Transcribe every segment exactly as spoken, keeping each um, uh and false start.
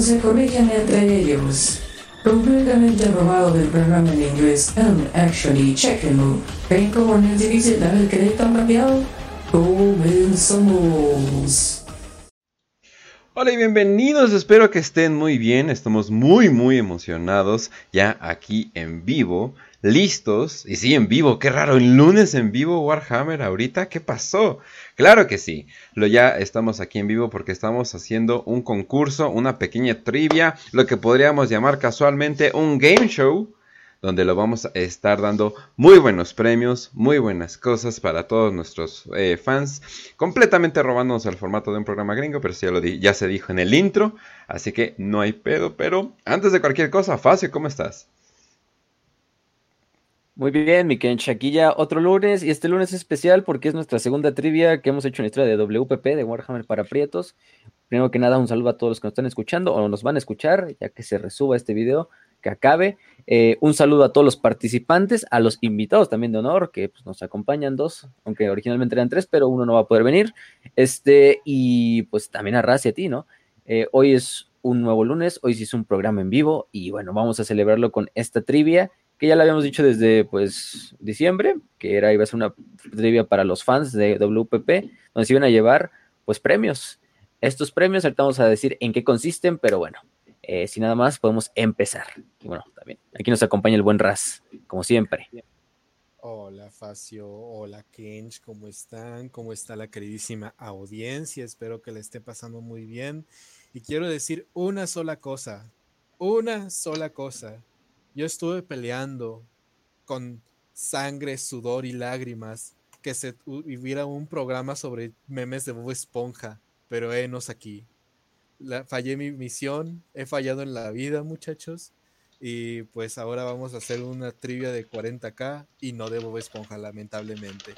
aún se corrigen entre ellos. Completamente robado del programa en inglés and Actually Checkable. ¿Ven cómo no es difícil dar el crédito al cambiado? Comenzamos. Hola y bienvenidos, espero que estén muy bien. Estamos muy muy emocionados ya aquí en vivo, listos, y sí en vivo, qué raro, el lunes en vivo Warhammer ahorita, ¿qué pasó? Claro que sí, lo ya estamos aquí en vivo porque estamos haciendo un concurso, una pequeña trivia, lo que podríamos llamar casualmente un game show, donde lo vamos a estar dando muy buenos premios, muy buenas cosas para todos nuestros eh, fans, completamente robándonos el formato de un programa gringo, pero ya, lo di ya se dijo en el intro, así que no hay pedo. Pero antes de cualquier cosa, Facio, ¿cómo estás? Muy bien, mi Ken Shaquilla, otro lunes, y este lunes es especial porque es nuestra segunda trivia que hemos hecho en la historia de W P P, de Warhammer para Prietos. Primero que nada, un saludo a todos los que nos están escuchando o nos van a escuchar, ya que se resuba este video, que acabe. Eh, un saludo a todos los participantes, a los invitados también de honor, que pues, nos acompañan dos, aunque originalmente eran tres, pero uno no va a poder venir. Este, y pues también a Razi, a ti, ¿no? Eh, hoy es un nuevo lunes, hoy sí es un programa en vivo, y bueno, vamos a celebrarlo con esta trivia, que ya la habíamos dicho desde, pues, diciembre, que era, iba a ser una trivia para los fans de W P P, donde se iban a llevar, pues, premios. Estos premios, ahorita vamos a decir en qué consisten, pero bueno, eh, sin nada más, podemos empezar. Y bueno, también, aquí nos acompaña el buen Raz, como siempre. Hola, Facio, hola, Kench, ¿cómo están? ¿Cómo está la queridísima audiencia? Espero que le esté pasando muy bien. Y quiero decir una sola cosa, una sola cosa. Yo estuve peleando con sangre, sudor y lágrimas que se hubiera un programa sobre memes de Bob Esponja, pero enos aquí. La, fallé mi misión, he fallado en la vida, muchachos, y pues ahora vamos a hacer una trivia de cuarenta k y no de Bob Esponja, lamentablemente.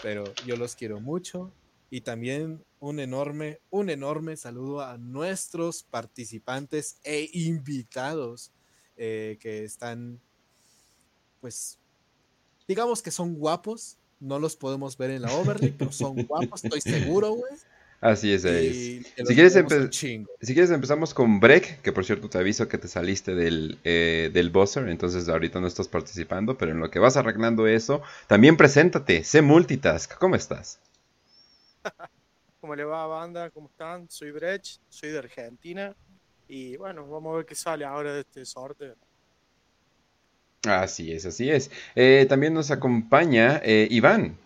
Pero yo los quiero mucho y también un enorme, un enorme saludo a nuestros participantes e invitados. Eh, que están, pues, digamos que son guapos, no los podemos ver en la overlay, pero son guapos, estoy seguro, güey. Así es, es. Si quieres, si quieres empezamos con Break, que por cierto te aviso que te saliste del, eh, del buzzer, entonces ahorita no estás participando, pero en lo que vas arreglando eso, también preséntate, sé multitask, ¿cómo estás? ¿Cómo le va, banda? ¿Cómo están? Soy Break, soy de Argentina. Y bueno, vamos a ver qué sale ahora de este sorteo. Así es, así es. Eh, también nos acompaña eh, Iván.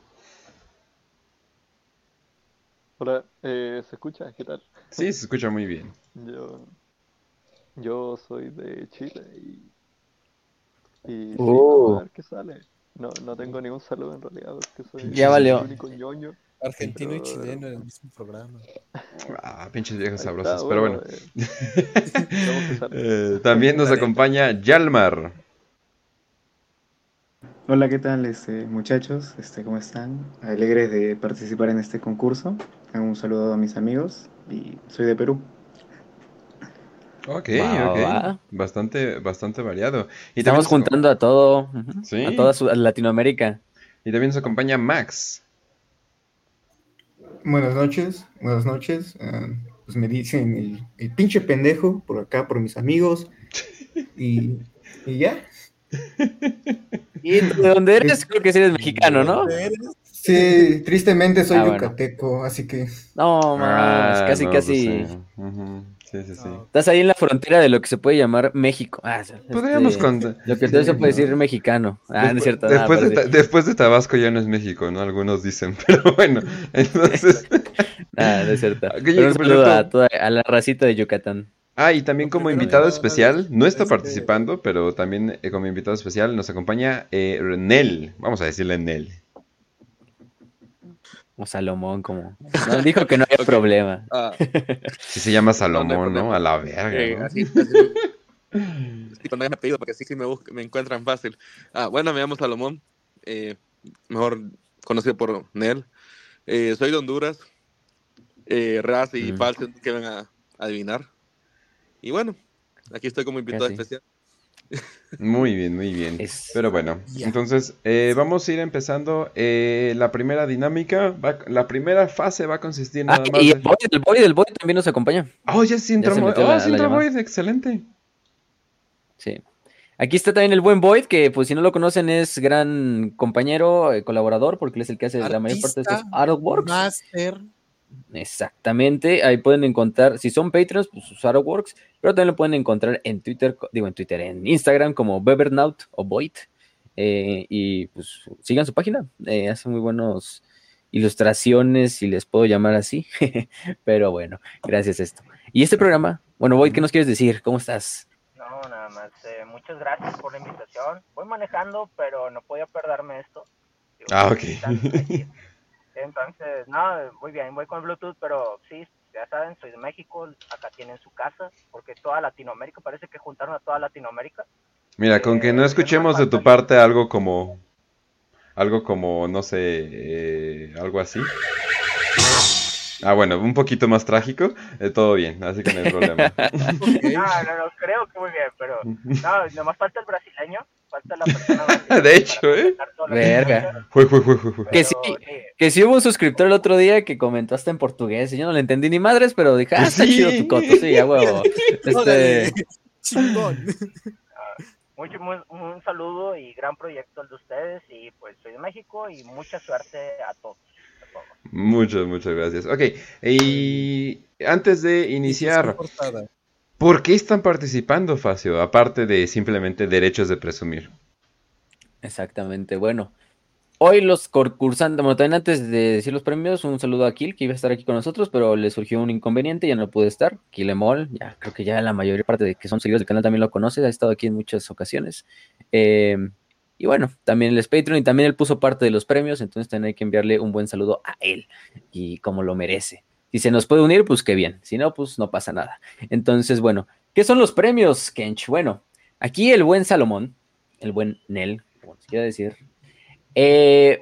Hola, eh, ¿se escucha? ¿Qué tal? Sí, se escucha muy bien. Yo, yo soy de Chile y, y oh. sí, vamos a ver qué sale. No, no tengo ningún saludo en realidad porque soy ya valió. El único ñoño. Argentino pero, y chileno en el mismo programa. Ah, pinches viejas sabrosas, pero bueno. eh, también nos acompaña Yalmar. Hola, ¿qué tal, este, muchachos? Este, ¿cómo están? Alegres de participar en este concurso. Un saludo a mis amigos y soy de Perú. Ok, wow, ok. Wow. Bastante, bastante variado. Y estamos nos... juntando a todo, ¿sí? A toda su, a Latinoamérica. Y también nos acompaña Max. Buenas noches, buenas noches, uh, pues me dicen el, el pinche pendejo por acá, por mis amigos, y, y ya. ¿Y de dónde eres? Creo que sí eres mexicano, ¿no? Sí, tristemente soy ah, yucateco, bueno. Así que... No, más, ah, casi, no, casi... Pues sí. Uh-huh. Sí, sí, sí. Estás ahí en la frontera de lo que se puede llamar México. Ah, podríamos este, contar. Lo que sí, se puede no. decir mexicano. Ah, después, no es cierto. Después, nada, de ta- después de Tabasco ya no es México, ¿no? Algunos dicen, pero bueno. Entonces. Nada, no es cierto. Pero un saludo a, toda, a la racita de Yucatán. Ah, y también como invitado especial, no está participando, pero también como invitado especial nos acompaña eh, Nel. Vamos a decirle Nel. O Salomón, como... No, dijo que no había problema. Ah. Sí se llama Salomón, ¿no? ¿no? A la verga, sí, ¿no? Así, así. Con el apellido, porque sí, sí me, buscan, me encuentran fácil. Ah, bueno, me llamo Salomón, eh, mejor conocido por Nel. Eh, soy de Honduras. Eh, Raz y mm. Falsen que van a adivinar. Y bueno, aquí estoy como invitado casi especial. Muy bien, muy bien. Es... Pero bueno, yeah. entonces eh, vamos a ir empezando eh, la primera dinámica. Va, la primera fase va a consistir en... Ah, nada más y el Void, el Void, el Void también nos acompaña. Oh, ya sí entró Void. Oh, sí entró Void, excelente. Sí. Aquí está también el buen Void, que pues si no lo conocen es gran compañero, eh, colaborador, porque es el que hace Artista, la mayor parte de estos artworks. Master. Exactamente, ahí pueden encontrar, si son Patreons, pues sus artworks, pero también lo pueden encontrar en Twitter, digo en Twitter, en Instagram como Bebernaut o Void, eh, y pues sigan su página, eh, hace muy buenos ilustraciones, si les puedo llamar así, pero bueno, gracias a esto. Y este programa, bueno Void, ¿qué nos quieres decir? ¿Cómo estás? No, nada más, eh, muchas gracias por la invitación, voy manejando, pero no podía perderme esto. Digo, ah, ok. Entonces, no, muy bien, voy con Bluetooth, pero sí, ya saben, soy de México, acá tienen su casa, porque toda Latinoamérica, parece que juntaron a toda Latinoamérica. Mira, eh, con que no escuchemos de tu parte algo como, algo como, no sé, eh, algo así. Ah, bueno, un poquito más trágico, eh, todo bien, así que no hay problema. No, no, no, creo que muy bien, pero, no, nomás falta el brasileño. Falta la persona de hecho, ¿eh? Verga. Fue, fue, fue, fue. Que sí, que sí hubo un suscriptor el otro día que comentó hasta en portugués y yo no le entendí ni madres, pero dije, ah, está sí. chido tu coto, sí, a huevo. Este... Chingón. Mucho, muy, un saludo y gran proyecto el de ustedes y pues soy de México y mucha suerte a todos. A todos. Muchas, muchas gracias. Ok, y antes de iniciar... ¿Por qué están participando, Facio? Aparte de simplemente derechos de presumir. Exactamente, bueno. Hoy los concursantes, bueno, también antes de decir los premios, un saludo a Kill, que iba a estar aquí con nosotros, pero le surgió un inconveniente, ya no pude estar. Kill Emol, ya creo que ya la mayoría parte de que son seguidores del canal también lo conoce, ha estado aquí en muchas ocasiones. Eh, y bueno, también el Patreon y también él puso parte de los premios, entonces también hay que enviarle un buen saludo a él, y como lo merece. Si se nos puede unir, pues qué bien. Si no, pues no pasa nada. Entonces, bueno, ¿qué son los premios, Kench? Bueno, aquí el buen Salomón, el buen Nel, como se quiera decir. Eh,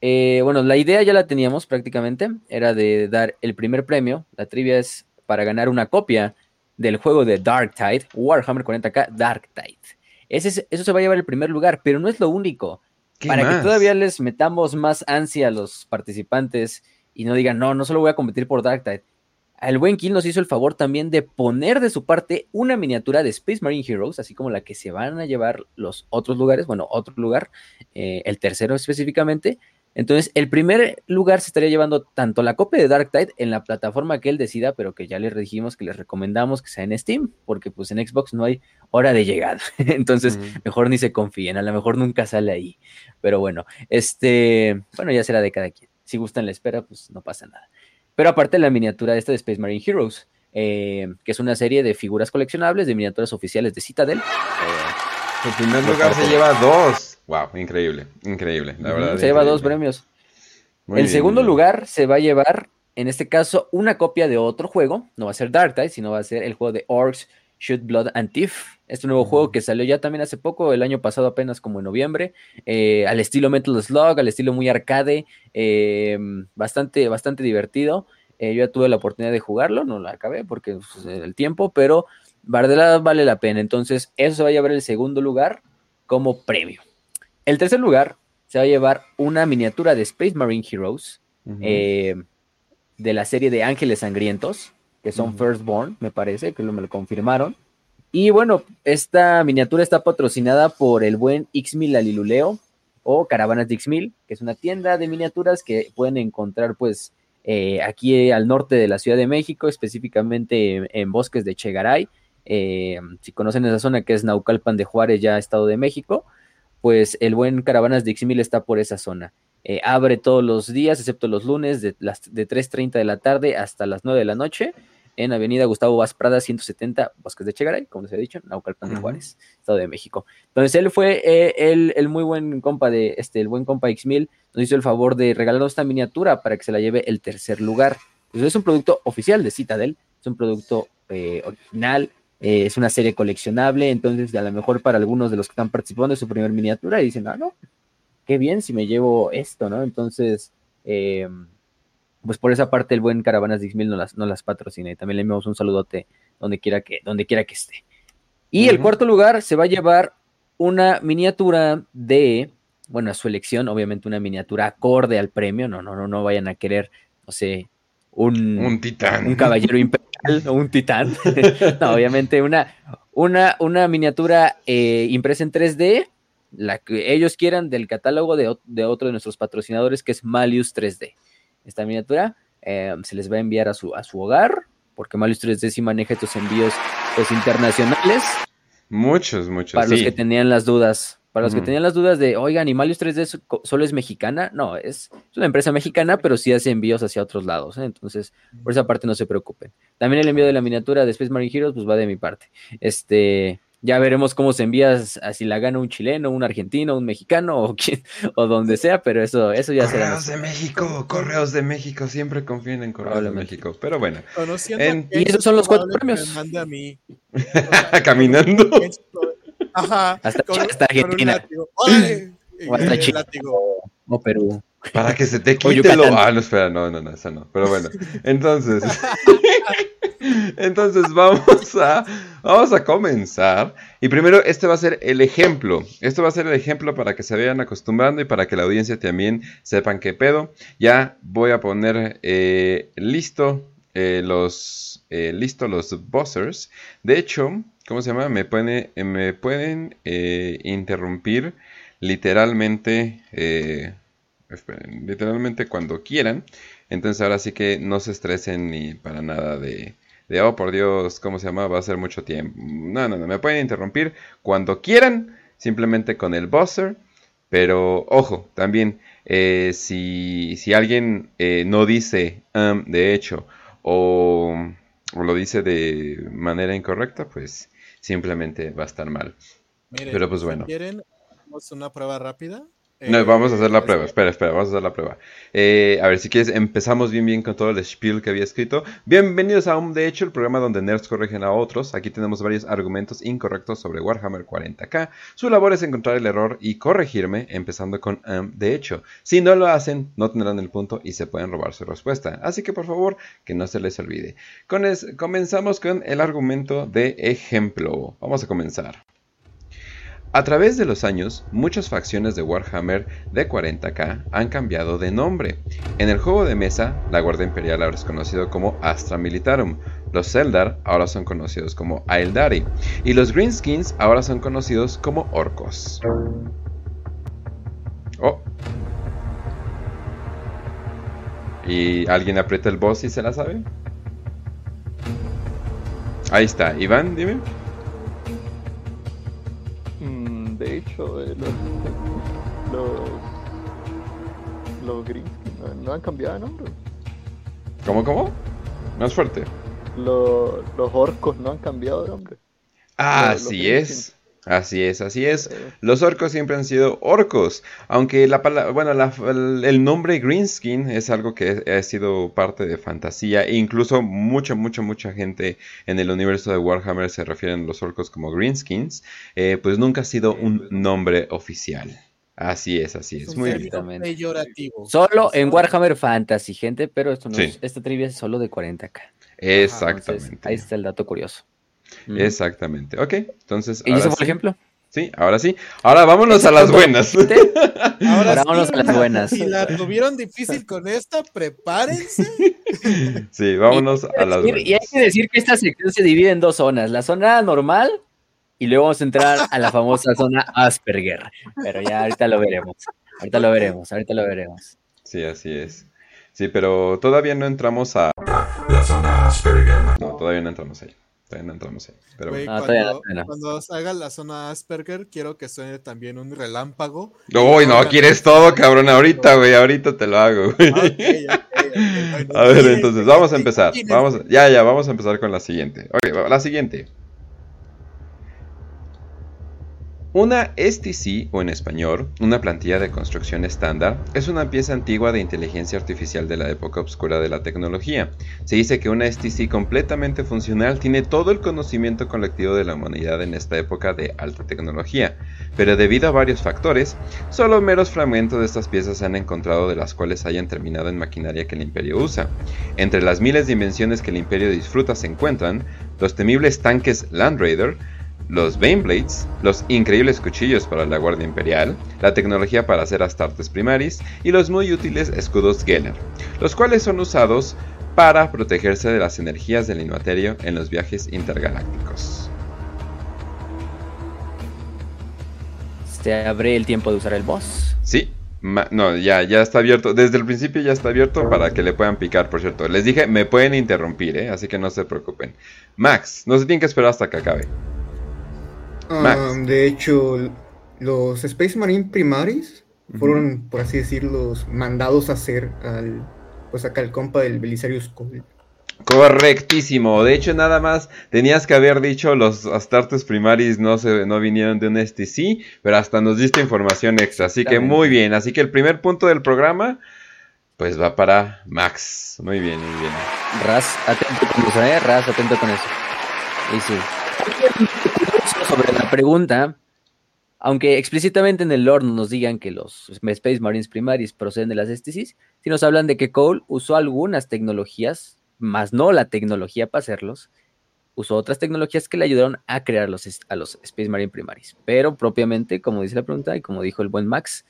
eh, bueno, la idea ya la teníamos prácticamente. Era de dar el primer premio. La trivia es para ganar una copia del juego de Dark Tide, Warhammer cuarenta K Dark Tide. Ese es, eso se va a llevar el primer lugar, pero no es lo único. Para más? Que todavía les metamos más ansia a los participantes... Y no digan, no, no solo voy a competir por Dark Tide. El buen Kill nos hizo el favor también de poner de su parte una miniatura de Space Marine Heroes, así como la que se van a llevar los otros lugares, bueno, otro lugar, eh, el tercero específicamente. Entonces, el primer lugar se estaría llevando tanto la copia de Dark Tide en la plataforma que él decida, pero que ya les dijimos que les recomendamos que sea en Steam, porque pues en Xbox no hay hora de llegada. Entonces, uh-huh. mejor ni se confíen, a lo mejor nunca sale ahí. Pero bueno, este, bueno, ya será de cada quien. Si gustan la espera, pues no pasa nada. Pero aparte la miniatura esta de Space Marine Heroes, eh, que es una serie de figuras coleccionables, de miniaturas oficiales de Citadel. Eh, en primer lugar se lleva dos. Wow, increíble, increíble. La verdad, se increíble. Lleva dos premios. Muy el bien, segundo bien. Lugar se va a llevar, en este caso, una copia de otro juego. No va a ser Dark Tide, sino va a ser el juego de Orcs, Shoot Blood and Thief. Este nuevo uh-huh. juego que salió ya también hace poco, el año pasado apenas como en noviembre, eh, al estilo Metal Slug, al estilo muy arcade, eh, bastante, bastante divertido. Eh, yo ya tuve la oportunidad de jugarlo, no la acabé porque pues, el tiempo, pero Bardela vale la pena. Entonces eso se va a llevar el segundo lugar como premio. El tercer lugar se va a llevar una miniatura de Space Marine Heroes, uh-huh. eh, de la serie de Ángeles Sangrientos, que son uh-huh. Firstborn, me parece, que lo, me lo confirmaron. Y bueno, esta miniatura está patrocinada por el buen X-Mil Aliluleo, o Caravanas de X-Mil, que es una tienda de miniaturas que pueden encontrar, pues, eh, aquí eh, al norte de la Ciudad de México, específicamente en, en Bosques de Chegaray. Eh, si conocen esa zona que es Naucalpan de Juárez, ya Estado de México, pues el buen Caravanas de X-Mil está por esa zona. Eh, abre todos los días, excepto los lunes, de, las, de tres treinta de la tarde hasta las nueve de la noche, en Avenida Gustavo Vaz Prada, ciento setenta, Bosques de Chegaray, como les he dicho, Naucalpan de uh-huh. Juárez, Estado de México. Entonces él fue eh, el, el muy buen compa de este, el buen compa X-Mil, nos hizo el favor de regalarnos esta miniatura para que se la lleve el tercer lugar. Entonces, es un producto oficial de Citadel, es un producto eh, original, eh, es una serie coleccionable, entonces a lo mejor para algunos de los que están participando es su primer miniatura y dicen, ah, no, qué bien si me llevo esto, ¿no? Entonces, eh, pues por esa parte el buen Caravanas de X-Mil no las, no las patrocina y también le enviamos un saludote donde quiera que, donde quiera que esté. Y uh-huh. el cuarto lugar se va a llevar una miniatura de, bueno, a su elección, obviamente una miniatura acorde al premio, no, no, no, no vayan a querer, no sé, un, un titán, un caballero imperial o un titán, no, obviamente una, una, una miniatura eh, impresa en tres D, la que ellos quieran del catálogo de, de otro de nuestros patrocinadores que es Malius tres D. Esta miniatura eh, se les va a enviar a su, a su hogar, porque Malius tres D sí maneja estos envíos pues, internacionales. Muchos, muchos, Para sí. los que tenían las dudas, para los mm. que tenían las dudas de, oigan, ¿y Malius tres D solo es mexicana? No, es, es una empresa mexicana, pero sí hace envíos hacia otros lados, ¿eh? Entonces, por esa parte no se preocupen. También el envío de la miniatura de Space Marine Heroes, pues va de mi parte. Este, ya veremos cómo se envía, a si la gana un chileno, un argentino, un mexicano, o quien, o donde sea, pero eso, eso ya será. Correos serán. de México, Correos de México, siempre confíen en Correos de México, pero bueno. En, y esos son los cuatro premios. Manda a mí. O sea, caminando. Ajá. Hasta, con, hasta Argentina. O hasta Chile. O Perú. Para que se te quite lo... Ah, no, espera, no, no, no, esa no. Pero bueno, entonces... entonces vamos a... Vamos a comenzar. Y primero, este va a ser el ejemplo. Esto va a ser el ejemplo para que se vayan acostumbrando y para que la audiencia también sepan qué pedo. Ya voy a poner eh, listo eh, los... Eh, listo los buzzers. De hecho... ¿Cómo se llama? Me, pone, me pueden eh, interrumpir literalmente, eh, esperen, literalmente cuando quieran. Entonces ahora sí que no se estresen ni para nada de, de, oh por Dios, ¿cómo se llama? Va a ser mucho tiempo. No, no, no, me pueden interrumpir cuando quieran, simplemente con el buzzer. Pero ojo, también, eh, si, si alguien eh, no dice, um, de hecho, o, o lo dice de manera incorrecta, pues... simplemente va a estar mal. Miren, pero pues bueno. Si quieren, hacemos una prueba rápida. No, eh, vamos a hacer la prueba. Espera, espera, vamos a hacer la prueba. Eh, a ver, si quieres, empezamos bien, bien con todo el spiel que había escrito. Bienvenidos a un, de hecho, el programa donde nerds corrigen a otros. Aquí tenemos varios argumentos incorrectos sobre Warhammer cuarenta K. Su labor es encontrar el error y corregirme, empezando con, um, de hecho. Si no lo hacen, no tendrán el punto y se pueden robar su respuesta. Así que, por favor, que no se les olvide. Con es, comenzamos con el argumento de ejemplo. Vamos a comenzar. A través de los años, muchas facciones de Warhammer de cuarenta K han cambiado de nombre. En el juego de mesa, la Guardia Imperial ahora es conocido como Astra Militarum, los Eldar ahora son conocidos como Aeldari, y los Greenskins ahora son conocidos como Orcos. Oh. ¿Y alguien aprieta el boss y se la sabe? Ahí está, Iván, dime. De hecho, eh, los, los, los Greenskins no, no han cambiado de nombre. ¿Cómo, cómo? Más fuerte. Los, los orcos no han cambiado de nombre. Ah, los, así los es. Así es, así es. Los orcos siempre han sido orcos, aunque la palabra, bueno, la, el nombre Greenskin es algo que ha sido parte de fantasía e incluso mucha, mucha, mucha gente en el universo de Warhammer se refieren a los orcos como Greenskins, eh, pues nunca ha sido un nombre oficial. Así es, así es, muy bien. Solo en Warhammer Fantasy, gente, pero esto no sí. es, esta trivia es solo de cuarenta K. Exactamente. Entonces, ahí está el dato curioso. Mm. Exactamente, ok, entonces ¿y eso por sí. ejemplo? Sí, ahora sí, ahora vámonos a las buenas. Ahora, ahora sí, vámonos a las buenas. Si la tuvieron difícil con esta, prepárense. Sí, vámonos a las buenas. Y hay que decir que esta sección se divide en dos zonas, la zona normal y luego vamos a entrar a la famosa zona Asperger, pero ya ahorita lo veremos, ahorita lo veremos, ahorita lo veremos. Sí, así es. Sí, pero todavía no entramos a la zona Asperger. No, todavía no entramos ahí. Todavía no entramos ahí, pero wey, bueno. Cuando, no, no. cuando hagan la zona Asperger, quiero que suene también un relámpago. Uy, no, no quieres todo, cabrón, ahorita, güey, ahorita te lo hago, güey. Ah, okay, okay, okay, bueno. A ver, entonces, vamos a empezar, vamos, ya, ya, vamos a empezar con la siguiente. Ok, la siguiente. Una S T C, o en español, una plantilla de construcción estándar, es una pieza antigua de inteligencia artificial de la época oscura de la tecnología. Se dice que una S T C completamente funcional tiene todo el conocimiento colectivo de la humanidad en esta época de alta tecnología, pero debido a varios factores, solo meros fragmentos de estas piezas se han encontrado de las cuales hayan terminado en maquinaria que el Imperio usa. Entre las miles de invenciones que el Imperio disfruta se encuentran los temibles tanques Land Raider, los Baneblades, los increíbles cuchillos para la Guardia Imperial, la tecnología para hacer Astartes Primaris y los muy útiles escudos Geller, los cuales son usados para protegerse de las energías del inmaterio en los viajes intergalácticos. ¿Se abre el tiempo de usar el boss? Sí. Ma- no, ya, ya está abierto. Desde el principio ya está abierto para que le puedan picar, por cierto. Les dije, me pueden interrumpir, ¿eh? Así que no se preocupen. Max, no se tienen que esperar hasta que acabe. Max. Um, de hecho, los Space Marine Primaris fueron, uh-huh. por así decirlo, mandados a hacer al... pues acá el compa del Belisarius Cole. Correctísimo. De hecho, nada más tenías que haber dicho los Astartes Primaris no se no vinieron de un S T C, pero hasta nos diste información extra, así que muy bien. Así que el primer punto del programa pues va para Max. Muy bien, muy bien. Raz, atento con eso, eh, Raz, atento con eso. Y sí. Sobre la pregunta, aunque explícitamente en el lore nos digan que los Space Marines Primaris proceden de las S T Cs, sí nos hablan de que Cole usó algunas tecnologías, más no la tecnología para hacerlos, usó otras tecnologías que le ayudaron a crear los, a los Space Marine Primaris, pero propiamente, como dice la pregunta y como dijo el buen Max,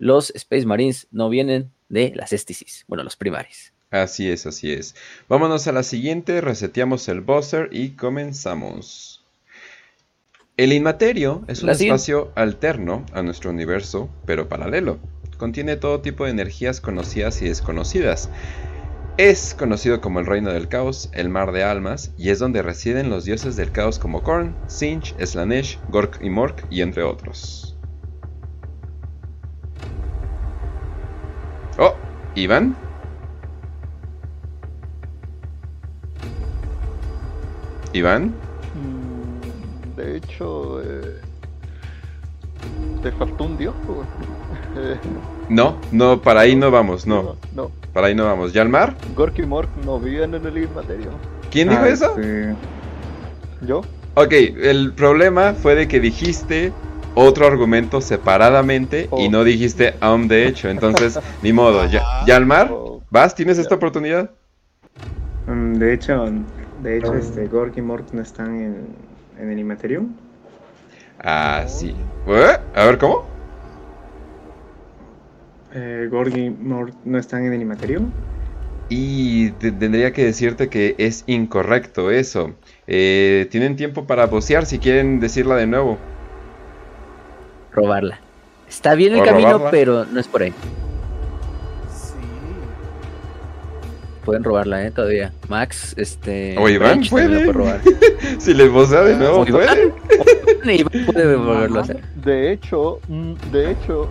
los Space Marines no vienen de las S T Cs, bueno, los Primaris. Así es, así es. Vámonos a la siguiente, reseteamos el buzzer y comenzamos. El Inmaterio es un espacio alterno a nuestro universo, pero paralelo. Contiene todo tipo de energías conocidas y desconocidas. Es conocido como el Reino del Caos, el Mar de Almas, y es donde residen los dioses del caos como Khorne, Tzeentch, Slaanesh, Gork y Mork, y entre otros. Oh, Iván. Iván. De hecho, eh, ¿te faltó un dios? No, no, para ahí no vamos, no. No, no. Para ahí no vamos. ¿Yalmar? Gork y Mork no viven en el inmaterio. ¿Quién dijo ah, eso? Sí. ¿Yo? Ok, el problema fue de que dijiste otro argumento separadamente oh. y no dijiste aún de hecho. Entonces, ni modo. Ya- ¿Yalmar? Oh. ¿Vas? ¿Tienes esta oportunidad? Um, de hecho, de hecho, um. este, Gork y Mork no están en... ¿En el inmaterio? Ah, sí. ¿Eh? A ver, ¿cómo? Eh, Gork y Mork no están en el inmaterio. Y te- tendría que decirte que es incorrecto eso. Eh, tienen tiempo para vocear si quieren decirla de nuevo. Robarla. Está bien el o camino, robarla. Pero no es por ahí. Sí. Pueden robarla, ¿eh? Todavía. Max, este... O Iván puede. Robar. Si les vocea de nuevo, puede. Iván puede volverlo a hacer. De hecho, de hecho...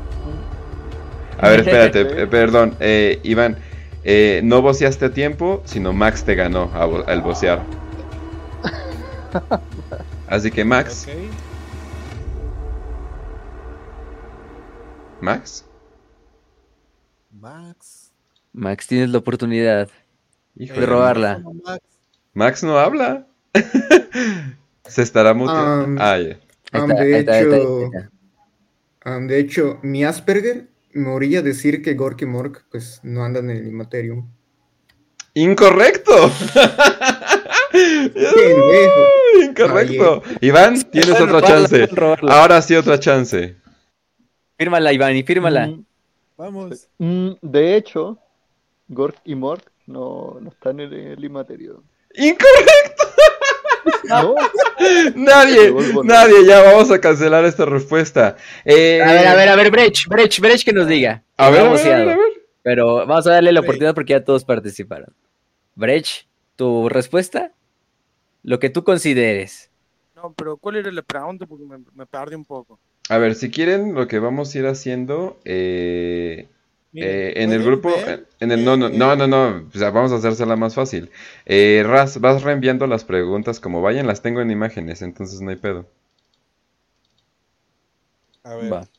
A ver, espérate, p- perdón. Eh, Iván, eh, no voceaste a tiempo, sino Max te ganó a vo- al vocear. Así que, Max. Okay. Max. Max. Max, tienes la oportunidad. Hijo de robarla. Max. Max no habla. Se estará muteando. Um, ah, yeah. um, de, hecho, um, de hecho, mi Asperger me orilla decir que Gork y Mork pues no andan en el Immaterium. ¡Incorrecto! ¡Incorrecto! Ay, Iván, tienes otra robarla, chance. Robarla. Ahora sí, otra chance. Fírmala, Iván, y fírmala. Mm, vamos. Mm, de hecho, Gork y Mork No, no están en el inmaterio. ¡Incorrecto! ¿No? Nadie, nadie, ya vamos a cancelar esta respuesta. Eh, a ver, a ver, a ver, Brech, Brech, Brech que nos diga. A ver, a ver, a ver. Pero vamos a darle la oportunidad porque ya todos participaron. Brech, tu respuesta, lo que tú consideres. No, pero ¿cuál era la pregunta? Porque me, me perdí un poco. A ver, si quieren, lo que vamos a ir haciendo... Eh... Eh, en el grupo, en el no, no, no, no, no o sea, vamos a hacérsela más fácil. Eh, Raz, vas reenviando las preguntas como vayan, las tengo en imágenes, entonces no hay pedo. A ver. Va. O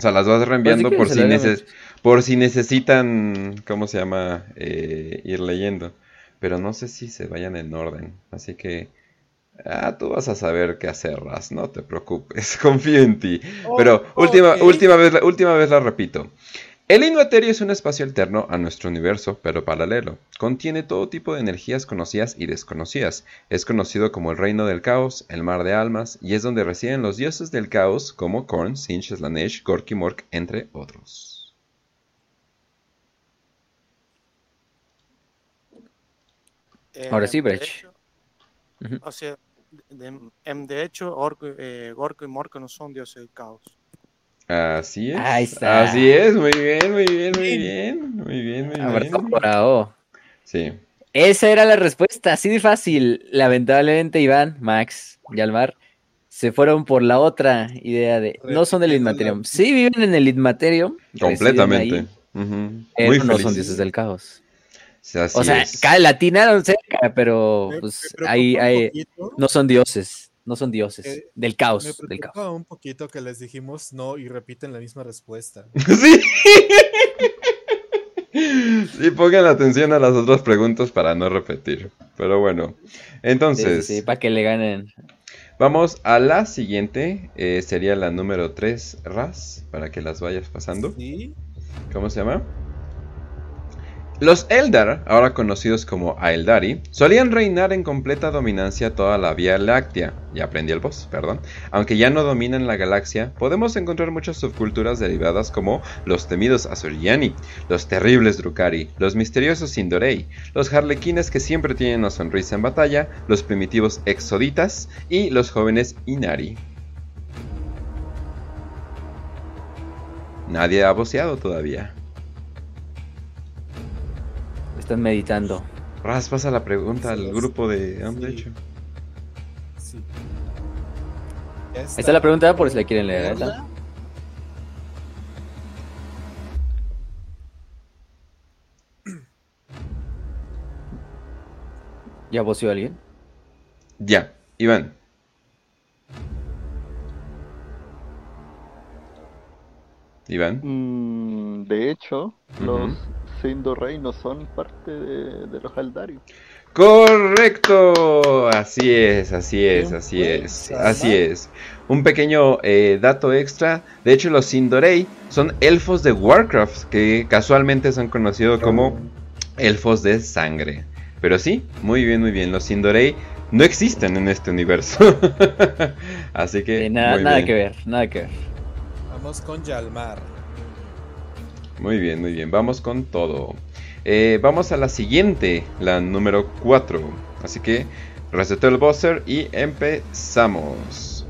sea, las vas reenviando por si, neces- por si necesitan, ¿cómo se llama? Eh, ir leyendo. Pero no sé si se vayan en orden, así que... Ah, tú vas a saber qué hacer, Raz, no te preocupes, confío en ti. Oh, Pero, okay. última, última vez, última vez la repito. El Inno Etéreo es un espacio alterno a nuestro universo, pero paralelo. Contiene todo tipo de energías conocidas y desconocidas. Es conocido como el Reino del Caos, el Mar de Almas, y es donde residen los dioses del caos como Khorne, Tzeentch, Slaanesh, Gork y Mork, entre otros. Eh, Ahora sí, Brecht. De hecho, uh-huh. O sea, de, de, de hecho, Orco, eh, Gork y Mork no son dioses del caos. Así es. Ahí está. Así es, muy bien, muy bien, muy bien. Muy bien, muy bien. Bravo, bravo. Sí. Esa era la respuesta, así de fácil. Lamentablemente, Iván, Max y Almar se fueron por la otra idea de no son del Inmaterium. Sí, viven en el Inmaterium. Completamente. Uh-huh. Pero no son dioses del caos. Así o sea, es. Latinaron cerca, pero pues, ahí, ahí no son dioses. No son dioses, eh, del caos. Me preocupa del caos. Un poquito que les dijimos no y repiten la misma respuesta. Sí. Sí, pongan atención a las otras preguntas para no repetir. Pero bueno, entonces... Sí, sí, sí, para que le ganen. Vamos a la siguiente, eh, sería la número tres, Raz, para que las vayas pasando. Sí. ¿Cómo se llama? Los Eldar, ahora conocidos como Aeldari, solían reinar en completa dominancia toda la Vía Láctea, ya aprendí el boss, perdón, aunque ya no dominan la galaxia, podemos encontrar muchas subculturas derivadas como los temidos Azuriani, los terribles Drukari, los misteriosos Indorei, los harlequines que siempre tienen una sonrisa en batalla, los primitivos Exoditas y los jóvenes Inari. Nadie ha voceado todavía. Están meditando. Raz, pasa la pregunta al grupo de Amdecho. Sí. Sí. Ahí está la pregunta por si la quieren leer. ¿Verdad? ¿Ya voció alguien? Ya, Iván. Iván. Mm, de hecho, uh-huh. los... Indorei no son parte de, de los Aeldari. Correcto, así es, así es, así es, así es. Un pequeño eh, dato extra, de hecho los Indorei son elfos de Warcraft que casualmente son conocidos como elfos de sangre. Pero sí, muy bien, muy bien, los Indorei no existen en este universo. Así que sí, nada, nada que ver, nada que ver. Vamos con Yalmar. Muy bien, muy bien, vamos con todo. Eh, vamos a la siguiente, la número cuatro. Así que reseteo el buzzer y empezamos.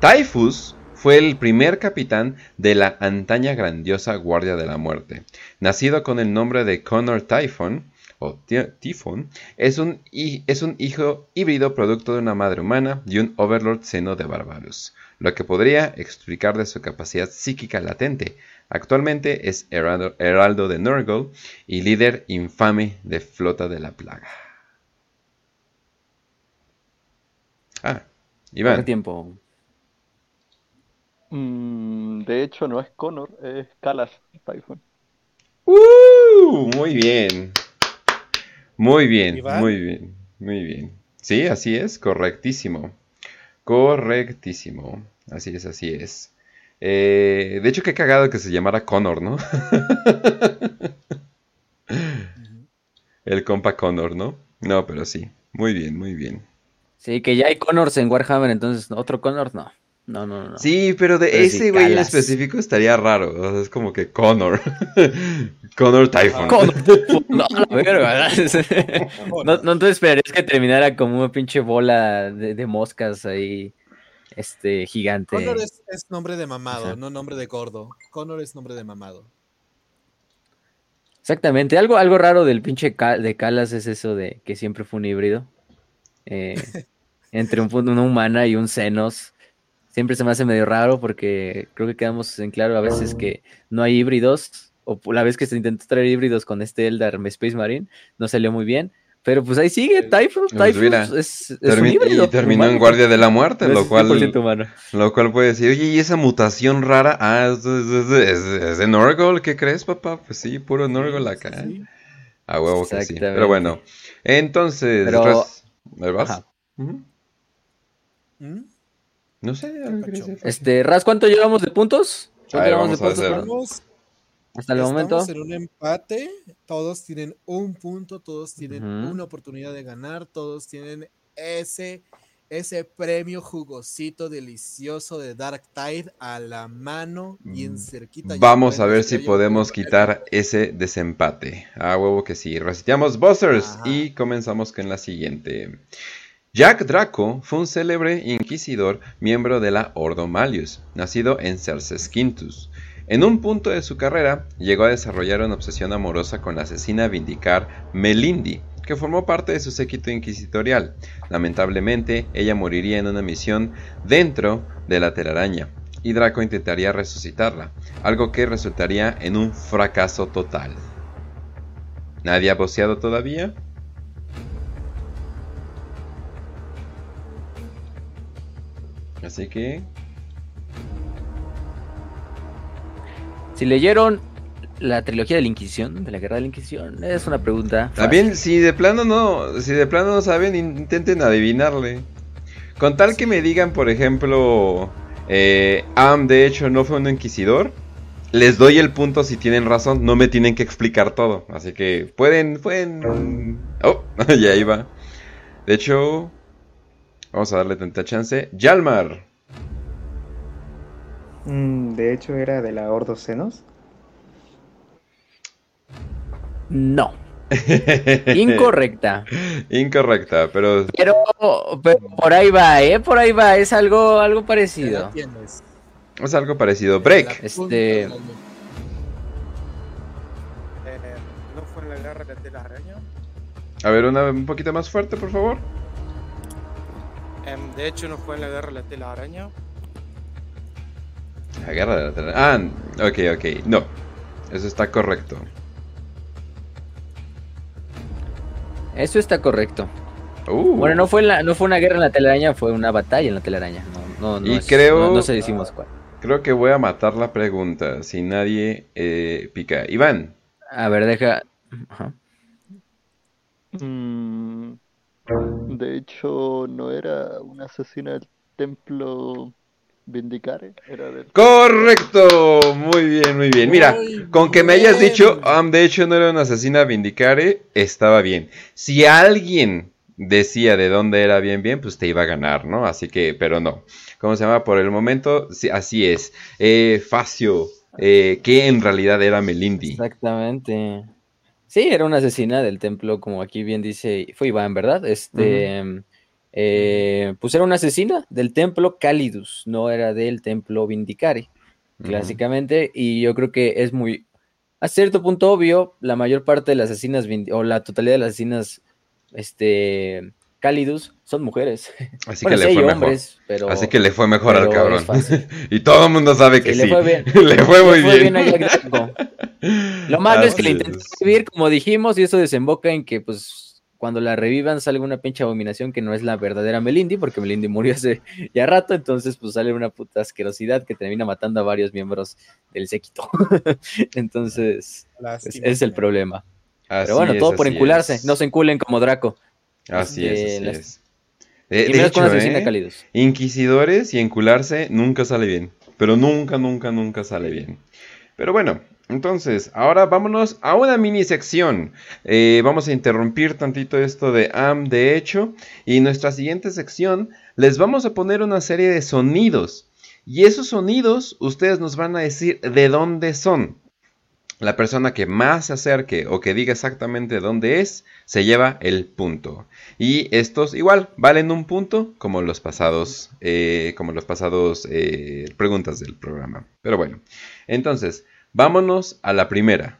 Typhus fue el primer capitán de la antaña grandiosa Guardia de la Muerte. Nacido con el nombre de Connor Typhon, o Typhon, es un, es un hijo híbrido producto de una madre humana y un Overlord seno de Barbarus, lo que podría explicar de su capacidad psíquica latente. Actualmente es heraldo, heraldo de Nurgle y líder infame de Flota de la Plaga. Ah, Iván. ¿Cuánto tiempo? Mm, de hecho no es Connor, es Calas Typhon. ¡Uh! Muy bien. Muy bien, muy bien, muy bien. Sí, así es, correctísimo. Correctísimo. Así es, así es. Eh, de hecho, qué cagado que se llamara Connor, ¿no? El compa Connor, ¿no? No, pero sí. Muy bien, muy bien. Sí, que ya hay Connors en Warhammer, entonces otro Connor no. No, no, no. Sí, pero de pero ese güey si en específico estaría raro. O sea, es como que Connor. Connor Typhon. Connor Typhon. No, la verga. No, no te esperarías que terminara como una pinche bola de, de moscas ahí. Este gigante. Connor es, es nombre de mamado, ajá. No nombre de gordo. Connor es nombre de mamado. Exactamente. Algo, algo raro del pinche cal, de Calas es eso de que siempre fue un híbrido. Eh, entre un, una humana y un Xenos. Siempre se me hace medio raro porque creo que quedamos en claro a veces que no hay híbridos, o la vez que se intentó traer híbridos con este Eldar Space Marine, no salió muy bien, pero pues ahí sigue, Typhon, Typhon es, es Termin- un híbrido. Y terminó humano. En Guardia de la Muerte, no lo, cual, lo cual puede decir, oye, ¿y esa mutación rara? Ah, es, es, es, es de Nurgle, ¿qué crees, papá? Pues sí, puro Nurgle acá. Sí. A huevo que sí, pero bueno. Entonces, pero... res... ¿me vas? ¿Mm? ¿Mm? No sé, este, Raz, ¿cuánto llevamos de puntos? ¿Cuánto a ver, llevamos vamos de puntos? Hasta el Estamos momento. En un empate, todos tienen un punto, todos tienen uh-huh. una oportunidad de ganar, todos tienen ese, ese premio jugosito delicioso de Dark Tide a la mano y en cerquita. Vamos a ver si podemos quitar ese desempate. A huevo que sí. Reseteamos buzzers Ajá. y comenzamos con la siguiente. Jack Draco fue un célebre inquisidor, miembro de la Ordo Malius, nacido en Cerces Quintus. En un punto de su carrera, llegó a desarrollar una obsesión amorosa con la asesina Vindicare Melindi, que formó parte de su séquito inquisitorial. Lamentablemente, ella moriría en una misión dentro de la telaraña, y Draco intentaría resucitarla, algo que resultaría en un fracaso total. ¿Nadie ha voceado todavía? Así que... Si leyeron la trilogía de la Inquisición, de la Guerra de la Inquisición, es una pregunta fácil. También, si de plano no, si de plano no saben, intenten adivinarle. Con tal que me digan, por ejemplo, eh, Am de hecho no fue un inquisidor, les doy el punto si tienen razón, no me tienen que explicar todo. Así que pueden, pueden... Oh, ya iba. De hecho, vamos a darle tanta chance. Yalmar. De hecho, ¿era de la Ordo Senos? No. Incorrecta. Incorrecta, pero... pero... Pero por ahí va, ¿eh? Por ahí va. Es algo, algo parecido. Es algo parecido. Break. Este... Eh, ¿No fue en la guerra de telaraña? A ver, una un poquito más fuerte, por favor. Eh, de hecho, ¿no fue en la guerra de telaraña? La guerra de la Terra. Ah, ok, ok. No. Eso está correcto. Eso está correcto. Uh. Bueno, no fue, la, no fue una guerra en la telaraña, fue una batalla en la telaraña. No, no, no, y es, creo, no, no se decimos cuál. Creo que voy a matar la pregunta si nadie eh, pica. Iván. A ver, deja. Ajá. Mm, de hecho, no era un asesino del templo. Vindicare era del... Correcto, muy bien, muy bien. Mira, muy con que bien. Me hayas dicho, um, de hecho no era una asesina Vindicare, estaba bien. Si alguien decía de dónde era bien, bien, pues te iba a ganar, ¿no? Así que, pero no. ¿Cómo se llama? Por el momento, sí, así es. Eh, Facio, eh, que en realidad era Melindi. Exactamente. Sí, era una asesina del templo, como aquí bien dice, fue Iván, ¿verdad? Este... Uh-huh. Eh, pues era una asesina del templo Calidus, no era del templo Vindicare, uh-huh. clásicamente, y yo creo que es muy, a cierto punto obvio, la mayor parte de las asesinas, o la totalidad de las asesinas este, Calidus son mujeres. Así bueno, que le sí, fue hombres, mejor, pero, así que le fue mejor al cabrón, y todo el mundo sabe que sí, sí. Le fue bien. le fue muy le fue bien. bien Lo malo es que le intentó vivir, como dijimos, y eso desemboca en que pues cuando la revivan sale una pinche abominación que no es la verdadera Melindi, porque Melindi murió hace ya rato, entonces pues sale una puta asquerosidad que termina matando a varios miembros del séquito. Entonces, es, es el problema. Así Pero bueno, es, todo por encularse, es. No se enculen como Draco. Así de, es, así las... es. De, y de hecho, con asesina eh, Calidus. Inquisidores y encularse nunca sale bien, pero nunca, nunca, nunca sale bien. Pero bueno... Entonces, ahora vámonos a una mini sección. Eh, vamos a interrumpir tantito esto de A M, de hecho. Y en nuestra siguiente sección les vamos a poner una serie de sonidos. Y esos sonidos ustedes nos van a decir de dónde son. La persona que más se acerque o que diga exactamente dónde es, se lleva el punto. Y estos igual valen un punto como los pasados, eh, como los pasados eh, preguntas del programa. Pero bueno, entonces... Vámonos a la primera.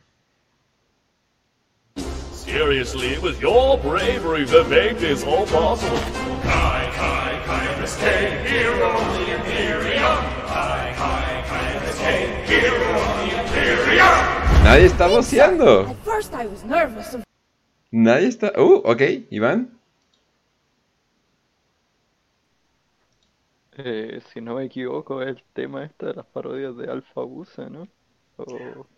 Seriously, with your bravery, we made this all possible. Kai, Kai, Kai, escape, hero of the Imperium. Kai, Kai, Kai, escape, hero of the Imperium. Nadie está voceando. At first I was nervous. Nadie está. Uh, ok, Iván. Eh, si no me equivoco, el tema este de las parodias de Alpha Busa, ¿no?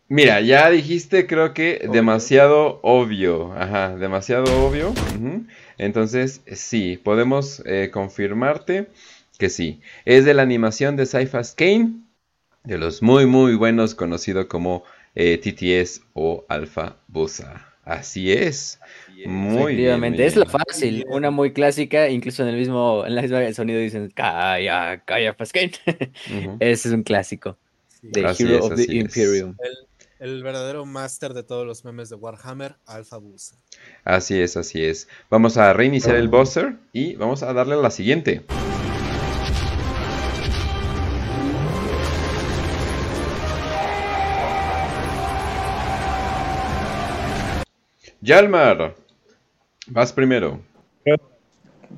Mira, ya dijiste, creo que obvio. demasiado obvio, ajá, demasiado obvio, uh-huh. Entonces sí, podemos eh, confirmarte que sí, es de la animación de Syphas Kane, de los muy muy buenos, conocido como eh, T T S o Alfa Bosa. Así es, muy bien. Es lo fácil, una muy clásica, incluso en el mismo, en la misma sonido dicen calla, calla, Pascal. Uh-huh. Ese es un clásico. Sí. The así Hero es, of the Imperium. El, el verdadero máster de todos los memes de Warhammer, Alpha Booster. Así es, así es. Vamos a reiniciar uh-huh. el buzzer y vamos a darle a la siguiente. Yalmar, vas primero. Creo,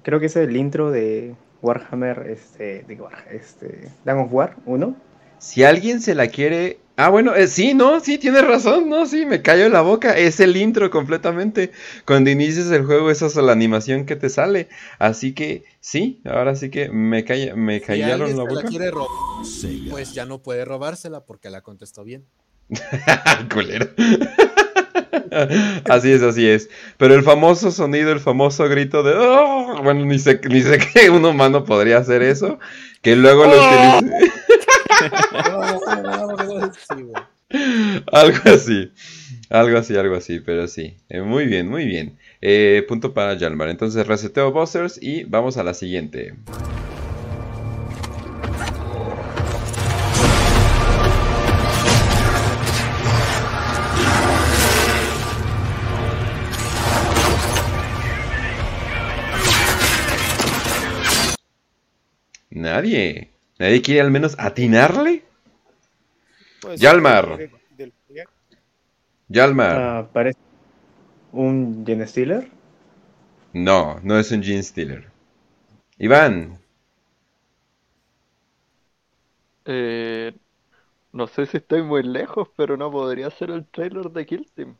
creo que es el intro de Warhammer, este, de este, Dawn of War uno. Si alguien se la quiere... Ah, bueno, eh, sí, no, sí, tienes razón, no, sí, me cayó la boca. Es el intro completamente. Cuando inicias el juego, esa es la animación que te sale. Así que, sí, ahora sí que me, calla, me callaron si la boca. Si alguien se la quiere robar, sí, pues ya no puede robársela porque la contestó bien. Culero. Así es, así es. Pero el famoso sonido, el famoso grito de ¡oh! Bueno, ni sé, ni sé que un humano podría hacer eso. Que luego lo ¡oh! utilice. Algo así. Algo así, algo así, pero sí. eh, Muy bien, muy bien. eh, Punto para Yalmar. Entonces reseteo buzzers y vamos a la siguiente. Nadie. ¿Nadie quiere al menos atinarle? Pues, Yalmar. De, de, de... Yalmar. Uh, parece un Gene Stealer. No, no es un Gene Stealer. Iván. Eh, no sé si estoy muy lejos, pero no podría ser el trailer de Kill Team.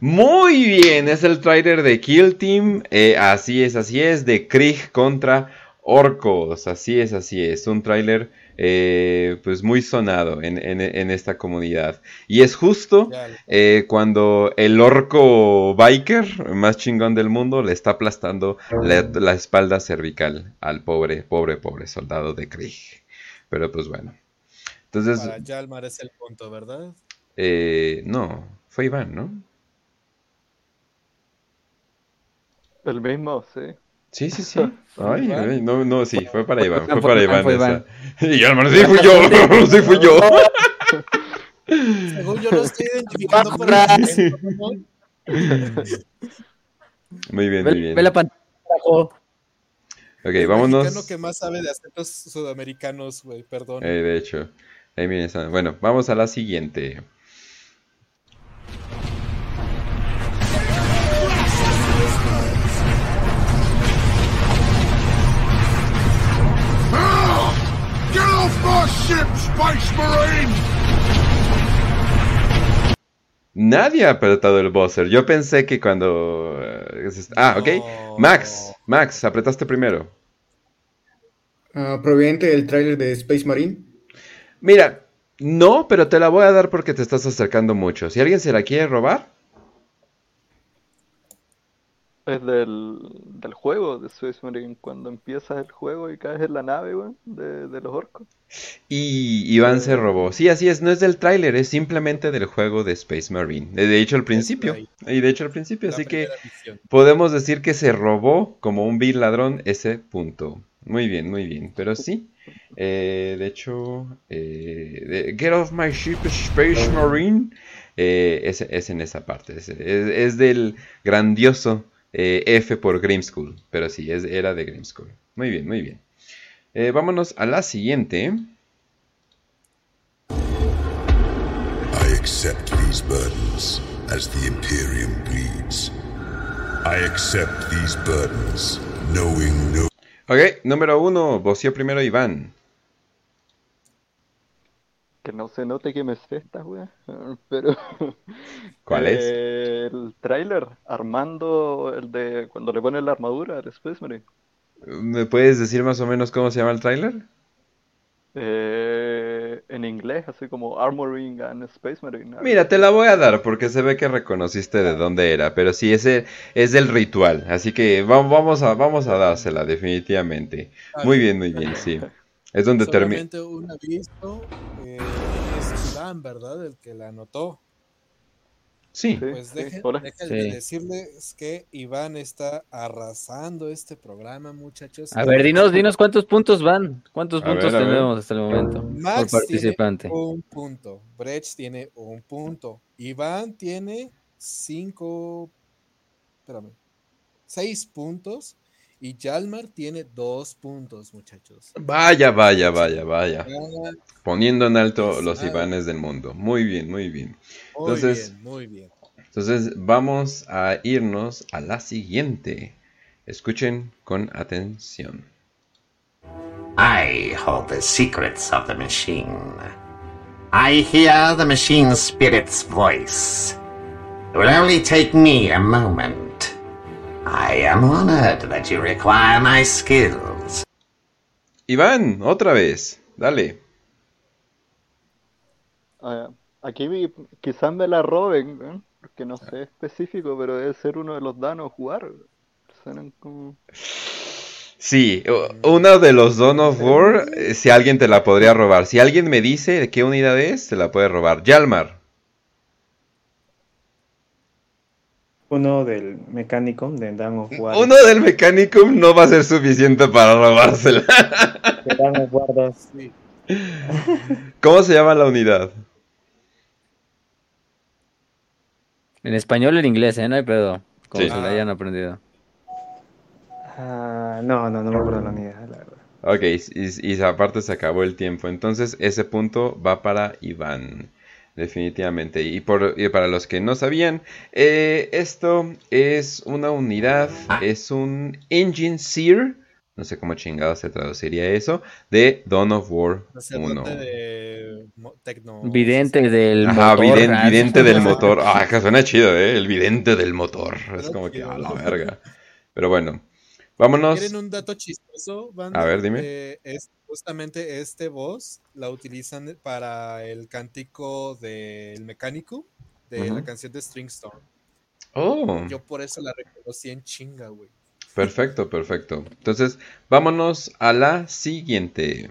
Muy bien, es el trailer de Kill Team. Eh, así es, así es. De Krieg contra Orcos, así es, así es, un tráiler eh, pues muy sonado en, en, en esta comunidad. Y es justo eh, cuando el orco biker más chingón del mundo le está aplastando la, la espalda cervical al pobre, pobre, pobre soldado de Krieg. Pero pues bueno. Entonces, para Yalmar es el punto, ¿verdad? Eh, no, fue Iván, ¿no? El mismo, sí. Sí, sí, sí. Ay, ay, no, no, sí, fue para Iván, fue para Iván. Fue Iván. Y Yalmar, sí fui yo, sí fui yo. Según yo lo estoy identificando por el... Muy bien, muy bien. Ve la pantalla. Ok, vámonos. El mexicano que más sabe de acentos sudamericanos, güey, perdón. Eh, de hecho. Ahí miren, bueno, vamos a la siguiente. Nadie ha apretado el buzzer. Yo pensé que cuando... Ah, ok. Max, Max, apretaste primero. Uh, proveniente del tráiler de Space Marine. Mira, no, pero te la voy a dar porque te estás acercando mucho. Si alguien se la quiere robar... Es del, del juego de Space Marine, cuando empiezas el juego y caes en la nave, güey, de, de los orcos. Y Iván se robó. Sí, así es, no es del tráiler, es simplemente del juego de Space Marine. De hecho, al principio. Y de hecho, al principio, así que podemos decir que se robó como un vil ladrón ese punto. Muy bien, muy bien. Pero sí, eh, de hecho, eh, de, Get Off My Ship, Space Marine, eh, es, es en esa parte. Es, es, es del grandioso eh, F por Grimskull. Pero sí, es, era de Grimskull. Muy bien, muy bien. Eh, vámonos a la siguiente. I accept these burdens as the Imperium bleeds. I accept these burdens, knowing no. Ok, número uno, voció primero Iván. Que no se note que me sé esta wea, pero. ¿Cuál es? El tráiler armando el de cuando le ponen la armadura al Space Marine. ¿Me puedes decir más o menos cómo se llama el tráiler? Eh, en inglés, así como Armoring and Space Marine. Mira, te la voy a dar porque se ve que reconociste de dónde era. Pero sí, ese es del ritual. Así que vamos a, vamos a dársela, definitivamente. Muy bien, muy bien, sí. Es donde termina. Solamente un aviso, eh, es Traján, ¿verdad? El que la anotó. Sí. Pues dejen, sí, dejen sí. de decirles que Iván está arrasando este programa, muchachos. A ver, dinos, dinos cuántos puntos van. ¿Cuántos a puntos ver, tenemos hasta el momento? Max por participante tiene un punto. Brecht tiene un punto. Iván tiene cinco... Espérame. Seis puntos. Y Yalmar tiene dos puntos, muchachos. Vaya, vaya, vaya, vaya. Poniendo en alto los Ivanes del mundo. Muy bien, muy bien. Entonces, muy bien, muy bien. Entonces vamos a irnos a la siguiente. Escuchen con atención. I hold the secrets of the machine. I hear the machine spirit's voice. It will only take me a moment. I am honored that you require my skills. Iván, otra vez, dale. Uh, aquí vi, quizás me la roben, ¿eh? Porque no sé específico, pero debe ser uno de los danos jugar. Suenan como... Sí, uno de los Dawn of War, si alguien te la podría robar. Si alguien me dice de qué unidad es, se la puede robar. Yalmar. Uno del Mechanicum de Dawn of War. Uno del Mechanicum no va a ser suficiente para robársela. De Dawn of War dos, sí. ¿Cómo se llama la unidad? En español o en inglés, ¿eh? No hay pedo. Como sí. se la hayan aprendido. Uh, no, no, no me acuerdo la unidad, la verdad. Ok, y, y aparte se acabó el tiempo. Entonces ese punto va para Iván. Definitivamente, y, por, y para los que no sabían, eh, esto es una unidad, es un Engine Seer, no sé cómo chingado se traduciría eso, de Dawn of War uno. De... Tecno... Vidente del Ajá, motor. Vidente, ah, vidente del motor. Ah, que suena chido, ¿eh? El vidente del motor. Es como que a la verga. Pero bueno, vámonos. ¿Quieren un dato chistoso, banda? A ver, dime. Eh, es... Justamente este boss la utilizan para el cántico del mecánico de uh-huh. la canción de Stringstorm. Oh. Yo por eso la reconocí en chinga, güey. Perfecto, perfecto. Entonces, vámonos a la siguiente.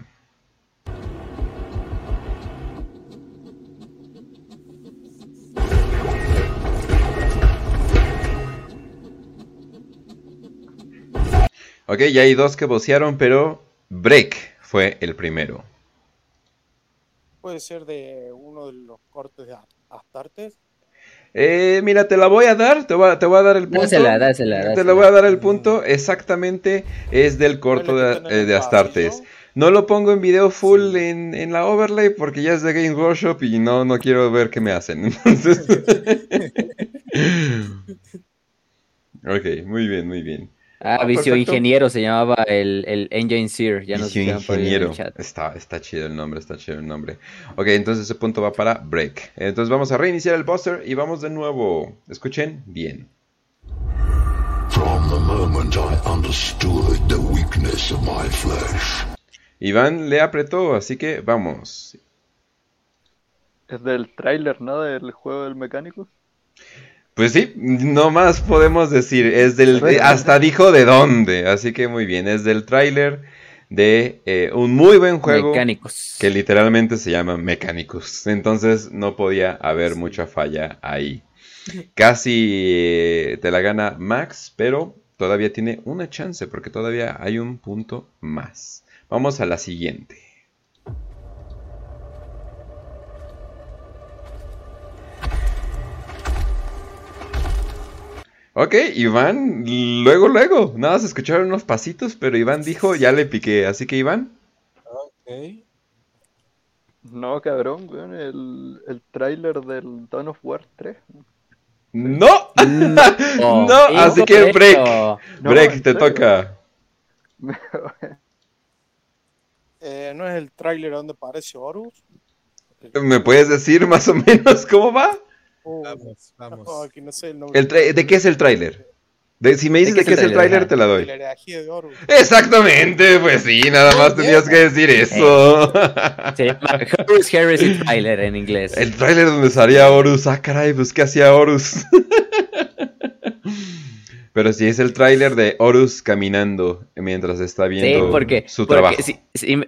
Ok, ya hay dos que vocearon, pero Break fue el primero. ¿Puede ser de uno de los cortes de Astartes? Eh, mira, te la voy a dar, te voy a, te voy a dar el punto. Dásela, dásela, dásela. Te la voy a dar el punto, exactamente, es del corto de, eh, de Astartes. No lo pongo en video full en, en la overlay porque ya es de Game Workshop y no, no quiero ver qué me hacen. Entonces... Ok, muy bien, muy bien. Ah, ah Vicio perfecto. Ingeniero se llamaba el, el Engine Seer. Ya Vicio nos Ingeniero. En el chat. Está, está chido el nombre, está chido el nombre. Ok, entonces ese punto va para Break. Entonces vamos a reiniciar el póster y vamos de nuevo. Escuchen bien. From the moment I understood the weakness of my flesh. Iván le apretó, así que vamos. Es del tráiler, ¿no? Del juego del mecánico. Pues sí, no más podemos decir, es del de, hasta dijo de dónde, así que muy bien, es del tráiler de eh, un muy buen juego Mecánicos. Que literalmente se llama Mecánicos, entonces no podía haber mucha falla ahí. Casi eh, te la gana Max, pero todavía tiene una chance porque todavía hay un punto más. Vamos a la siguiente. Ok, Iván, luego, luego, nada más escucharon unos pasitos, pero Iván dijo, ya le piqué, así que Iván. Ok. No, cabrón, weón, el, el tráiler del Dawn of War tres. ¡No! ¡No! no así que Break, Break, no, te toca. eh, ¿No es el tráiler donde aparece Horus? ¿Me puedes decir más o menos cómo va? Oh, vamos, vamos. No, aquí no sé el nombre. El tra- ¿De qué es el tráiler? Si me dices de qué es el tráiler, te la doy. Exactamente, pues sí, nada más tenías que decir eso. Se llama Horus Heresy Trailer en inglés. El tráiler donde salía Horus. Ah, caray, pues ¿qué hacía Horus? Pero sí, es el tráiler de Horus caminando mientras está viendo sí, porque, su porque trabajo. Sí, sí,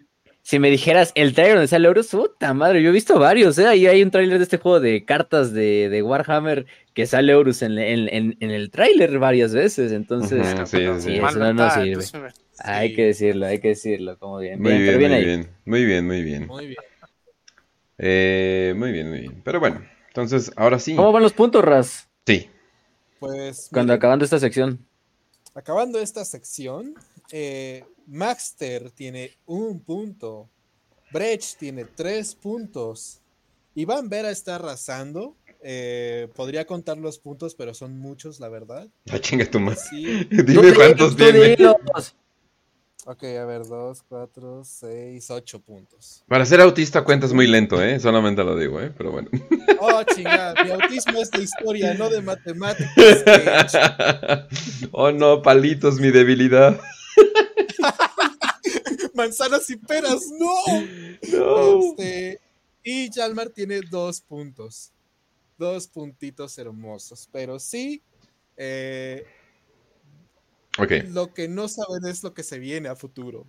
Si me dijeras el trailer donde sale Horus, puta madre, yo he visto varios, ¿eh? Ahí hay un trailer de este juego de cartas de, de Warhammer que sale Horus en, en, en, en el trailer varias veces, entonces uh-huh, sí, sí, sí. Eso no nos sirve. Sí. Hay que decirlo, hay que decirlo, como bien. Muy bien, bien, bien, muy, ahí. Bien. muy bien, muy bien. Muy bien. Eh, muy bien, muy bien. Pero bueno, entonces ahora sí. ¿Cómo van los puntos, Raz? Sí. Pues cuando acabando esta sección. Acabando esta sección, eh, Maxter tiene un punto, Brecht tiene tres puntos, Iván Vera está arrasando, eh, podría contar los puntos, pero son muchos, la verdad. Ah, chinga tu madre. Sí. Dime cuántos tiene. Ok, a ver, dos, cuatro, seis, ocho puntos. Para ser autista cuentas muy lento, ¿eh? Solamente lo digo, ¿eh? Pero bueno. Oh, chingada, mi autismo es de historia, no de matemáticas. ¿Eh? Oh, no, palitos, mi debilidad. Manzanas y peras, ¡no! No. Este, y Yalmar tiene dos puntos. Dos puntitos hermosos, pero sí... Eh, okay. Lo que no saben es lo que se viene a futuro.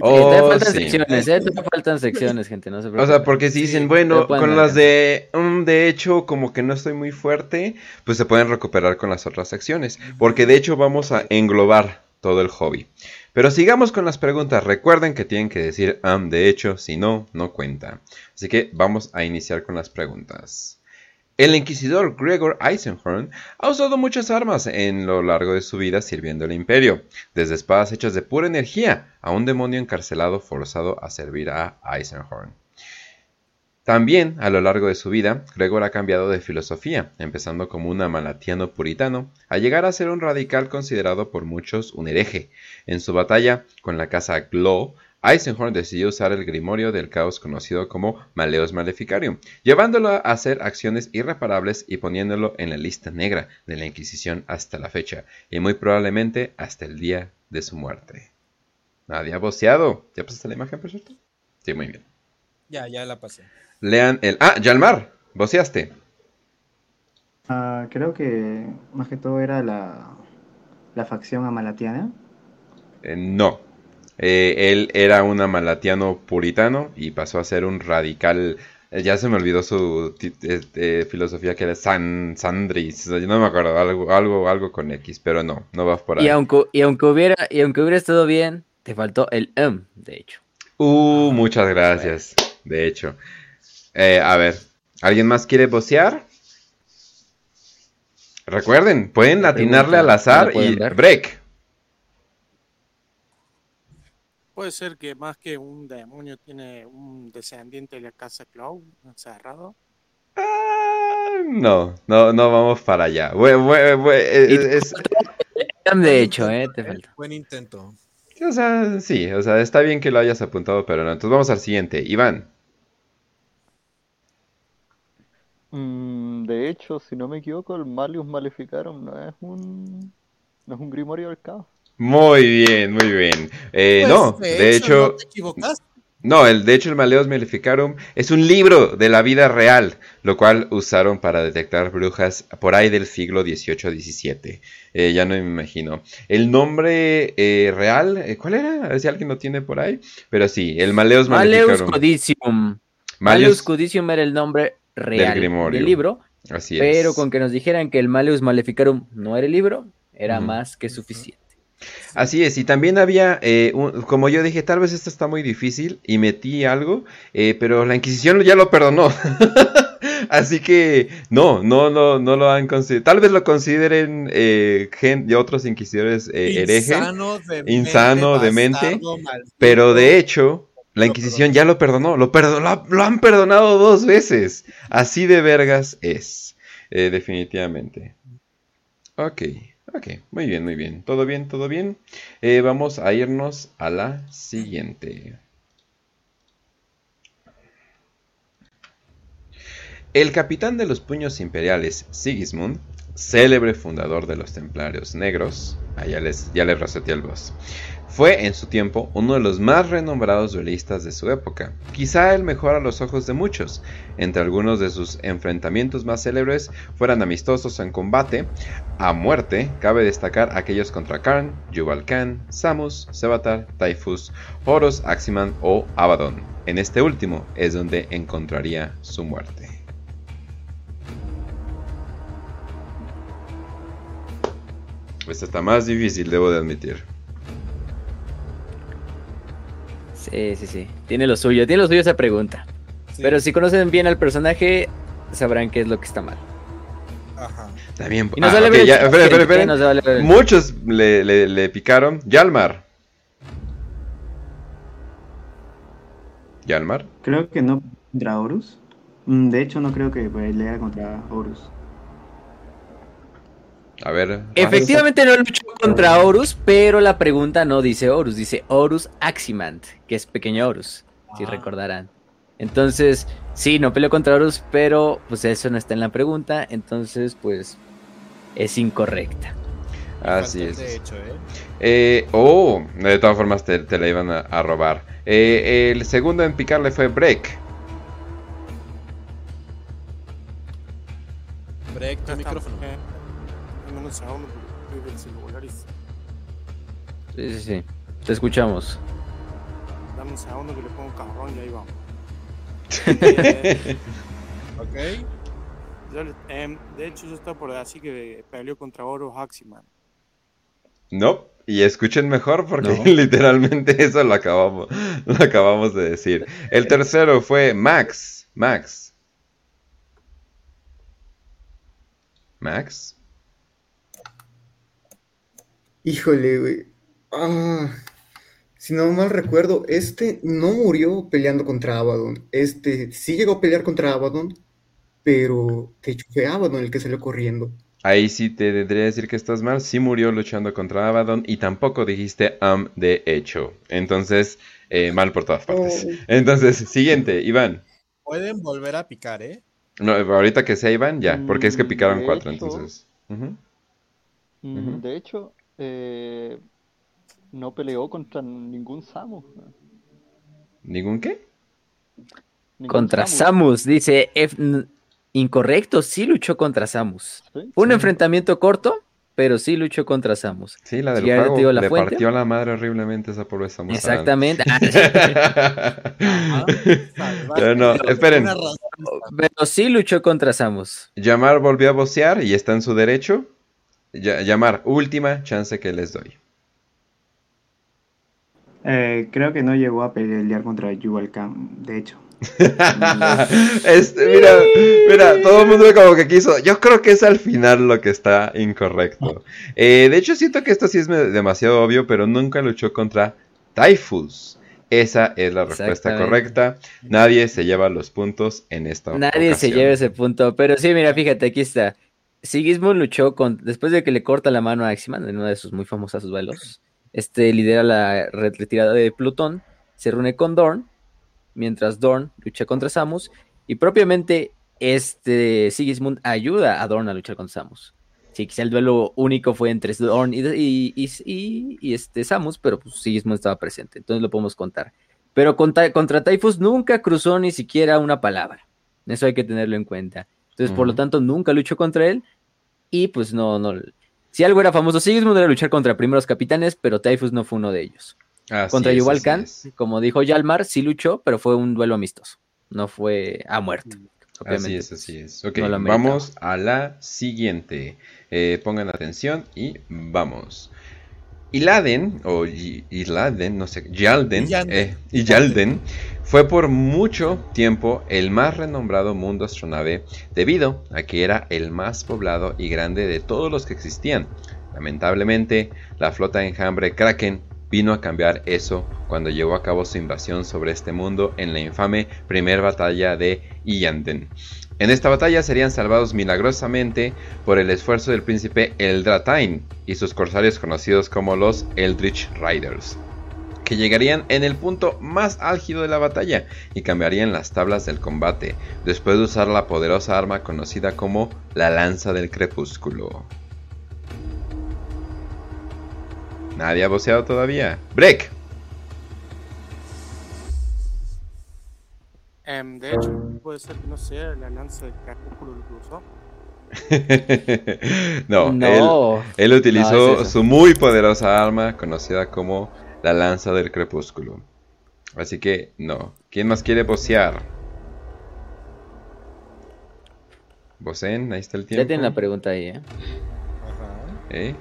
Oh, te faltan sí. secciones, ¿eh? Te faltan secciones, gente, no se preocupen. O sea, porque si dicen, sí, bueno, con las de um, de hecho, como que no estoy muy fuerte, pues se pueden recuperar con las otras secciones, porque de hecho vamos a englobar todo el hobby. Pero sigamos con las preguntas. Recuerden que tienen que decir um, de hecho, si no, no cuenta. Así que vamos a iniciar con las preguntas. El inquisidor Gregor Eisenhorn ha usado muchas armas en lo largo de su vida sirviendo al imperio, desde espadas hechas de pura energía a un demonio encarcelado forzado a servir a Eisenhorn. También, a lo largo de su vida, Gregor ha cambiado de filosofía, empezando como un amalatiano puritano, a llegar a ser un radical considerado por muchos un hereje. En su batalla con la casa Glow, Eisenhorn decidió usar el grimorio del caos conocido como Maleus Maleficarium, llevándolo a hacer acciones irreparables y poniéndolo en la lista negra de la Inquisición hasta la fecha, y muy probablemente hasta el día de su muerte. Nadie ha voceado. ¿Ya pasaste la imagen, por cierto? Sí, muy bien. Ya, ya la pasé. Lean el... ¡Ah, Yalmar! ¿Voceaste? Uh, creo que más que todo era la, la facción amalatiana. Eh, no. Eh, él era un amalatiano puritano y pasó a ser un radical. Eh, ya se me olvidó su t- t- t- filosofía, que era San Sandris. Yo no me acuerdo, algo, algo, algo con X, pero no, no va por ahí. Y aunque, y aunque hubiera, y aunque hubiera estado bien, te faltó el M, de hecho. Uh, muchas gracias. De hecho. Eh, a ver, ¿alguien más quiere vocear? Recuerden, pueden atinarle al azar y break. Puede ser que más que un demonio tiene un descendiente de la casa Clow encerrado. Ah, no, no, no vamos para allá. Bue, bue, bue, es, es... De hecho, eh, te falta. Buen intento. O sea, sí, o sea, está bien que lo hayas apuntado, pero no. Entonces vamos al siguiente, Iván. Mm, de hecho, si no me equivoco, el Malius Maleficarum no es un, no es un grimorio del caos. Muy bien, muy bien. Eh, pues no, de, de hecho... hecho... No, te equivocaste. No, el, de hecho el Maleus Maleficarum es un libro de la vida real, lo cual usaron para detectar brujas por ahí del siglo dieciocho diecisiete. Eh, ya no me imagino. El nombre eh, real, eh, ¿cuál era? A ver si alguien lo tiene por ahí. Pero sí, el Maleus Maleficarum. Maleus Codicium. Maleus Codicium era el nombre real del, del libro. Así es. Pero con que nos dijeran que el Maleus Maleficarum no era el libro, era mm. más que suficiente. Así es, y también había, eh, un, como yo dije, tal vez esto está muy difícil y metí algo, eh, pero la Inquisición ya lo perdonó. Así que no, no, no, no lo han considerado. Tal vez lo consideren eh, gen- y otros inquisidores eh, herejes, insano de mente, pero de hecho... La Inquisición ya lo perdonó, lo, perdo- lo, lo han perdonado dos veces. Así de vergas es, eh, definitivamente. Ok, ok, muy bien, muy bien. Todo bien, todo bien. Eh, vamos a irnos a la siguiente. El capitán de los puños imperiales, Sigismund, célebre fundador de los Templarios Negros, ah, ya les, ya les reseteé el boss, Fue, en su tiempo, uno de los más renombrados duelistas de su época, quizá el mejor a los ojos de muchos. Entre algunos de sus enfrentamientos más célebres fueran amistosos en combate a muerte, cabe destacar aquellos contra Karn, Jubal Khan, Samus, Sevatar, Typhus, Horus, Aximan o Abaddon. En este último es donde encontraría su muerte. Esta está más difícil, debo de admitir. Sí, sí, sí. Tiene lo suyo, tiene lo suyo esa pregunta. Sí. Pero si conocen bien al personaje, sabrán qué es lo que está mal. Ajá. También. Y nos ah, vale okay, ver ya, esperen, esperen, esperen. Nos vale ver muchos le, le, le picaron. Yalmar. Yalmar. Creo que no contra Horus. De hecho, no creo que pues, le era contra Horus. A ver. Efectivamente no luchó contra Horus, pero la pregunta no dice Horus, dice Horus Aximant, que es pequeño Horus, ah. si recordarán. Entonces, sí, no peleó contra Horus, pero pues eso no está en la pregunta, entonces pues es incorrecta. Así es. De hecho, ¿eh? Eh, oh, de todas formas te, te la iban a, a robar. Eh, el segundo en picarle fue Break. Break, tu micrófono. Sí, sí, sí. Te escuchamos. Dame un segundo que le pongo un cabrón y ahí vamos. eh, ok. Yo, eh, de hecho, yo estaba por así que peleó contra Horus Aximan. No, y escuchen mejor porque no. Literalmente eso lo acabamos, lo acabamos de decir. El tercero fue Max. Max. Max. Híjole, güey. Ah, si no mal recuerdo, este no murió peleando contra Abaddon. Este sí llegó a pelear contra Abaddon, pero de hecho fue Abaddon el que salió corriendo. Ahí sí te tendría que decir que estás mal. Sí murió luchando contra Abaddon y tampoco dijiste am um, de hecho. Entonces, eh, mal por todas partes. Oh. Entonces, siguiente, Iván. Pueden volver a picar, ¿eh? No, ahorita que sea Iván, ya, porque es que picaron de cuatro, hecho, entonces. Uh-huh. Uh-huh. De hecho... Eh, no peleó contra ningún Samus. ¿Ningún qué? Ningún contra Samus, Samus dice F- incorrecto, sí luchó contra Samus. ¿Sí? Un sí. enfrentamiento corto, pero sí luchó contra Samus. Sí, la del sí, pago la le fuente. Partió la madre horriblemente esa pobre Samus. Exactamente. pero no, esperen. Pero sí luchó contra Samus. Yamar volvió a vocear y está en su derecho. Llamar, última chance que les doy. Eh, creo que no llegó a pelear contra Jubal Khan, de hecho. este, mira, mira, todo el mundo como que quiso. Yo creo que es al final lo que está incorrecto. Eh, de hecho, siento que esto sí es demasiado obvio, pero nunca luchó contra Typhus. Esa es la respuesta correcta. Nadie se lleva los puntos en esta Nadie ocasión. Nadie se lleva ese punto, pero sí, mira, fíjate, aquí está. Sigismund luchó con, después de que le corta la mano a Aximan en uno de sus muy famosos duelos. Este lidera la retirada de Plutón, se reúne con Dorn, mientras Dorn lucha contra Samus, y propiamente este Sigismund ayuda a Dorn a luchar contra Samus. Sí, quizá el duelo único fue entre Dorn y, y, y, y, y este Samus, pero pues, Sigismund estaba presente, entonces lo podemos contar. Pero contra, contra Typhus nunca cruzó ni siquiera una palabra. Eso hay que tenerlo en cuenta. Entonces, uh-huh. por lo tanto, nunca luchó contra él. Y pues no, no. Si algo era famoso, Sigismund era luchar contra primeros capitanes, pero Typhus no fue uno de ellos. Así contra Jubal Khan, como dijo Yalmar, sí luchó, pero fue un duelo amistoso. No fue a muerte. Obviamente. Así es, así es. Ok, no vamos a la siguiente. Eh, pongan atención y vamos. Iladen, o y- Iladen, no sé, Yalden, eh, y Yalden fue por mucho tiempo el más renombrado mundo astronave debido a que era el más poblado y grande de todos los que existían. Lamentablemente, la flota enjambre Kraken vino a cambiar eso cuando llevó a cabo su invasión sobre este mundo en la infame primera batalla de Yalden. En esta batalla serían salvados milagrosamente por el esfuerzo del príncipe Eldrathain y sus corsarios conocidos como los Eldritch Riders, que llegarían en el punto más álgido de la batalla y cambiarían las tablas del combate, después de usar la poderosa arma conocida como la Lanza del Crepúsculo. Nadie ha voceado todavía. ¡Break! Um, de hecho, puede ser que no sea la lanza del crepúsculo lo que usó. no, no. Él, él utilizó no, es su muy poderosa arma conocida como la lanza del crepúsculo. Así que no. ¿Quién más quiere vocear? Vocen, ahí está el tiempo. Ya tienen la pregunta ahí, ¿eh? Ajá. ¿Eh?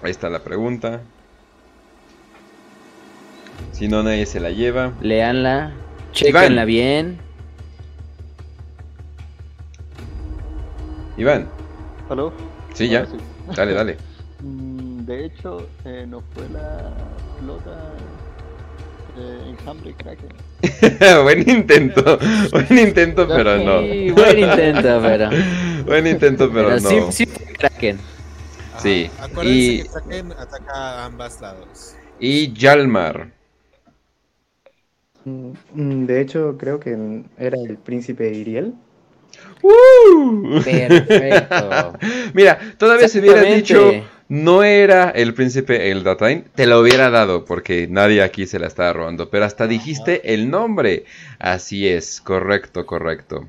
Ahí está la pregunta. Si no, nadie se la lleva. Leanla, chequenla bien. Iván. ¿Aló? Sí, ya. Sí. Dale, dale. De hecho, eh, no fue la flota de enjambre Kraken. Buen intento, buen intento, pero no. Sí, buen intento, pero. Buen intento, pero, pero no. Sí, sí, Kraken. Sí. Ah, acuérdense y... que Kraken ataca a ambos lados. Y Yalmar. De hecho, creo que era el príncipe Iriel. ¡Uh! Perfecto. Mira, todavía si hubieras dicho no era el príncipe Eldrathain, te lo hubiera dado porque nadie aquí se la estaba robando. Pero hasta dijiste uh-huh. el nombre. Así es, correcto, correcto.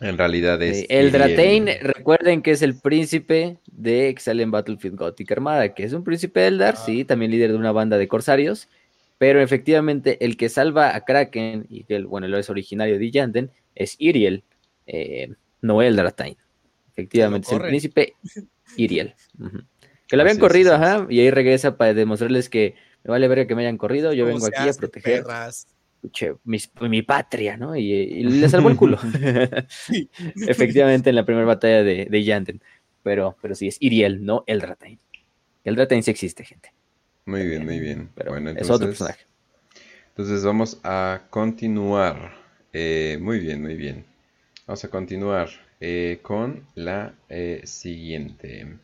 En realidad es sí, Eldrathain, el... recuerden que es el príncipe de Exalen Battlefield Gothic Armada, que es un príncipe Eldar, ah. sí, también líder de una banda de corsarios, pero efectivamente el que salva a Kraken, y que el, bueno, lo es originario de Yanten, es Iriel, eh, no Eldrathain. Efectivamente es el príncipe Iriel. Uh-huh. Que lo habían sí, corrido, sí, sí, ajá, sí. Y ahí regresa para demostrarles que me vale verga que me hayan corrido, yo vengo aquí a proteger... Perras. Che, mi, mi patria, ¿no? Y, y le salvó el culo. Sí. Efectivamente, en la primera batalla de, de Yanten. Pero, pero sí, es Iriel, no Eldrathain. Eldrathain sí existe, gente. Muy bien, muy bien. Pero bueno, entonces, es otro personaje. Entonces vamos a continuar. Eh, muy bien, muy bien. Vamos a continuar eh, con la eh, siguiente.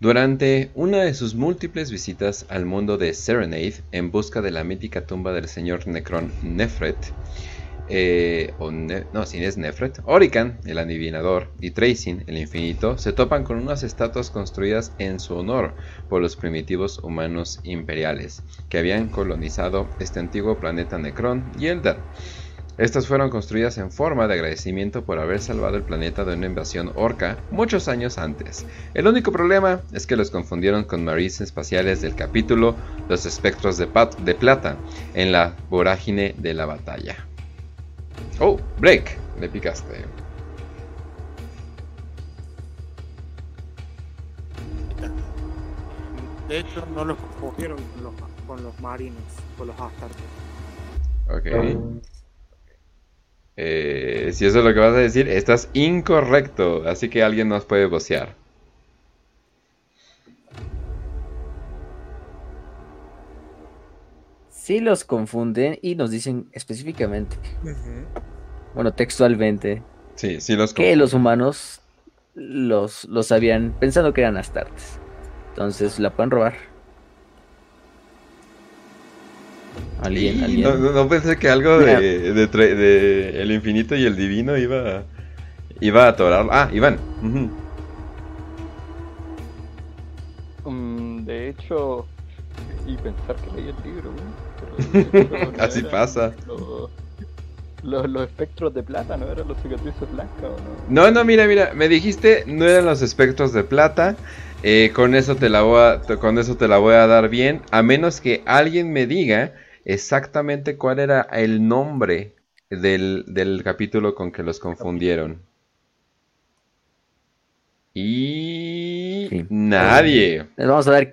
Durante una de sus múltiples visitas al mundo de Serenade en busca de la mítica tumba del señor Necron Nefret, eh, o ne- no, si es Nefret, Orican, el adivinador, y Tracing, el infinito, se topan con unas estatuas construidas en su honor por los primitivos humanos imperiales que habían colonizado este antiguo planeta Necron y Eldar. Estas fueron construidas en forma de agradecimiento por haber salvado el planeta de una invasión orca muchos años antes. El único problema es que los confundieron con marines espaciales del capítulo Los Espectros de, Pat- de Plata en la vorágine de la batalla. Oh, break, me picaste. De hecho, no los confundieron con los, con los marines, con los Astartes. Ok. Um. Eh, si eso es lo que vas a decir, estás incorrecto. Así que alguien nos puede vocear. Sí los confunden y nos dicen específicamente, uh-huh. bueno, textualmente, sí, sí los confunden, que los humanos los, los habían pensando que eran Astartes. Entonces la pueden robar. Alguien, sí, alguien. No, no pensé que algo de, de, de, de El Infinito y el Divino iba a, iba a atorarlo. Ah, Iván. Uh-huh. Um, de hecho, y pensar que leí el libro, ¿eh? Pero hecho, no así pasa. Los, los, los espectros de plata, ¿no eran los cicatrices blancas o no? No, no, mira, mira, me dijiste no eran los espectros de plata. Eh, con eso te la voy a, con eso te la voy a dar bien, a menos que alguien me diga exactamente cuál era el nombre del, del capítulo con que los confundieron. Y... Sí. Nadie. Les vamos a dar...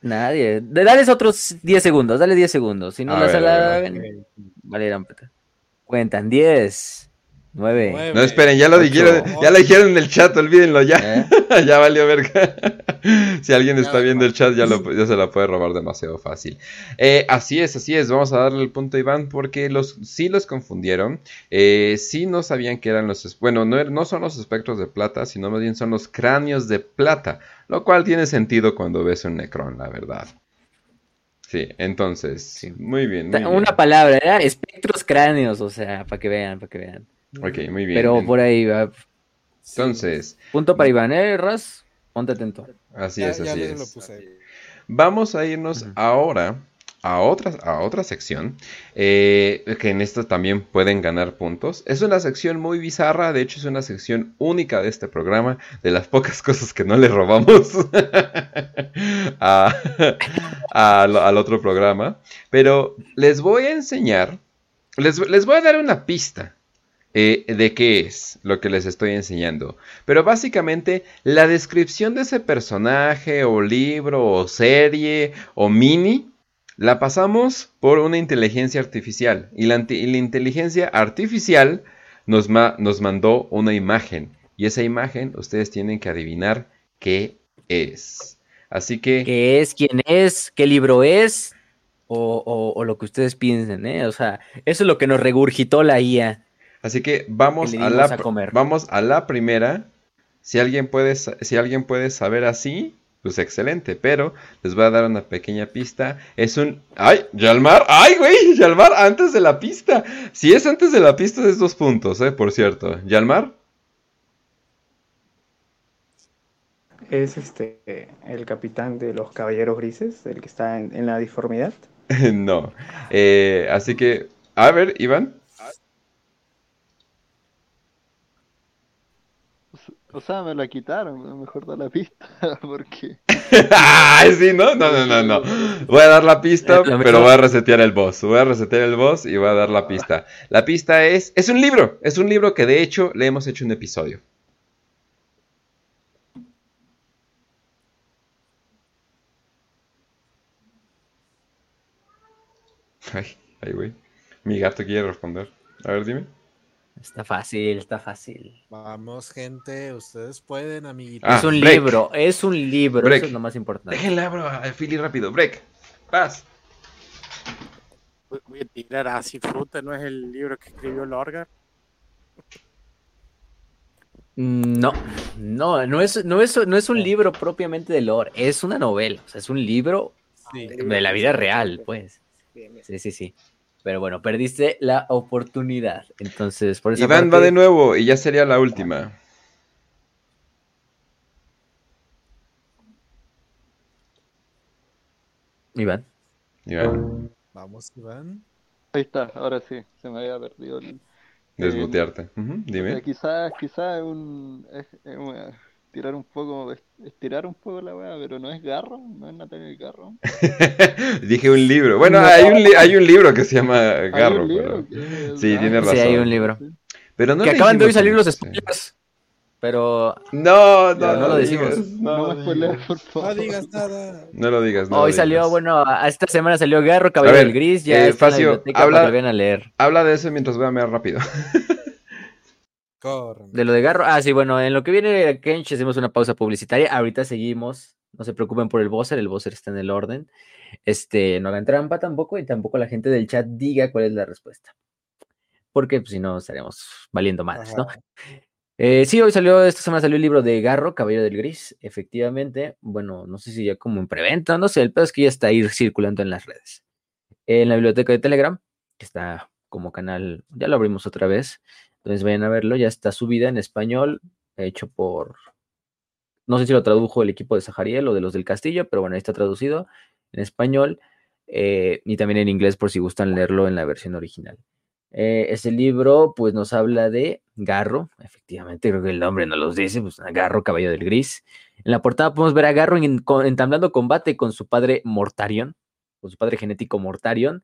Nadie. Dales otros diez segundos, dale diez segundos. Si no a la ver, sala... Ven... Vale, irán. Cuentan diez... nueve. No, esperen, ya lo ocho, dijeron, ya lo dijeron en el chat, olvídenlo ya. ¿Eh? Ya valió verga. Si alguien está viendo el chat, ya, lo, ya se la puede robar demasiado fácil. Eh, así es, así es. Vamos a darle el punto a Iván porque los sí los confundieron. Eh, sí no sabían que eran los... Bueno, no, no son los espectros de plata, sino más bien son los cráneos de plata. Lo cual tiene sentido cuando ves un necrón, la verdad. Sí, entonces, sí. Muy bien. Muy Una bien. Palabra, eran espectros cráneos, o sea, para que vean, para que vean. Ok, muy bien. Pero bien. Por ahí va. Entonces. Punto para Iván, ¿eh, Ras? Ponte atento. Así es, ya, así ya es. Lo puse. Vamos a irnos uh-huh. ahora a otra, a otra sección, eh, que en esta también pueden ganar puntos. Es una sección muy bizarra, de hecho es una sección única de este programa, de las pocas cosas que no le robamos a, a, al, al otro programa. Pero les voy a enseñar, les, les voy a dar una pista eh, de qué es lo que les estoy enseñando. Pero básicamente la descripción de ese personaje o libro o serie o mini... la pasamos por una inteligencia artificial. Y la, y la inteligencia artificial nos, ma- nos mandó una imagen. Y esa imagen ustedes tienen que adivinar qué es. Así que... ¿qué es? ¿Quién es? ¿Qué libro es? O, o, o lo que ustedes piensen, ¿eh? O sea, eso es lo que nos regurgitó la I A. Así que vamos, a la, a, pr- vamos a la primera. Si alguien puede, si alguien puede saber así... pues excelente, pero les voy a dar una pequeña pista. Es un... ¡ay, Yalmar! ¡Ay, güey! ¡Yalmar, antes de la pista! Si es antes de la pista, es dos puntos, eh, por cierto. ¿Yalmar? ¿Es este el capitán de los Caballeros Grises? ¿El que está en, en la disformidad? No. Eh, así que... a ver, Iván. O sea, me la quitaron, mejor da la pista, porque... ¡ah, sí, no! No, no, no, no. Voy a dar la pista, pero voy a resetear el boss. Voy a resetear el boss y voy a dar la pista. La pista es... es un libro. Es un libro que, de hecho, le hemos hecho un episodio. Ay, ay, güey. Mi gato quiere responder. A ver, dime. Está fácil, está fácil. Vamos, gente, ustedes pueden, amiguitos. Ah, es un break. libro, es un libro, break. Eso es lo más importante. Déjenle abro al Fili rápido, break. Paz. Voy a tirar así fruta, ¿no es el libro que escribió Lorgar? No, no, no es, no es, no es un libro propiamente de lore, es una novela, o sea, es un libro sí. de la vida real, pues. Sí, sí, sí. Pero bueno, perdiste la oportunidad. Entonces, por esa Iván parte... va de nuevo y ya sería la última. Iván. Iván. Vamos, Iván. Ahí está, ahora sí. Se me había perdido el... desmutearte. Eh, uh-huh, dime. Quizás, quizás un... es, es una... tirar un poco, estirar un poco la weá, pero no es Garro, no es Nathaniel Garro. Dije un libro. Bueno, no, hay un li- hay un libro que se llama Garro, pero... que... sí, tiene razón. Sí, hay un libro. Pero no que acaban de hoy salir los spoilers. Pero no, no, pero no, no lo decimos. Digas, no, no, spoiler, por favor. No digas nada. No lo digas, no. Hoy digas. Salió, bueno, esta semana salió Garro, Caballero del Gris, ya eh, está Facio, en la biblioteca habla, para que vayan a leer. Habla de eso mientras voy a mear rápido. De lo de Garro, ah sí, bueno, en lo que viene Kench hacemos una pausa publicitaria, ahorita seguimos, no se preocupen por el buzzer, el buzzer está en el orden, este, no hagan trampa tampoco y tampoco la gente del chat diga cuál es la respuesta, porque pues, si no estaremos valiendo madres, ¿no? Eh, sí, hoy salió, esta semana salió el libro de Garro, Caballero del Gris, efectivamente, bueno, no sé si ya como en preventa, no sé, el pedo es que ya está ahí circulando en las redes, en la biblioteca de Telegram, que está como canal, ya lo abrimos otra vez. Entonces vayan a verlo, ya está subida en español, hecho por, no sé si lo tradujo el equipo de Zahariel o de los del Castillo, pero bueno, ahí está traducido en español eh, y también en inglés por si gustan leerlo en la versión original. Eh, ese libro pues nos habla de Garro, efectivamente creo que el nombre no los dice, pues Garro, Caballo del Gris. En la portada podemos ver a Garro entablando combate con su padre Mortarion, con su padre genético Mortarion,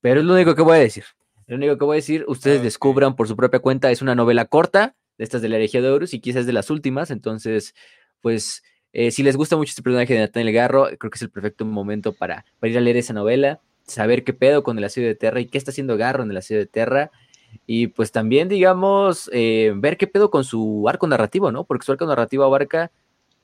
pero es lo único que voy a decir. Lo único que voy a decir, ustedes okay. descubran por su propia cuenta, es una novela corta, de estas de la herejía de Horus y quizás de las últimas, entonces, pues, eh, si les gusta mucho este personaje de Nathaniel Garro, creo que es el perfecto momento para, para ir a leer esa novela, saber qué pedo con el asedio de Terra y qué está haciendo Garro en el asedio de Terra, y pues también, digamos, eh, ver qué pedo con su arco narrativo, ¿no? Porque su arco narrativo abarca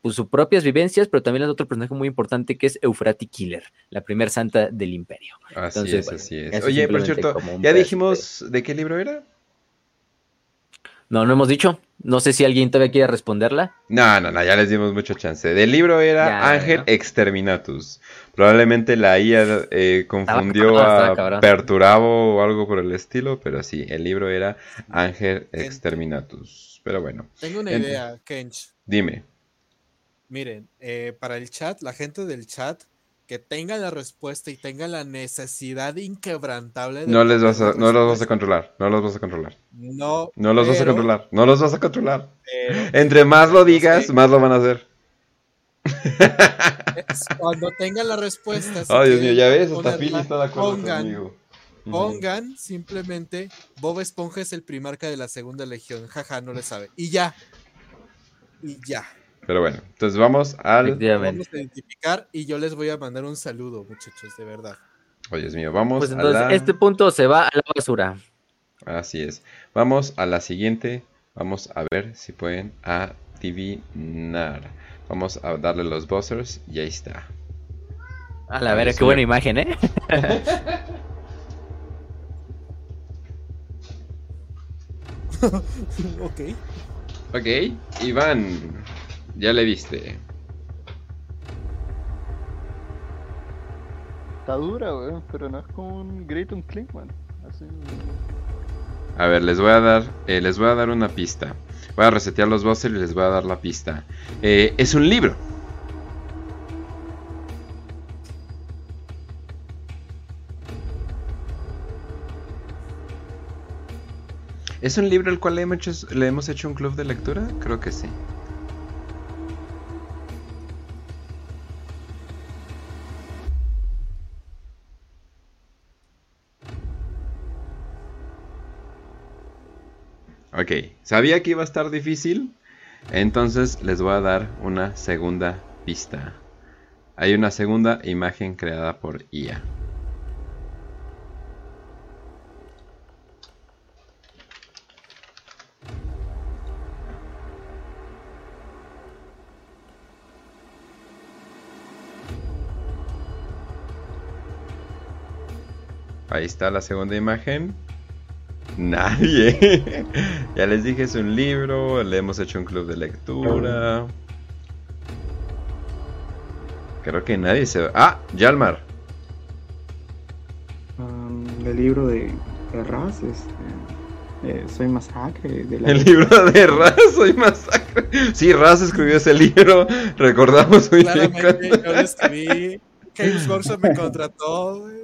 pues, sus propias vivencias, pero también es otro personaje muy importante que es Eufrati Killer, la primer santa del imperio. Así Entonces, es, bueno, así es. Oye, por cierto, ¿ya dijimos de qué libro era? No, no hemos dicho. No sé si alguien todavía quiere responderla. No, no, no, ya les dimos mucho chance. Del libro era ya, Ángel ¿no? Exterminatus. Probablemente la I A eh, confundió ah, a Perturabo o algo por el estilo, pero sí, el libro era Ángel Exterminatus. Pero bueno. Tengo una idea, Kench. Dime. Miren, eh, para el chat, la gente del chat que tenga la respuesta y tenga la necesidad inquebrantable de... No les vas a, no los vas a controlar, no los vas a controlar. No, no los pero, vas a controlar, no los vas a controlar. Pero, Entre más lo digas, sí. más lo van a hacer. Cuando tengan la respuesta... Oh, Dios mío, ya ves, hasta Philly está de acuerdo pongan, conmigo. Pongan, uh-huh. simplemente, Bob Esponja es el primarca de la segunda legión, jaja, no le sabe. Y ya, y ya. Pero bueno, entonces vamos al... Vamos a identificar y yo les voy a mandar un saludo, muchachos, de verdad. Oye, Dios mío, vamos pues entonces, a la... este punto se va a la basura. Así es. Vamos a la siguiente. Vamos a ver si pueden adivinar. Vamos a darle los buzzers y ahí está. A la ver, qué buena imagen, ¿eh? Ok. Ok, Iván... Ya le diste. Está dura, weón, pero no es como un Great on Click, man. Así... A ver, les voy a dar, eh, les voy a dar una pista. Voy a resetear los bosses y les voy a dar la pista. Eh, es un libro. ¿Es un libro al cual le hemos hecho, le hemos hecho un club de lectura? Creo que sí. Ok, sabía que iba a estar difícil, entonces les voy a dar una segunda pista. Hay una segunda imagen creada por I A. Ahí está la segunda imagen. Nadie. Ya les dije, es un libro, le hemos hecho un club de lectura. Creo que nadie se va. ¡Ah! Yalmar. Um, el libro de, de Raz, este, eh, Soy Masacre. De la... El libro de Raz, Soy Masacre. Sí, Raz escribió ese libro, recordamos muy bien. Claramente yo lo escribí, James Gorson me contrató, güey.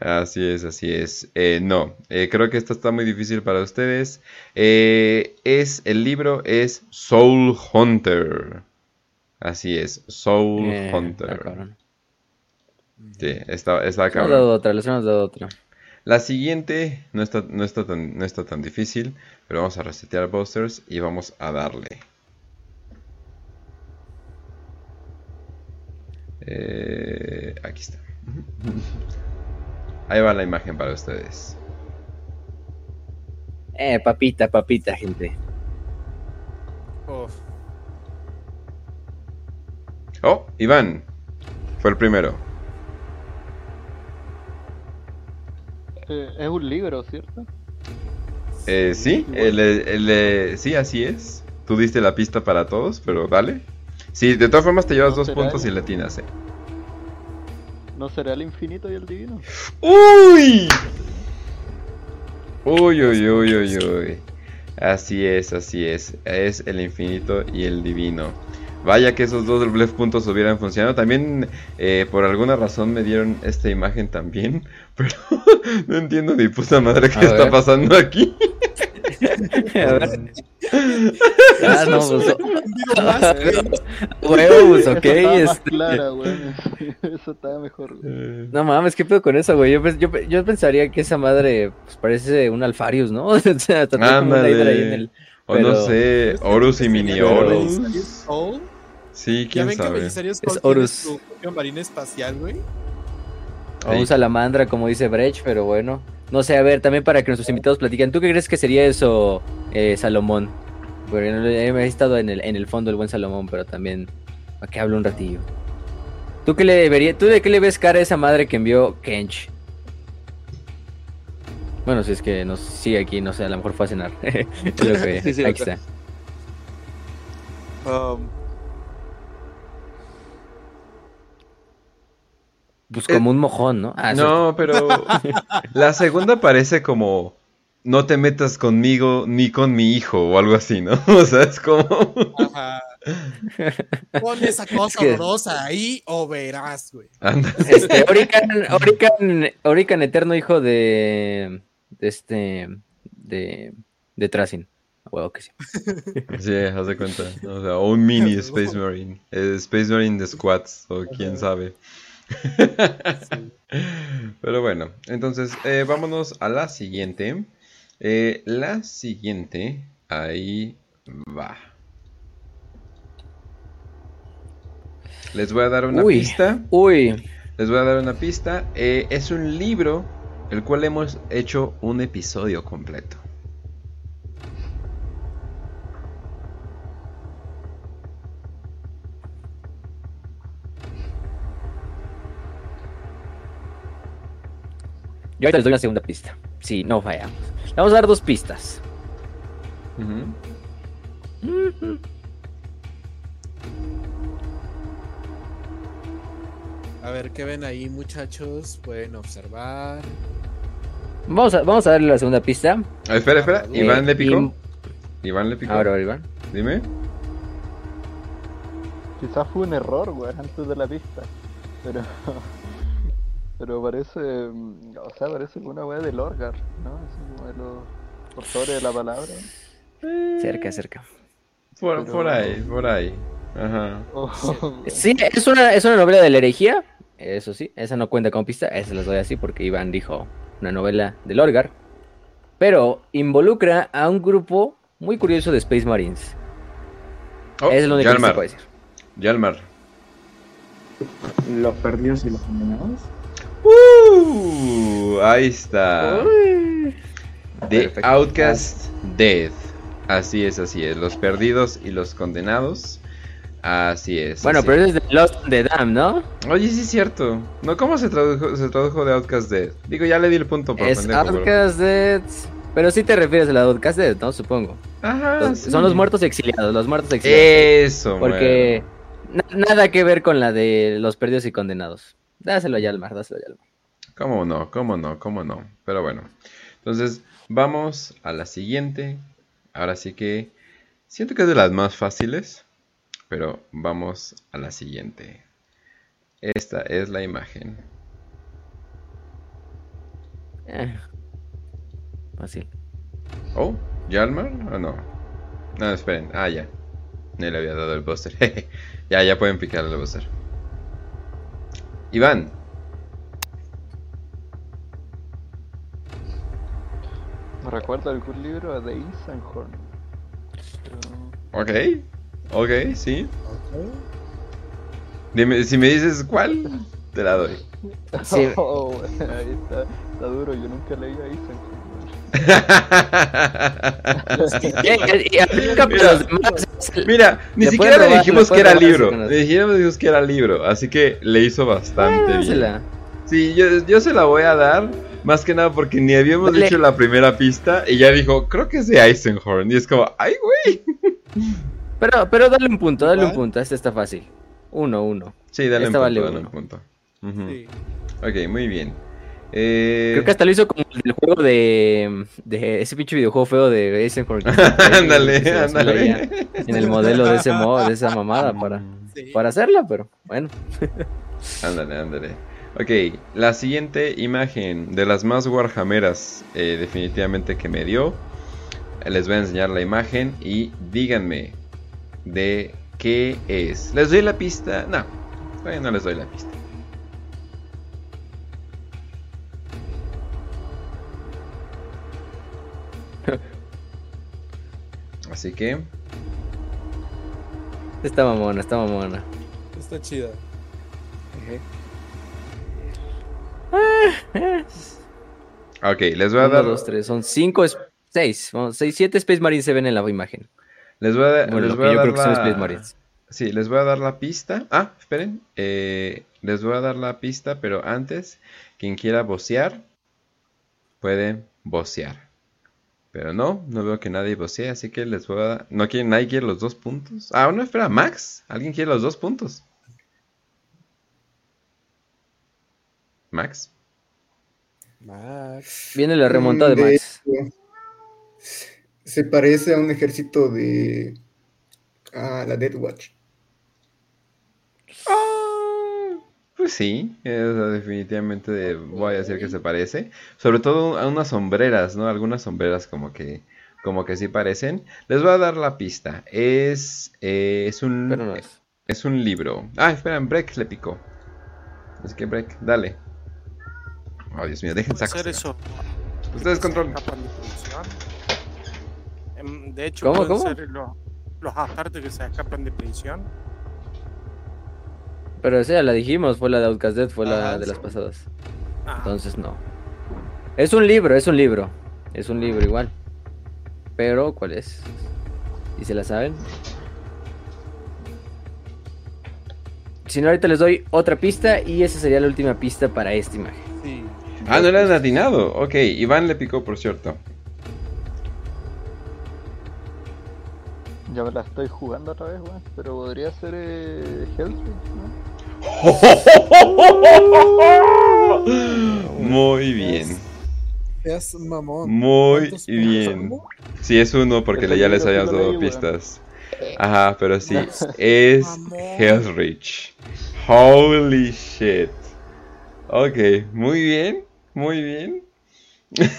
Así es, así es. Eh, no, eh, creo que esto está muy difícil para ustedes. Eh, es el libro es Soul Hunter. Así es, Soul eh, Hunter. Sí, está, está cabrón. Les hemos dado otra, les hemos dado otra. La siguiente no está, no está tan, no está tan difícil, pero vamos a resetear busters y vamos a darle. Eh, aquí está. Ahí va la imagen para ustedes. Eh, papita, papita, gente. Oh, oh Iván. Fue el primero. Eh, es un libro, ¿cierto? Eh, sí, el, el, el, el, sí, así es. Tú diste la pista para todos, pero dale. Sí, de todas formas te llevas no dos puntos el... y latinas, eh. ¿No será El Infinito y el Divino? ¡Uy! Uy, uy, uy, uy, uy. Así es, así es. Es El Infinito y el Divino. Vaya que esos dos blef puntos hubieran funcionado. También, eh, por alguna razón me dieron esta imagen también. Pero no entiendo ni puta madre qué está pasando aquí. A ver. Ah, no, pues. Huevos, ok. Eso este... clara, güey. Eso estaba mejor, güey. No mames, ¿qué pedo con eso, güey? Yo, yo, yo pensaría que esa madre pues, parece un Alfarius, ¿no? O sea, ah, como ahí en el... O pero... no sé, Horus y Mini Horus. Sí, quién ¿Ya ven sabe. Que es Horus. Tu propio marín espacial, güey. O un salamandra, como dice Brecht, pero bueno. No sé, a ver, también para que nuestros invitados platiquen. ¿Tú qué crees que sería eso, eh, Salomón? Porque he estado en el, en el fondo el buen Salomón, pero también... Aquí hablo un ratillo. ¿Tú, qué le vería, ¿Tú de qué le ves cara a esa madre que envió Kench? Bueno, si es que nos sigue aquí, no sé, a lo mejor fue a cenar. Es lo que, sí, sí, aquí está. Um... Pues como eh, un mojón, ¿no? Ah, no, pero la segunda parece como no te metas conmigo ni con mi hijo o algo así, ¿no? O sea, es como... Ajá. Pon esa cosa horrorosa es que... ahí o verás, güey. Este, Orican, Orican, Orican eterno hijo de... de este... de... de Tracin. Huevo que sí. Sí, haz de cuenta. O sea, un mini Space Marine. Eh, Space Marine de Squats, o quién sabe. Sí. Pero bueno, entonces, eh, vámonos a la siguiente. Eh, la siguiente, ahí va. Les voy a dar una uy, pista. Uy. Les voy a dar una pista. Eh, es un libro, el cual hemos hecho un episodio completo. Yo ahorita les doy una segunda pista. Sí, no fallamos. Le vamos a dar dos pistas. Uh-huh. Uh-huh. A ver, ¿qué ven ahí, muchachos? Pueden observar. Vamos a, vamos a darle la segunda pista. Ah, espera, espera. Eh, Iván le picó. Y... Iván le picó. Ahora, Iván. Dime. Quizás fue un error, güey, antes de la pista. Pero... Pero parece, o sea, parece una weá del Orgar, ¿no? Es como de los portadores de la palabra. Cerca, cerca. Por, Pero... por ahí, por ahí. Ajá. Oh. Sí, es una, es una novela de la herejía, eso sí, esa no cuenta con pista, esa las doy así porque Iván dijo una novela del Orgar. Pero involucra a un grupo muy curioso de Space Marines. Oh, es lo único que se puede decir. Yalmar. ¿Los perdidos y los condenados? Uh, ahí está. Uy. The Perfecto. Outcast Dead. Así es, así es. Los perdidos y los condenados. Así es. Bueno, así pero es de Lost in the Dam, ¿no? Oye, sí es cierto. No, ¿cómo se tradujo, se tradujo de Outcast Dead? Digo, ya le di el punto por Es pendejo, Outcast bro. Dead. Pero sí te refieres a la Outcast Dead, ¿no? Supongo. Ajá. Los, sí. Son los muertos exiliados, los muertos exiliados. Eso, porque na- nada que ver con la de los perdidos y condenados. Dáselo ya al mar, dáselo ya al mar. Cómo no, cómo no, cómo no. Pero bueno, entonces vamos a la siguiente. Ahora sí que siento que es de las más fáciles, pero vamos a la siguiente. Esta es la imagen. Eh, fácil. Oh, ¿ya al mar o no? No, esperen, ah ya. No le había dado el buzzer. Ya, ya pueden picar el buzzer. Iván. Me recuerda algún libro de Isenhorn. Pero... Ok, ok, sí. Okay. Dime, si me dices cuál, te la doy. Sí. Oh, bueno, ahí está, está duro, yo nunca leí a Isenhorn. Mira, ni siquiera le dijimos que era libro. Ni siquiera le dijimos que era libro. Así que le hizo bastante bien. Sí, yo, yo se la voy a dar. Más que nada porque ni habíamos dicho la primera pista. Y ya dijo, creo que es de Eisenhorn. Y es como, ¡ay, güey! Pero, pero dale un punto, dale un punto. Este está fácil. Uno, uno. Sí, dale un punto, dale un punto. Ok, muy bien. Eh... Creo que hasta lo hizo como el juego de, de ese pinche videojuego feo de Eisenhorn. Ándale, ándale. En el modelo de ese modo, de esa mamada para, sí. para hacerla, pero bueno. Ándale, ándale. Ok, la siguiente imagen de las más warhammeras eh, definitivamente que me dio. Les voy a enseñar la imagen y díganme de qué es. ¿Les doy la pista? No, todavía no les doy la pista. Así que... Está mamona, está mamona. Está chida. Ok, les voy a Uno, dar... dos, tres, son cinco, seis. Bueno, seis, siete Space Marines se ven en la imagen. Les voy a, da... bueno, les voy a dar la... Sí, les voy a dar la pista. Ah, esperen. Eh, les voy a dar la pista, pero antes, quien quiera vocear, puede vocear. Pero no, no veo que nadie vocee, así que les voy a dar... ¿No quieren, nadie quiere los dos puntos? Ah, no, espera, Max. ¿Alguien quiere los dos puntos? Max. Max. Viene la remontada de Max. Se parece a un ejército de... a la Death Watch. Ah, pues sí, eso definitivamente voy a decir que se parece. Sobre todo a unas sombreras, ¿no? Algunas sombreras como que... como que sí parecen. Les voy a dar la pista. Es... Eh, es un... Pero no es. Es un libro. Ah, esperen, Breck le picó. Así que Breck, dale. Oh, Dios mío, dejen sacar eso. Ustedes controlen. De hecho, ¿Cómo, pueden ¿cómo? ser los, los Astartes que se escapan de prisión. Pero esa ya la dijimos, fue la de Outcast Death, fue ah, la sí. de las pasadas. Ah. Entonces no. Es un libro, es un libro. Es un libro igual. Pero, ¿cuál es? ¿Y se la saben? Si no, ahorita les doy otra pista y esa sería la última pista para esta imagen. Sí. Ah, no le han atinado. Ok, Iván le picó, por cierto. Ya me la estoy jugando otra vez, güey. Pero podría ser eh, Hellspace, ¿no? Muy bien. Es mamón. Muy bien. Sí, es uno porque ya les habíamos dado pistas. Ajá, pero sí, es Hellsreach. Holy shit. Ok, muy bien, muy bien.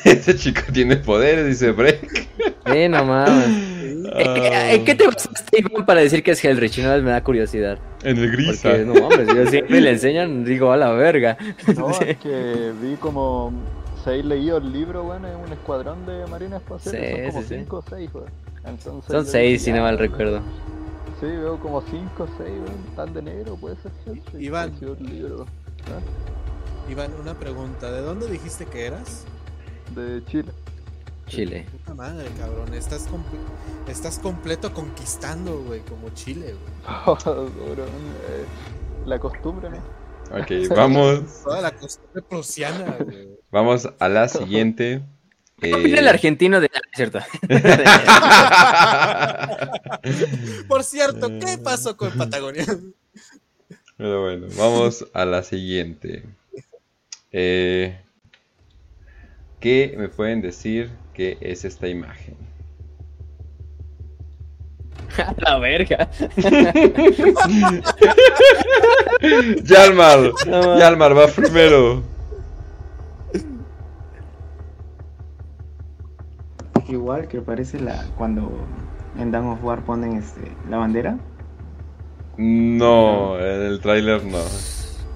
Este chico tiene poderes, dice Breck. Sí, no mames. ¿En uh... qué te basaste, Iván, para decir que es Hellsreach? Una vez me da curiosidad. En el gris. Porque, no mames, yo siempre le enseñan, digo, a la verga. No, es que vi como seis leídos el libro, bueno, en un escuadrón de marines espaciales. Sí, son como cinco o seis, güey. Entonces, son seis, si no mal recuerdo. Sí, veo como cinco o seis, tan de negro, puede ser gente. Iván, libro, ¿eh? Iván, una pregunta, ¿de dónde dijiste que eras? De Chile. Chile. Puta madre, cabrón, estás, comp- estás completo conquistando, güey, como Chile, güey. Cabrón, eh, la costumbre, ¿no? Ok, vamos. Toda la costumbre prusiana, güey. Vamos a la siguiente. Eh... el argentino de... ¿cierto? Por cierto, ¿qué pasó con Patagonia? Pero bueno, vamos a la siguiente. Eh, ¿Qué me pueden decir que es esta imagen? A la verga. Yalmar, no, Yalmar va primero. Igual que parece la cuando en Dawn of War ponen este la bandera. No, en el tráiler no.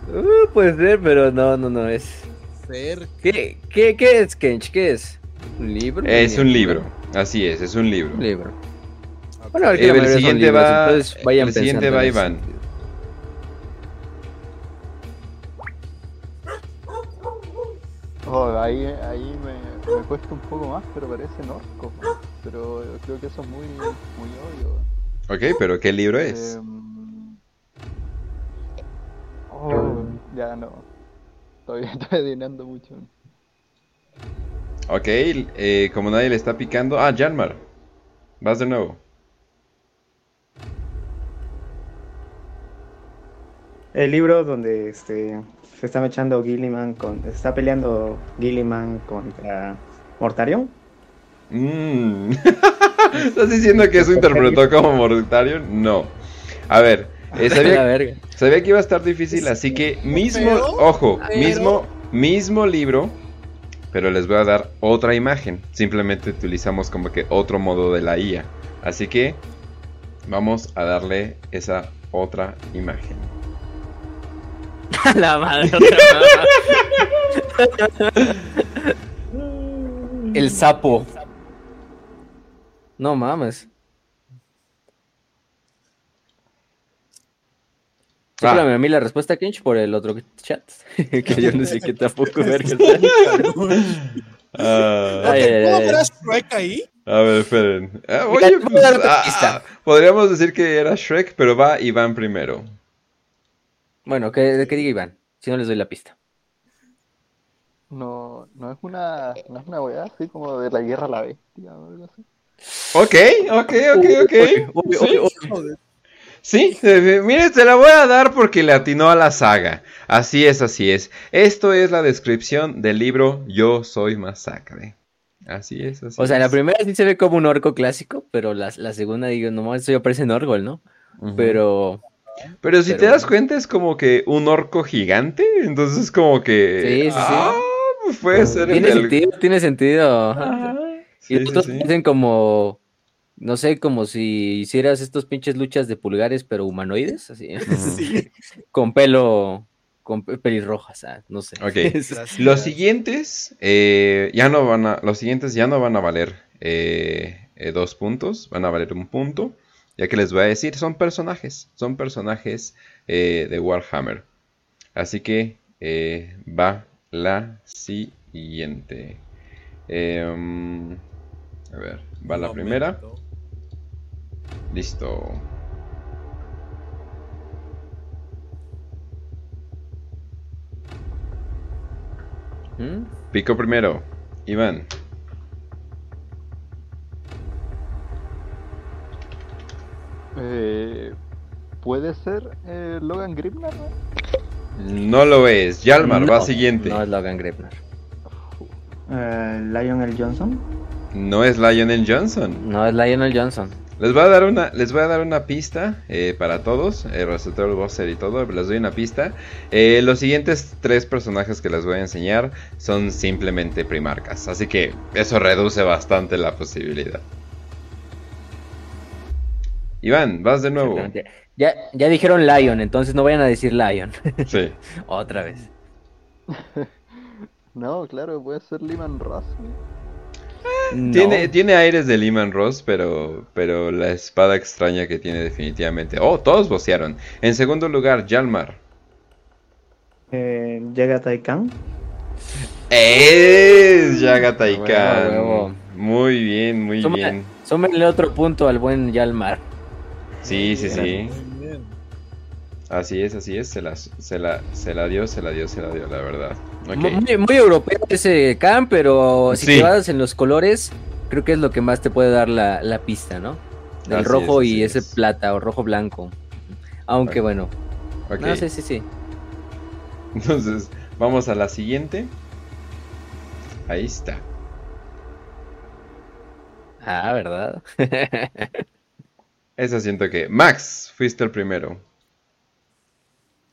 Uh, puede ser, pero no, no, no es. ¿Qué, qué, qué es, Tzeentch? ¿Qué es? ¿Un libro? Es un libro, así es, es un libro. Un libro. Okay. Bueno, eh, el siguiente libros, va, entonces vayan el siguiente va Iván. Oh, ahí, ahí me. Me cuesta un poco más, pero parece Norco. Pero yo creo que eso es muy, muy obvio. Ok, pero ¿qué libro es? Eh... Oh, ya no. Todavía estoy adivinando mucho. Ok, eh, como nadie le está picando... Ah, Janmar. Vas de nuevo. El libro donde este... se está echando Gilliman con... Se está peleando Gilliman contra Mortarion. Mm. ¿Estás diciendo que eso interpretó como Mortarion? No. A ver, eh, sabía, sabía que iba a estar difícil, así que mismo... Pero, ojo, pero... mismo mismo libro, pero les voy a dar otra imagen. Simplemente utilizamos como que otro modo de la I A. Así que vamos a darle esa otra imagen. La madre, otra madre. El sapo. No mames. Ah. Súplame a mí la respuesta, Tzeentch, por el otro chat. Que yo no sé qué tampoco ver qué tal. Uh... Ay, ay, ¿cómo verás Shrek ahí? A ver, esperen. Eh, oye, pues, ah, podríamos decir que era Shrek, pero va Iván primero. Bueno, que, que diga Iván, si no les doy la pista. No, no es una, no es una weá así como de la guerra a la bestia o algo así. Ok, ok, ok, ok. Uy, uy, uy, sí, uy, sí eh, mire, te la voy a dar porque le atinó a la saga. Así es, así es. Esto es la descripción del libro Yo Soy Masacre. Así es, así es. O sea, es. La primera sí se ve como un orco clásico, pero la, la segunda digo, no, eso ya parece Nurgle, ¿no? Uh-huh. Pero... Pero si pero... te das cuenta es como que un orco gigante, entonces como que... Sí, sí, ah, sí. Puede ser... Tiene el... sentido, tiene sentido. Ajá. Sí, y otros sí, sí. Dicen como... No sé, como si hicieras estos pinches luchas de pulgares, pero humanoides, así. Uh-huh. Sí. Con pelo... con pelirrojas, ah, no sé. Okay. Los siguientes eh, ya no van a, los siguientes ya no van a valer eh, eh, dos puntos, van a valer un punto, ya que les voy a decir, son personajes, son personajes eh, de Warhammer. Así que eh, va la siguiente. Eh, a ver, va la primera. Listo. ¿Mm? Pico primero, Iván. Eh, ¿Puede ser eh, Logan Gribnar? No lo es. Yalmar, no, va siguiente. No es Logan Gribnar. Eh, ¿Lionel Johnson? No es Lionel Johnson. No es Lionel Johnson. Les voy a dar una, les voy a dar una pista eh, para todos, el receptor, el bosser y todo, les doy una pista. Eh, los siguientes tres personajes que les voy a enseñar son simplemente primarcas, así que eso reduce bastante la posibilidad. Iván, vas de nuevo. Ya, ya dijeron Lion, entonces no vayan a decir Lion. Sí. Otra vez. No, claro, puede ser Lyman Ross. No. Tiene, tiene aires de Lyman Ross, pero, pero la espada extraña que tiene definitivamente... Oh, todos vocearon. En segundo lugar, Yalmar. Eh, Yagatai Khan. Es Yagatai Khan. Bueno, bueno. Muy bien, muy Suma, bien. Súmenle otro punto al buen Yalmar. Sí, sí, sí. Así es, así es, se la, se la, se la dio, se la dio, se la dio, la verdad. Okay. Muy, muy europeo ese Khan, pero si sí. te vas en los colores, creo que es lo que más te puede dar la, la pista, ¿no? Del así rojo es, y ese es. plata o rojo blanco. Aunque okay. bueno. Okay. No sé, sí, sí, sí. Entonces, vamos a la siguiente. Ahí está. Ah, ¿verdad? Eso siento que... Max, fuiste el primero.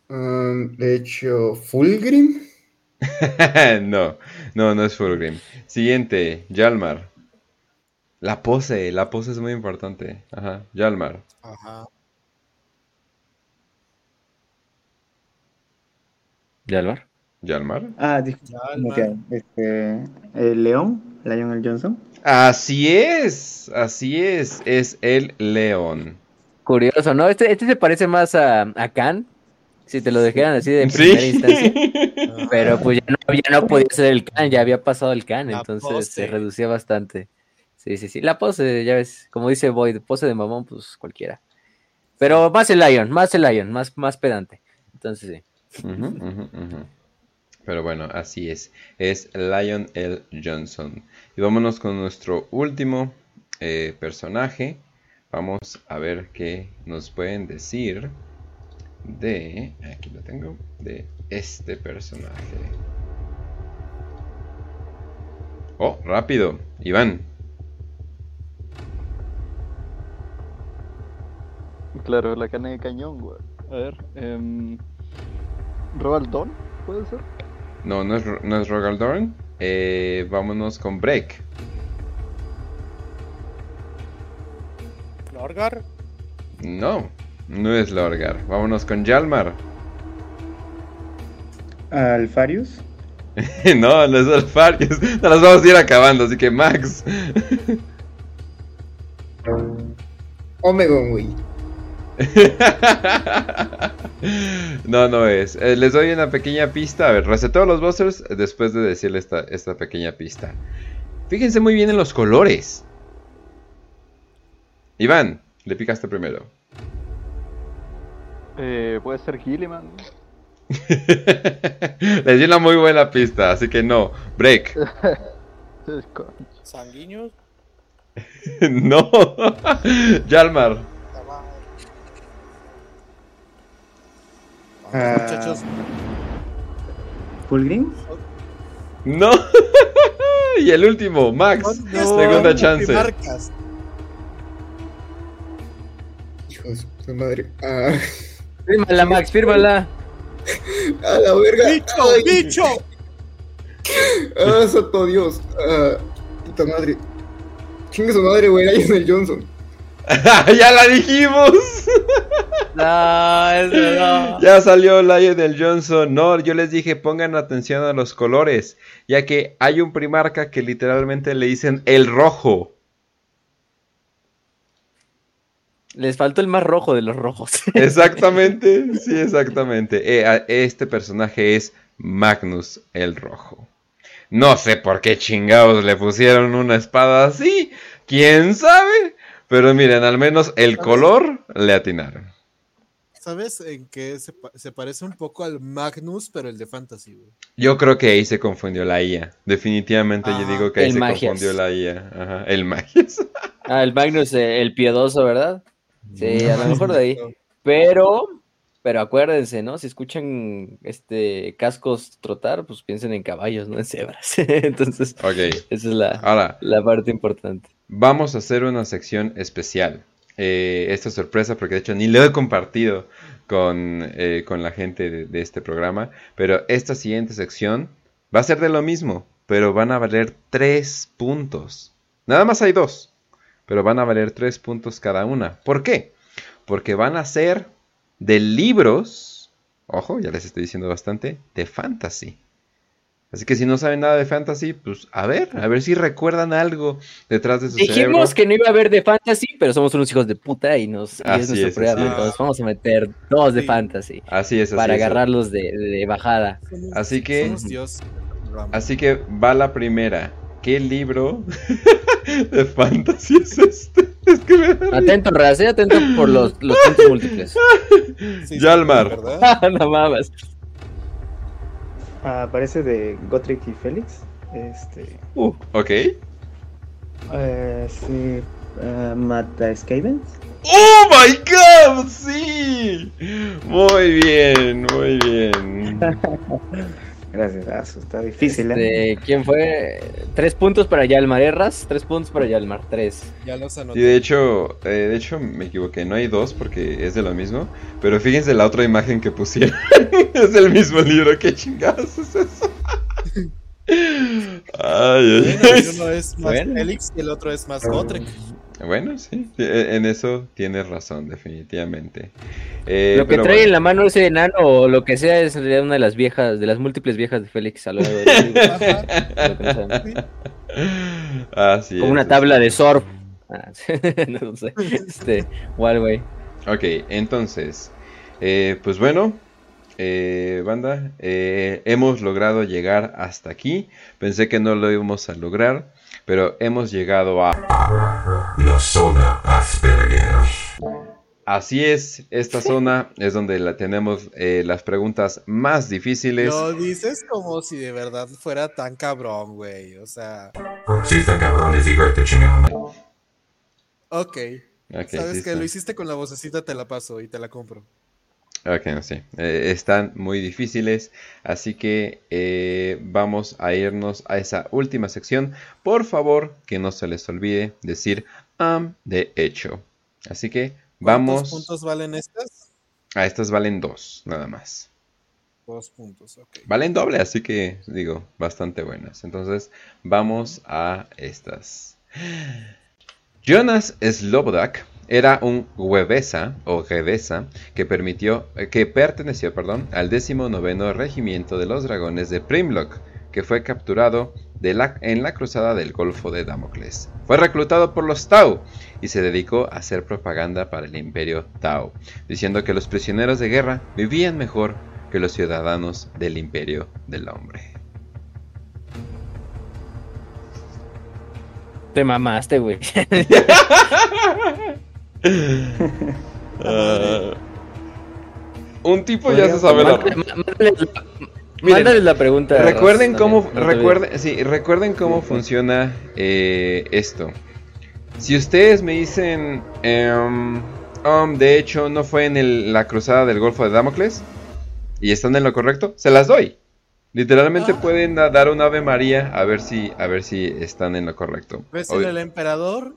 Um, de hecho, Fulgrim. no, no, no es Fulgrim. Siguiente, Yalmar. La pose, la pose es muy importante. Ajá, Yalmar. Ajá. ¿Yalmar? ¿Yalmar? Ah, disculpa. Okay. Este, eh, León, Lionel Johnson. Así es, así es, es el León. Curioso, ¿no? Este, este se parece más a, a Khan. Si te lo dejaran así de primera ¿Sí? instancia. Pero pues ya no, ya no podía ser el Khan, ya había pasado el Khan, entonces pose. Se reducía bastante. Sí, sí, sí. La pose, ya ves, como dice Boyd, pose de mamón, pues cualquiera. Pero más el Lion, más el Lion, más, más pedante. Entonces sí. Uh-huh, uh-huh, uh-huh. Pero bueno, así es. Es Lionel Johnson. Y vámonos con nuestro último eh, personaje. Vamos a ver qué nos pueden decir. De, aquí lo tengo, de este personaje. Oh, rápido, Iván. Claro, la carne de cañón, güey. A ver, eh, ¿Roald Dahl puede ser? No, no es, no es Roald Dahl. Eh, vámonos con Break. ¿Lorgar? No. No es Lorgar. Vámonos con Yalmar. ¿Alfarius? no, no es Alfarius. Nos las vamos a ir acabando, así que Max. Omegon, güey. no, no es. Eh, les doy una pequeña pista. A ver, reseteo los bossers después de decirle esta, esta pequeña pista. Fíjense muy bien en los colores. Iván, le picaste primero. Eh, puede ser Gilliman. Les di una muy buena pista, así que no. Break. ¿Sanguíneos? No. Yalmar. Ah, muchachos. ¿Fulgrim? No. Y el último, Max. No, segunda no, chance. Hijo de su madre. Ah. Fírmala, Max, fírmala. A la verga. ¡Bicho, ay, bicho! ¡Ah, santo Dios! Ah, puta madre. Chingue su madre, güey. Ahí es el Johnson. ¡Ya la dijimos! No, eso no. Ya salió Lionel Johnson. No, yo les dije pongan atención a los colores, ya que hay un primarca que literalmente le dicen el rojo. Les faltó el más rojo de los rojos. Exactamente, sí, exactamente. eh, Este personaje es Magnus el Rojo. No sé por qué chingados le pusieron una espada así, quién sabe. Pero miren, al menos el color le atinaron. ¿Sabes en qué se, pa- se parece un poco al Magnus, pero el de Fantasy, güey? Yo creo que ahí se confundió la I A. Definitivamente ah, yo digo que ahí se magias. confundió la I A. Ajá, el Magius. Ah, el Magnus, eh, el piedoso, ¿verdad? Sí, a lo mejor de ahí. Pero, pero acuérdense, ¿no? Si escuchan este cascos trotar, pues piensen en caballos, no en cebras. Entonces, okay. Esa es la, Ahora, la parte importante. Vamos a hacer una sección especial. Eh, esta es sorpresa porque de hecho ni lo he compartido con, eh, con la gente de, de este programa. Pero esta siguiente sección va a ser de lo mismo, pero van a valer tres puntos. Nada más hay dos, pero van a valer tres puntos cada una. ¿Por qué? Porque van a ser de libros, ojo, ya les estoy diciendo bastante, de fantasy. Así que si no saben nada de fantasy, pues a ver, a ver si recuerdan algo detrás de su Dijimos cerebro. Dijimos que no iba a haber de fantasy, pero somos unos hijos de puta y nos sorprendieron. Entonces vamos a meter dos de sí. fantasy. Así es, así Para es, agarrarlos es. De, de bajada. Somos, así que somos Dios. Así que va la primera. ¿Qué libro de fantasy es este? Es que me da atento, Raz, ¿eh? Atento por los, los puntos múltiples. Sí, Yalmar. Sí, ¿verdad? No mames. Ah, parece de Gotrek y Félix. Este. Uh, ok. Eh, sí. Uh, Mata Skavens. ¡Oh my god! ¡Sí! Muy bien, muy bien. Gracias, Asu. Está difícil, este, ¿eh? ¿Quién fue? Tres puntos para Yalmar, Erras. Tres puntos para Yalmar. Tres. Ya los anoté. Y de hecho, eh, de hecho, me equivoqué. No hay dos porque es de lo mismo. Pero fíjense la otra imagen que pusieron. Es el mismo libro. ¿Qué chingados es eso? Ay, ay. Uno es más Félix y el otro es más Gotrek. Bueno, sí, en eso tienes razón, definitivamente. Eh, lo que trae bueno. en la mano ese enano o lo que sea es en realidad una de las viejas, de las múltiples viejas de Félix a lo largo de los libros. Así Como es, una tabla sí. de Sorb. Ah, no sé. Este, Wallway. Ok, entonces, eh, pues bueno. Eh, banda, eh, hemos logrado llegar hasta aquí. Pensé que no lo íbamos a lograr, pero hemos llegado a la zona Asperger. Así es, esta zona es donde la tenemos eh, las preguntas más difíciles. Lo dices como si de verdad fuera tan cabrón, güey. O sea, sí, está cabrón, es igual que chingada. Ok, okay, sabes sí que lo hiciste con la vocecita, te la paso y te la compro. Ok, no sé, eh, están muy difíciles, así que eh, vamos a irnos a esa última sección. Por favor, que no se les olvide decir um, de hecho. Así que vamos. ¿Cuántos puntos valen estas? Ah, estas valen dos, nada más. Dos puntos, ok. Valen doble, así que digo, bastante buenas. Entonces, vamos a estas. Jonas Slobodak era un huevesa o revesa que permitió que perteneció, perdón, al decimonoveno regimiento de los dragones de Primlock, que fue capturado de la, en la cruzada del Golfo de Damocles. Fue reclutado por los Tau y se dedicó a hacer propaganda para el Imperio Tau, diciendo que los prisioneros de guerra vivían mejor que los ciudadanos del Imperio del Hombre. Te mamaste, güey. Uh, un tipo Oye, ya se sabe la respuesta. Mándales la pregunta. Recuerden cómo, también, recuerden, sí, recuerden cómo sí, funciona eh, esto. Si ustedes me dicen, um, um, de hecho, no fue en el, la cruzada del Golfo de Damocles y están en lo correcto, se las doy. Literalmente ah. pueden dar un Ave María a ver si, a ver si están en lo correcto. ¿Ves en el emperador?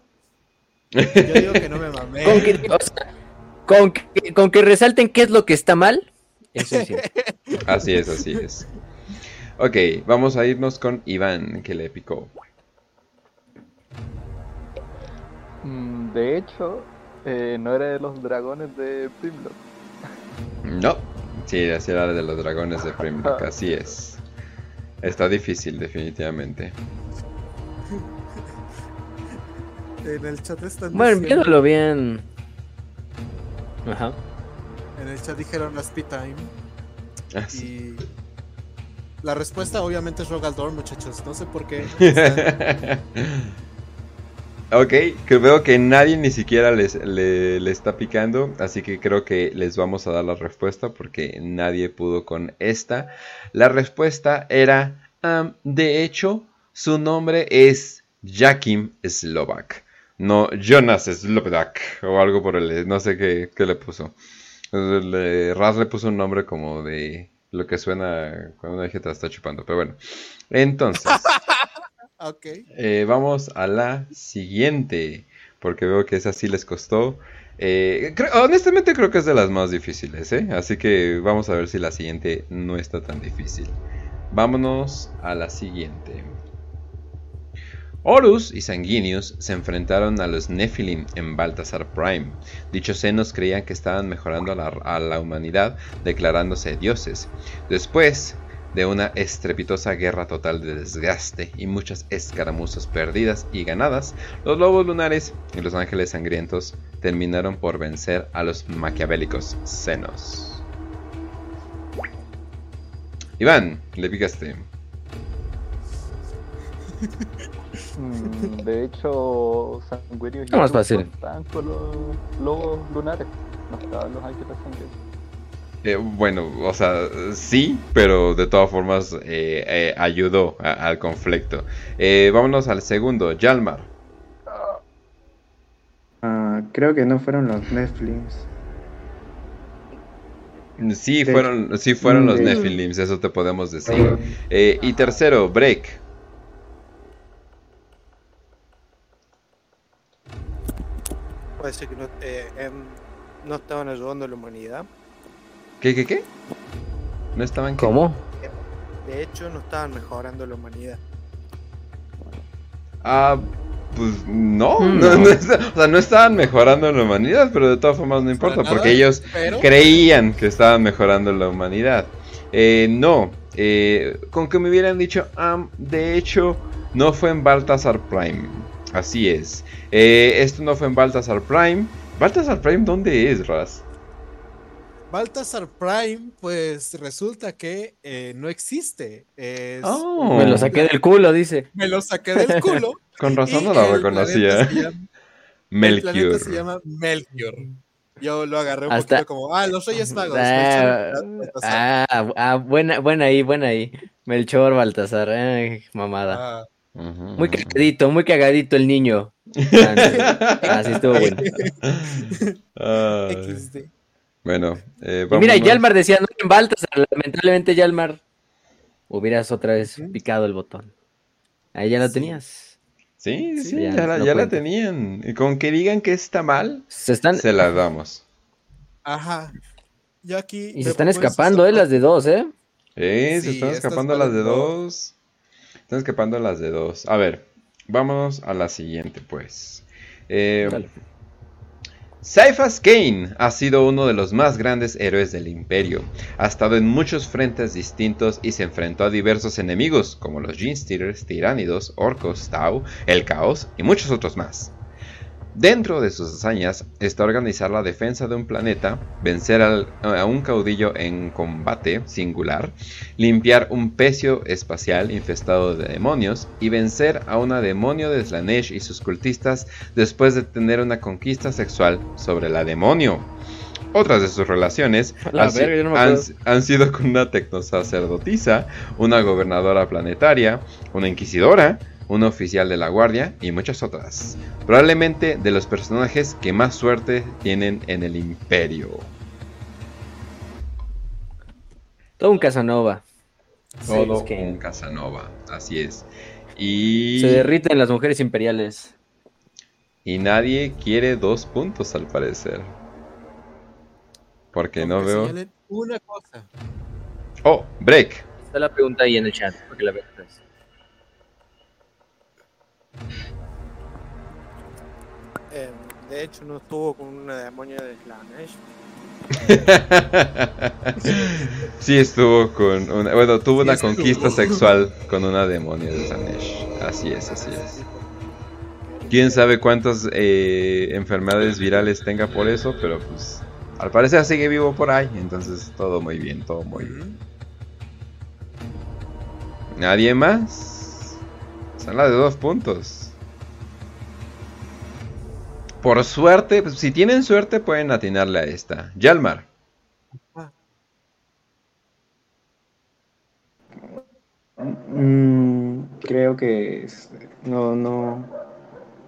Yo digo que no me mamé. Con que, o sea, con que, con que resalten qué es lo que está mal, eso sí. Así es, así es. Ok, vamos a irnos con Iván, que le picó. De hecho, eh, no era de los dragones de Primlock. No, sí, era de los dragones de Primlock, así es. Está difícil, definitivamente. En el chat están bueno, diciendo... viéndolo bien. Ajá. En el chat dijeron Aspy Time. Ah, sí. Y la respuesta obviamente es Rogaldor, muchachos. No sé por qué. Están... Ok, que veo que nadie ni siquiera les le, le está picando, así que creo que les vamos a dar la respuesta porque nadie pudo con esta. La respuesta era, um, de hecho, su nombre es Jakim Slovak, no Jonas Slovak o algo por el, no sé qué, qué le puso. Le, Raz le puso un nombre como de lo que suena cuando una jeta está chupando, pero bueno. Entonces... Okay. Eh, vamos a la siguiente, porque veo que esa sí les costó. Eh, creo, honestamente creo que es de las más difíciles, ¿eh? Así que vamos a ver si la siguiente no está tan difícil. Vámonos a la siguiente. Horus y Sanguinius se enfrentaron a los Nephilim en Baltasar Prime. Dichos senos creían que estaban mejorando a la, a la humanidad, declarándose dioses. Después... de una estrepitosa guerra total de desgaste y muchas escaramuzas perdidas y ganadas, los lobos lunares y los ángeles sangrientos terminaron por vencer a los maquiavélicos senos. Iván, le picaste. De hecho, Sanguinius no están con los lobos lunares, no estaban los ángeles sangrientos. Eh, bueno, o sea, sí, pero de todas formas eh, eh, ayudó a, al conflicto. Eh, vámonos al segundo, Yalmar. Uh, creo que no fueron los Nephilims. Sí, de... fueron, sí fueron de... los Nephilims, eso te podemos decir. Eh, y tercero, Break. Puede ser que no, eh, eh, no estaban ayudando a la humanidad. ¿Qué, qué, qué? ¿No estaban qué? ¿Cómo? De hecho, no estaban mejorando la humanidad. Ah, pues no, mm. no, no está, o sea, no estaban mejorando la humanidad, pero de todas formas no importa, nada, porque ellos pero... creían que estaban mejorando la humanidad. Eh, no, eh, con que me hubieran dicho, um, de hecho, no fue en Baltasar Prime. Así es. Eh, esto no fue en Baltasar Prime. ¿Baltasar Prime dónde es, Raz? Baltasar Prime, pues resulta que eh, no existe. Es... Oh, me lo saqué del culo, dice. Me lo saqué del culo. Con razón no lo reconocía. Llama... Melchior. El planeta se llama Melchior. Yo lo agarré un Hasta... poquito como, ah, los Reyes Magos. Ah, ah, ah buena, buena ahí, buena ahí. Melchor, Baltasar, ay, mamada. Ah. Uh-huh. Muy cagadito, muy cagadito el niño. Así estuvo bueno. equis de. Bueno, eh, vamos. Mira, Yalmar decía, no en Baltasar, lamentablemente Yalmar, hubieras otra vez picado el botón. Ahí ya la sí. tenías. Sí, sí, sí ya, ya, la, no ya la tenían. Y con que digan que está mal, se, están... se la damos. Ajá. Yo aquí y se están escapando, eh, las de dos, ¿eh? Eh, sí, se están escapando las de dos. Se están escapando las de dos. A ver, vámonos a la siguiente, pues. Eh... Dale. Syphas Kane ha sido uno de los más grandes héroes del Imperio. Ha estado en muchos frentes distintos y se enfrentó a diversos enemigos, como los Ginstealers, Tiránidos, Orcos, Tau, el Caos y muchos otros más. Dentro de sus hazañas está organizar la defensa de un planeta, vencer al, a un caudillo en combate singular, limpiar un pecio espacial infestado de demonios y vencer a una demonio de Slaanesh y sus cultistas después de tener una conquista sexual sobre la demonio. Otras de sus relaciones han, verga, no han, han sido con una tecnosacerdotisa, una gobernadora planetaria, una inquisidora, un oficial de la guardia y muchas otras. Probablemente de los personajes que más suerte tienen en el Imperio. Todo un Casanova. Todo sí, es que... Casanova, así es. Y... se derriten las mujeres imperiales. Y nadie quiere dos puntos, al parecer. Porque aunque no veo... una cosa. Oh, break. Está la pregunta ahí en el chat, porque la veas. Eh, de hecho, no estuvo con una demonia de Slaanesh. Sí estuvo con una, bueno, tuvo una conquista sexual con una demonia de Slaanesh. Así es, así es. Quién sabe cuántas eh, enfermedades virales tenga por eso, pero pues al parecer sigue vivo por ahí, entonces todo muy bien, todo muy bien. ¿Nadie más? Son las de dos puntos. Por suerte, pues, si tienen suerte pueden atinarle a esta. Yalmar. Mm, creo que no, no,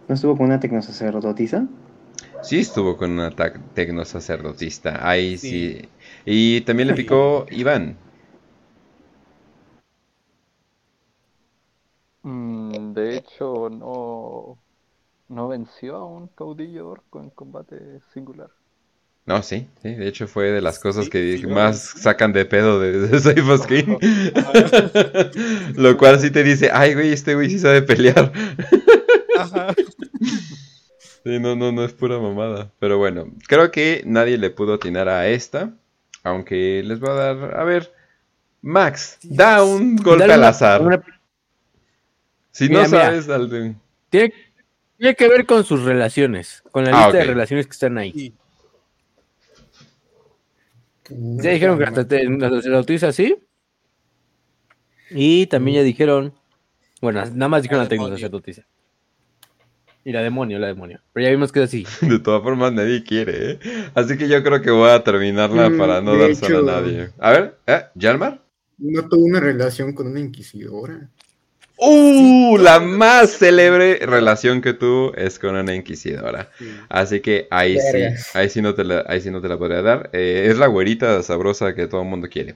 no estuvo con una tecnosacerdotisa. Sí estuvo con una ta- tecnosacerdotista. Ahí sí. sí. Y también le picó Iván. Mm, de hecho, no. No venció a un caudillo orco en combate singular. No, sí, sí. De hecho fue de las cosas sí, que sí, más sí. sacan de pedo de, de Cyphos King. Lo cual sí te dice, ay, güey, este güey sí sabe pelear. Ajá. Sí, no, no, no es pura mamada. Pero bueno, creo que nadie le pudo atinar a esta. Aunque les voy a dar, a ver, Max, Dios. Da un golpe Dale al azar. Una, una... Si mira, no sabes, mira. Dale. Tiene que... Tiene que ver con sus relaciones, con la ah, lista okay. de relaciones que están ahí. Sí. Ya dijeron que hasta te, se la utiliza así. Y también ya dijeron, bueno, nada más dijeron la tecnosacerdotiza. Y la demonio, la demonio. Pero ya vimos que es así. De todas formas nadie quiere, ¿eh? Así que yo creo que voy a terminarla mm, para no dársela a nadie. A ver, ¿eh? ¿Yalmar? No tuvo una relación con una inquisidora. ¡Uh! La más célebre relación que tuvo es con una inquisidora. Sí. Así que ahí sí, ahí sí no te la, ahí sí no te la podría dar. Eh, es la güerita sabrosa que todo el mundo quiere.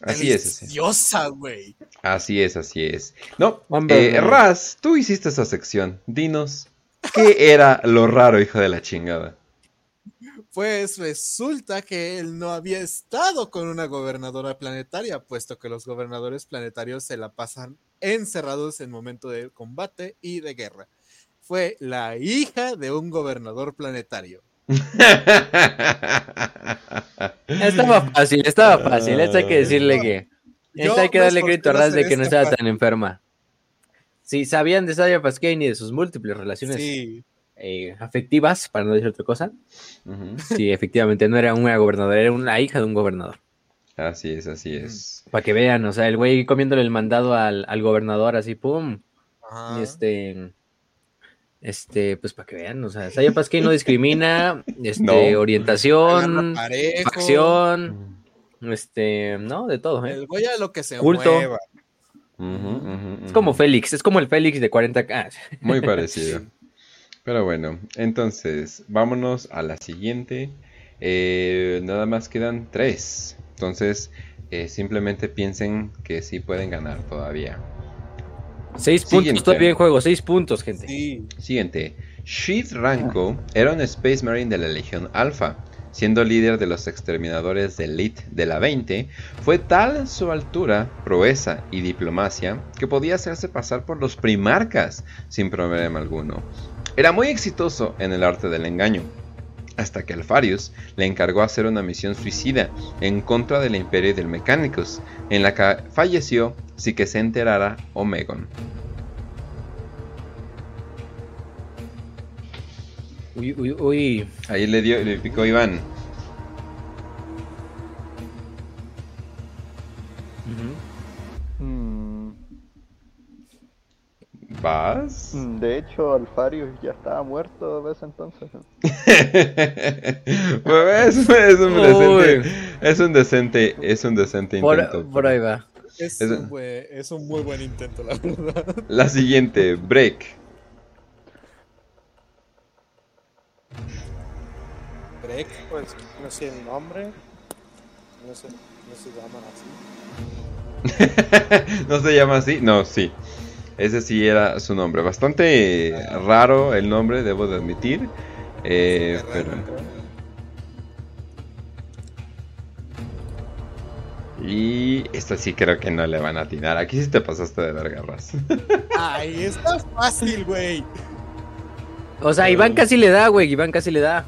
Así es. Diosa, güey. Así es, así es. No, eh, Raz, tú hiciste esa sección. Dinos, ¿qué era lo raro, hijo de la chingada? Pues resulta que él no había estado con una gobernadora planetaria, puesto que los gobernadores planetarios se la pasan encerrados en momento de combate y de guerra. Fue la hija de un gobernador planetario. Estaba fácil, estaba fácil. Esta hay que decirle que... Esta hay que darle grito a Raz de que no estaba tan enferma. Sí, sabían de Saya Pasquín y de sus múltiples relaciones. Sí. Eh, afectivas, para no decir otra cosa. Uh-huh. Sí, efectivamente, no era una gobernadora, era una hija de un gobernador. Así es, así es. Para que vean, o sea, el güey comiéndole el mandado al, al gobernador, así, pum. Uh-huh. Y este, este, pues para que vean, o sea, Saya Pasquín no discrimina, este, no. Orientación, facción, este, no, de todo. ¿Eh? El güey a lo que se culto. Mueva. Uh-huh, uh-huh, uh-huh. Es como Félix, es como el Félix de cuarenta k. Muy parecido. Pero bueno, entonces, vámonos a la siguiente. Eh, nada más quedan tres. Entonces, eh, simplemente piensen que sí pueden ganar todavía. Seis siguiente. puntos, todavía en juego, seis puntos, gente. Sí. Siguiente. Sheath Ranko era un Space Marine de la Legión Alpha. Siendo líder de los exterminadores de Elite de la veinte, fue tal su altura, proeza y diplomacia que podía hacerse pasar por los primarcas sin problema alguno. Era muy exitoso en el arte del engaño, hasta que Alfarius le encargó hacer una misión suicida en contra del Imperio del Mechanicus, en la que falleció sin que se enterara Omegon. Uy, uy, uy. Ahí le dio, le picó Iván. Uh-huh. Mm. ¿Vas? De hecho, Alfarius ya estaba muerto de ese entonces. Pues es, es un decente, es un decente, es un decente intento. Por, por ahí va. Es, es, un buen, es un muy buen intento, la verdad. La siguiente, break. Break, pues no sé el nombre, no sé, no se llaman así. ¿No se llama así? No, sí. Ese sí era su nombre. Bastante ah, raro el nombre, debo de admitir. Eh, sí, pero... Y esta sí creo que no le van a atinar. Aquí sí te pasaste de verga, Raz. Ay, está fácil, güey. O sea, Iván casi le da, güey. Iván casi le da.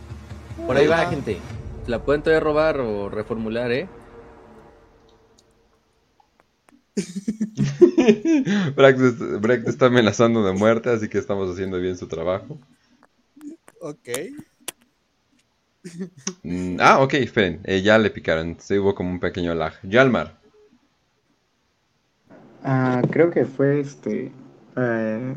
Por ahí va, gente. La pueden todavía robar o reformular, ¿eh? Breck te está amenazando de muerte, así que estamos haciendo bien su trabajo. Ok. Mm, ah, ok, esperen. Eh, ya le picaron. Sí, hubo como un pequeño lag. Yalmar. Ah, creo que fue este. Eh,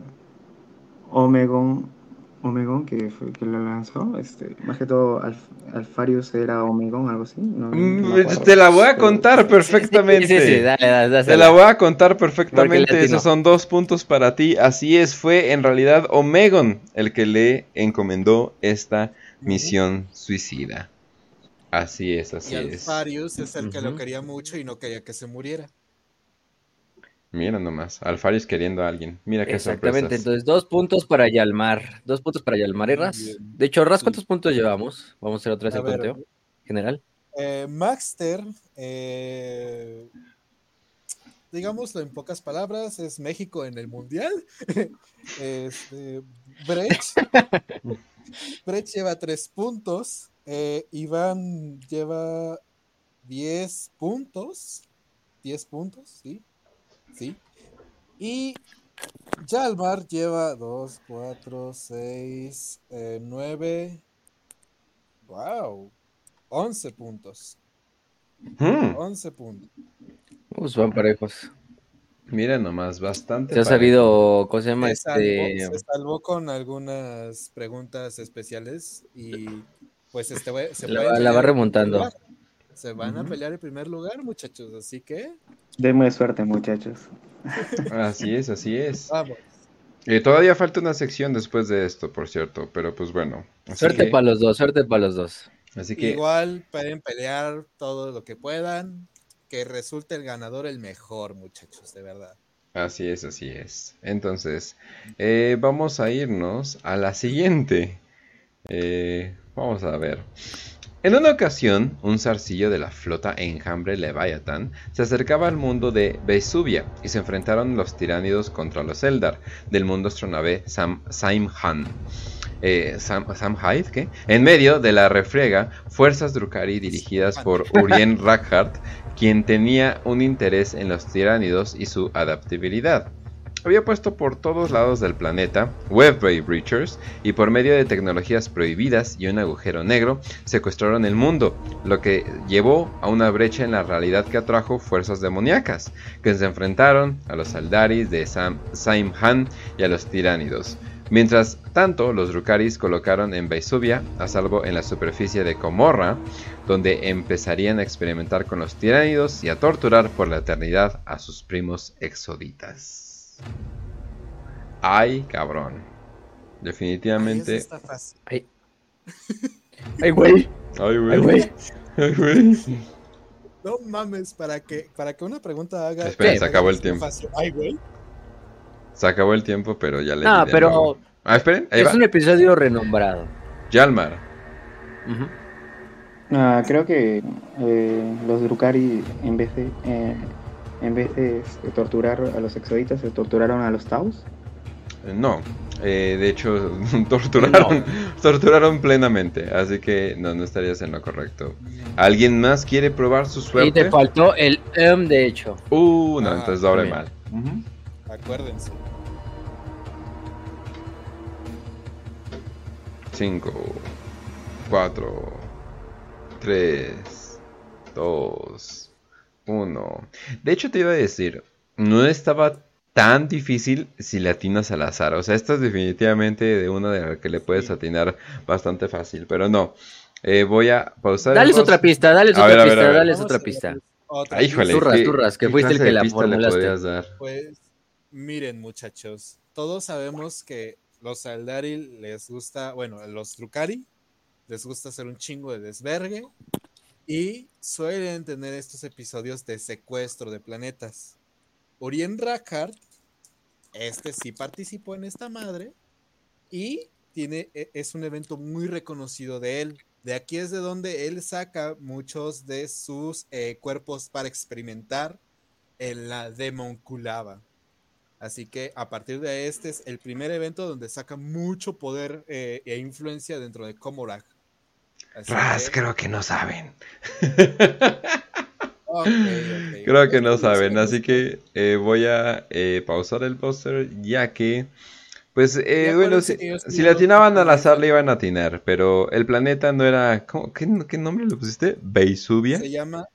Omegon. Omegon, que fue que la lanzó. Este, más que todo, Alf, Alfarius era Omegon, algo así. No, no te la voy a contar perfectamente. Sí, sí, sí, dale, dale, dale. Te la voy a contar perfectamente. Esos son dos puntos para ti. Así es, fue en realidad Omegon el que le encomendó esta misión suicida. Así es, así es. Y Alfarius es, es el que uh-huh. lo quería mucho y no quería que se muriera. Mira nomás, Alfarius queriendo a alguien. Mira qué sorpresa. Exactamente, sorpresas. Entonces dos puntos para Yalmar. Dos puntos para Yalmar y Raz. De hecho, Raz, ¿cuántos sí. puntos llevamos? Vamos a hacer otra vez a el ver, conteo general. Eh, Maxter, eh, digámoslo en pocas palabras, es México en el mundial. este, Brecht. Brecht lleva tres puntos. Eh, Iván lleva diez puntos. Diez puntos, sí. Sí. Y Yalmar lleva dos, cuatro, seis, nueve. ¡Wow! once puntos. Hmm. once puntos. Pues van parejos. Mira nomás, bastante. Se ha sabido, ¿cómo se llama? Se salvó, este... se salvó con algunas preguntas especiales y pues este wey, se la, la va remontando. Se van uh-huh. a pelear en primer lugar, muchachos, así que... Denme suerte, muchachos. Así es, así es. Vamos. Eh, todavía falta una sección después de esto, por cierto, pero pues bueno. Suerte que... para los dos, suerte para los dos. Así que... Igual pueden pelear todo lo que puedan, que resulte el ganador el mejor, muchachos, de verdad. Así es, así es. Entonces, eh, vamos a irnos a la siguiente. Eh, vamos a ver... En una ocasión, un zarcillo de la flota enjambre Leviatán se acercaba al mundo de Vesuvia y se enfrentaron los tiránidos contra los Eldar del mundo astronave Sam, Samhain. Eh, Sam, Samhain, ¿qué? En medio de la refriega, fuerzas Drukhari dirigidas por Urien Rackhart, quien tenía un interés en los tiránidos y su adaptabilidad. Había puesto por todos lados del planeta Webway Breachers y por medio de tecnologías prohibidas y un agujero negro secuestraron el mundo, lo que llevó a una brecha en la realidad que atrajo fuerzas demoníacas, que se enfrentaron a los Aeldari de Samhain y a los tiránidos. Mientras tanto, los Drukharis colocaron en Vesuvia, a salvo en la superficie de Comorra, donde empezarían a experimentar con los tiránidos y a torturar por la eternidad a sus primos exoditas. Ay, cabrón. Definitivamente. Ay, está fácil. Ay. Ay, güey. Ay, güey. Ay, güey. Ay, güey. No mames, para que para que una pregunta haga. Espera, se acabó el tiempo. Fácil. Ay, güey. Se acabó el tiempo, pero ya le Ah, pero nuevo. Ah, esperen, ahí es va. Un episodio renombrado. Yalmar. Uh-huh. Ah, creo que eh, los Drukhari en vez de eh, En vez de torturar a los exoditas, ¿se torturaron a los Taus? No, eh, de hecho, torturaron no. torturaron plenamente, así que no, no estarías en lo correcto. ¿Alguien más quiere probar su suerte? Y te faltó el M, de hecho. Uh, no, ah, entonces doble mal. Uh-huh. Acuérdense. Cinco, cuatro, tres, dos... uno. De hecho te iba a decir, no estaba tan difícil si le atinas al azar. O sea, esta es definitivamente de una de las que le puedes atinar bastante fácil. Pero no, eh, voy a pausar. Dales otra pista, dales a otra ver, pista, a ver, a ver. dales Vamos otra pista. Otra. Ah, híjole, turras, ¿qué, turras, que fuiste el que la formulaste. Dar? Pues, miren muchachos, todos sabemos que los Aeldari les gusta, bueno, a los Drukhari les gusta hacer un chingo de desvergue. Y suelen tener estos episodios de secuestro de planetas. Urien Rackard, este sí participó en esta madre, y tiene, es un evento muy reconocido de él. De aquí es de donde él saca muchos de sus eh, cuerpos para experimentar en la Demonculava. Así que a partir de este es el primer evento donde saca mucho poder eh, e influencia dentro de Comorak. Ras, que... creo que no saben. Okay, okay. Creo que no saben, así que eh, voy a eh, pausar el póster, ya que, pues, eh, bueno, si, si le atinaban al azar le iban a atinar, pero el planeta no era, ¿cómo, qué, qué nombre le pusiste? ¿Veisubia? Se llama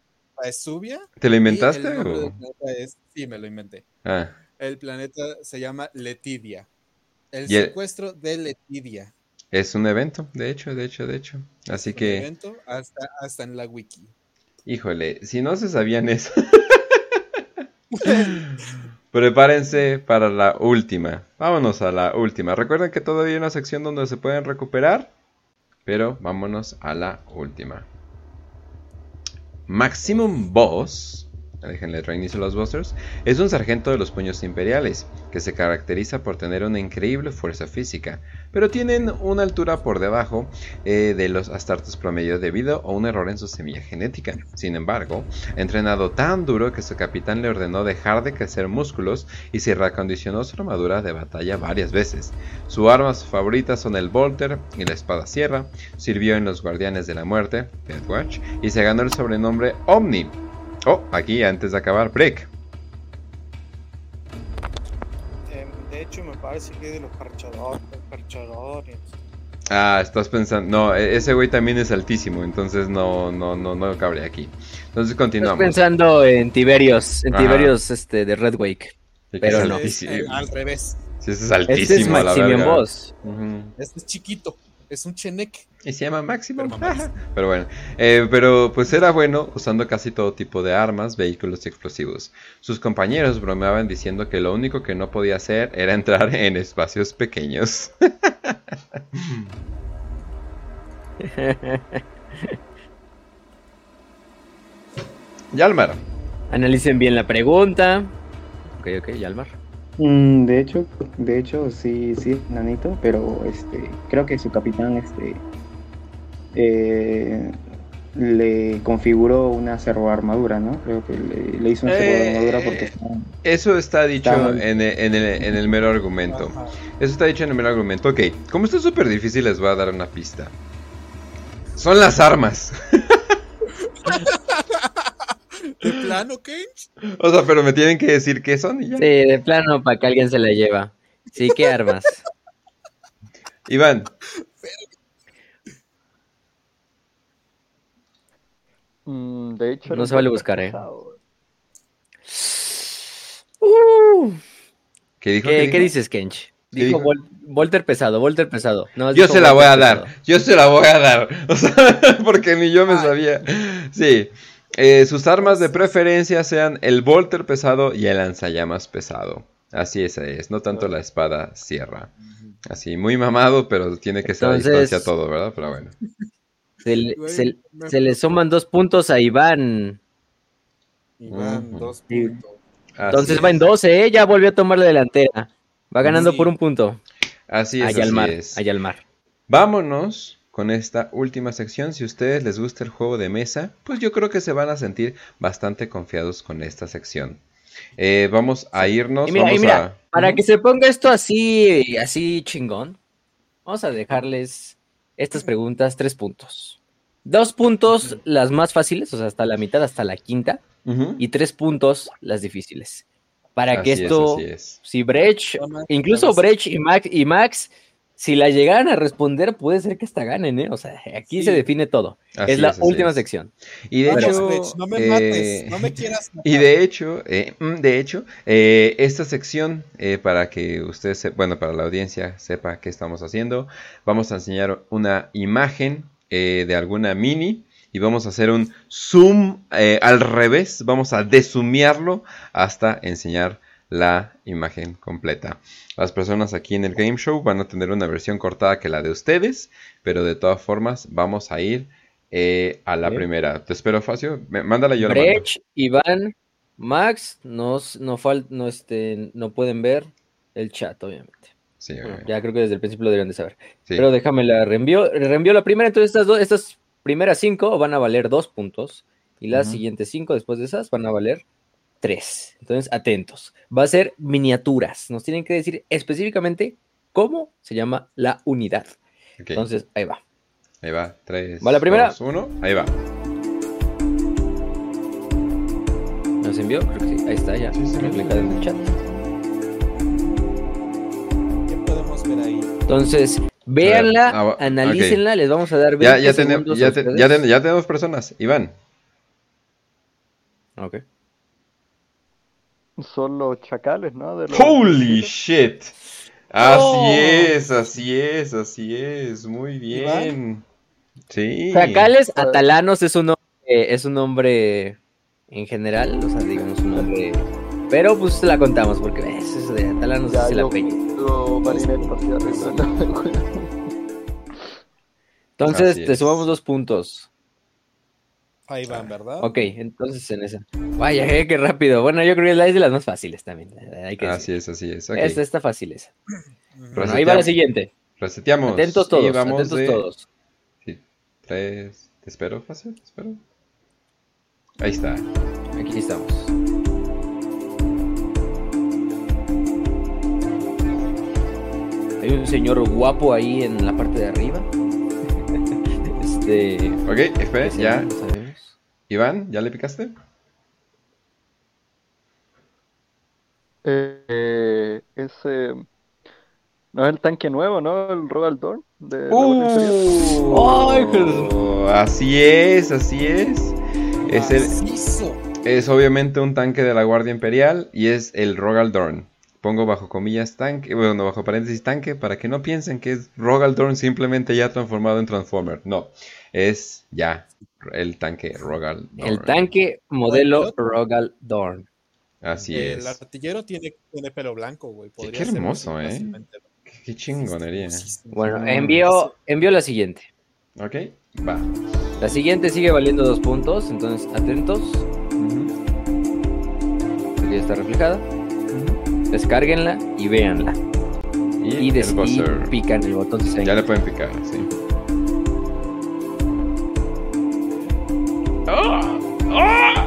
Veisubia. ¿Te lo inventaste? El nombre del planeta es, sí, me lo inventé. Ah. El planeta se llama Letidia, el secuestro el... de Letidia. Es un evento, de hecho, de hecho, de hecho, así es que... Un evento hasta, hasta en la wiki. Híjole, si no se sabían eso, prepárense para la última. Vámonos a la última. Recuerden que todavía hay una sección donde se pueden recuperar, pero vámonos a la última. Maximum Boss, déjenle reinicio los busters, es un sargento de los puños imperiales, que se caracteriza por tener una increíble fuerza física, pero tienen una altura por debajo eh, de los Astartes promedio debido a un error en su semilla genética. Sin embargo, entrenado tan duro que su capitán le ordenó dejar de crecer músculos y se reacondicionó su armadura de batalla varias veces. Sus armas favoritas son el Bolter y la espada sierra, sirvió en los Guardianes de la Muerte, Deathwatch, y se ganó el sobrenombre Omni. Oh, aquí antes de acabar, break. De hecho, me parece que es de los parchadores, parchadores. Ah, estás pensando... No, ese güey también es altísimo, entonces no no, no, no cabre aquí. Entonces continuamos. Estás pensando en Tiberios, en Ajá. Tiberios este, de Red Wake. Sí, pero no. Es, eh, al revés. Sí, ese es altísimo, este es Maximum Boss. Uh-huh. Este es chiquito. Es un cheneque. Y se llama Maximum. Pero, pero bueno. Eh, pero pues era bueno usando casi todo tipo de armas, vehículos y explosivos. Sus compañeros bromeaban diciendo que lo único que no podía hacer era entrar en espacios pequeños. Yalmar. Analicen bien la pregunta. Ok, ok, Yalmar. Mm, de hecho, de hecho sí, sí, nanito, pero este, creo que su capitán este, eh, le configuró una cerro armadura, ¿no? Creo que le, le hizo un cerro eh, armadura porque está, eso está dicho está... En, el, en, el, en el mero argumento. Ajá. Eso está dicho en el mero argumento. Ok, como esto es súper difícil, les voy a dar una pista. Son las armas. ¿De plano, Kench? O sea, pero me tienen que decir qué son y ya. Sí, de plano, para que alguien se la lleva. Sí, ¿qué armas? Iván. Mm, de hecho... No, no se vale buscar, ¿eh? Uh, ¿Qué dijo? ¿Qué, ¿qué dijo? dices, Kench? Dijo, dijo? Vol- Volter pesado, Volter pesado. No, yo se la voy a dar, pesado. yo se la voy a dar. O sea, porque ni yo me Ay. sabía. Sí. Eh, sus armas de preferencia sean el Bolter pesado y el lanzallamas pesado. Así es, es, no tanto la espada sierra. Así, muy mamado, pero tiene que estar a distancia todo, ¿verdad? Pero bueno. Se le, se, se le suman dos puntos a Iván. Iván, uh-huh. dos puntos. Entonces va en doce, ¿eh? Ya volvió a tomar la delantera. Va ganando sí. por un punto. Así es, Ayalmar, así es. Ayalmar. Vámonos con esta última sección. Si a ustedes les gusta el juego de mesa, pues yo creo que se van a sentir bastante confiados con esta sección. Eh, vamos a irnos. Y mira, vamos y mira, a... para que se ponga esto así, así chingón, vamos a dejarles estas preguntas tres puntos. Dos puntos las más fáciles, o sea, hasta la mitad, hasta la quinta, uh-huh. y tres puntos las difíciles. Para así que esto, es, es. si Brecht, incluso Brecht y Max, y Max si la llegaran a responder, puede ser que hasta ganen, ¿eh? O sea, aquí sí. se define todo. Así es la es, última es. sección. Y de Pero, hecho... No me mates, eh, no me quieras matar. Y de hecho, eh, de hecho eh, esta sección, eh, para que ustedes, se, bueno, para la audiencia sepa qué estamos haciendo, vamos a enseñar una imagen eh, de alguna mini y vamos a hacer un zoom eh, al revés. Vamos a desumearlo hasta enseñar la imagen completa. Las personas aquí en el game show van a tener una versión cortada que la de ustedes, pero de todas formas vamos a ir eh, a la primera. Te espero, Facio. Mándala yo. Brecht, Iván, Max, nos, no, fal, no, este, no pueden ver el chat, obviamente. Sí, bueno, ya creo que desde el principio lo deberían de saber. Sí. Pero déjame la reenvío. Reenvío la primera, entonces estas dos, estas primeras cinco van a valer dos puntos. Y las uh-huh. siguientes cinco después de esas van a valer tres. Entonces, atentos. Va a ser miniaturas. Nos tienen que decir específicamente cómo se llama la unidad. Okay. Entonces, ahí va. Ahí va. Tres. Va la primera. Dos, uno. Ahí va. ¿Nos envió? Creo que sí. Ahí está, ya. Sí, sí, sí, sí. En el chat. ¿Qué podemos ver ahí? Entonces, véanla, ah, ah, analícenla. Okay. Les vamos a dar veinte ya, ya segundos. Tenemos, ya, te, ya, ten, ya tenemos personas. Iván. Ok. Son los chacales, ¿no? De los... ¡Holy shit! Así oh. es, así es, así es. Muy bien. Sí. Chacales atalanos es un nombre, es un nombre en general, o sea, digamos un nombre. Pero pues la contamos porque es eso de atalanos es el apellido. Lo marineto, sí, arriba, ¿no? Entonces te sumamos dos puntos. Ahí van, ¿verdad? Ok, entonces en esa. Vaya, eh, qué rápido. Bueno, yo creo que es de las más fáciles también. Hay que así decir. es, así es. Okay. Esta está fácil esa. Bueno, ahí va la siguiente. Reseteamos. Atentos todos, vamos atentos de... todos. Sí, tres. Te espero, fácil, te espero. Ahí está. Aquí estamos. Hay un señor guapo ahí en la parte de arriba. Este. Ok, espera, ya. Iván, ¿ya le picaste? Eh, ese... No es el tanque nuevo, ¿no? El Royal Dawn. De uh, oh, así es, así es. Es, el, es obviamente un tanque de la Guardia Imperial y es el Royal Dawn. Pongo bajo comillas tanque, bueno, bajo paréntesis tanque, para que no piensen que es Rogal Dorn simplemente ya transformado en Transformer. No, es ya el tanque Rogal Dorn. El tanque modelo Rogal Dorn. Así es. El artillero tiene, tiene pelo blanco, güey. Qué, qué hermoso, eh. Qué, qué chingonería. Bueno, envío, envío la siguiente. Ok, va. La siguiente sigue valiendo dos puntos, entonces atentos. Uh-huh. Aquí está reflejada. Descárguenla y véanla. Y, y, des- y pican el botón. Si ya le pueden picar, sí. ¡Oh! ¡Oh!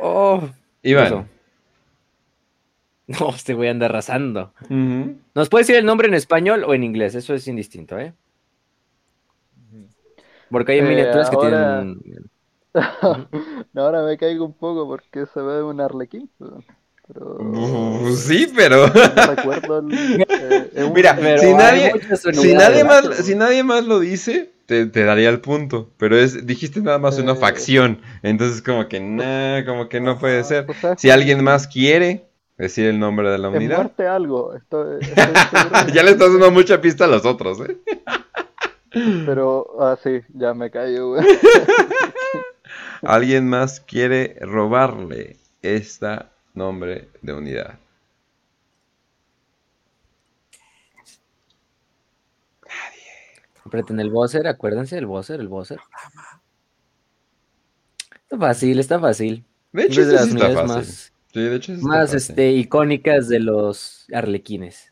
¡Oh! Iván. No, este güey anda arrasando. Uh-huh. ¿Nos puede decir el nombre en español o en inglés? Eso es indistinto, ¿eh? Porque hay eh, miniaturas ahora... que tienen... no, ahora me caigo un poco porque se ve un arlequín. Pero... Uh, sí, pero no recuerdo el, eh, el... Mira, pero si, nadie, si, nadie más, si nadie más lo dice, te, te daría el punto. Pero es dijiste nada más una eh... facción. Entonces como que nah, como que no puede ser. Si alguien más quiere decir el nombre de la unidad. Muerte algo. Estoy, estoy de... ya le estás dando mucha pista a los otros, ¿eh? Pero así, ah, ya me callo, güey. Alguien más quiere robarle esta nombre de unidad. Nadie. Apreten el buzzer, acuérdense del buzzer, el buzzer. Está fácil, está fácil. De hecho, de las sí unidades fácil. Más, sí, de hecho, sí más este, icónicas de los arlequines.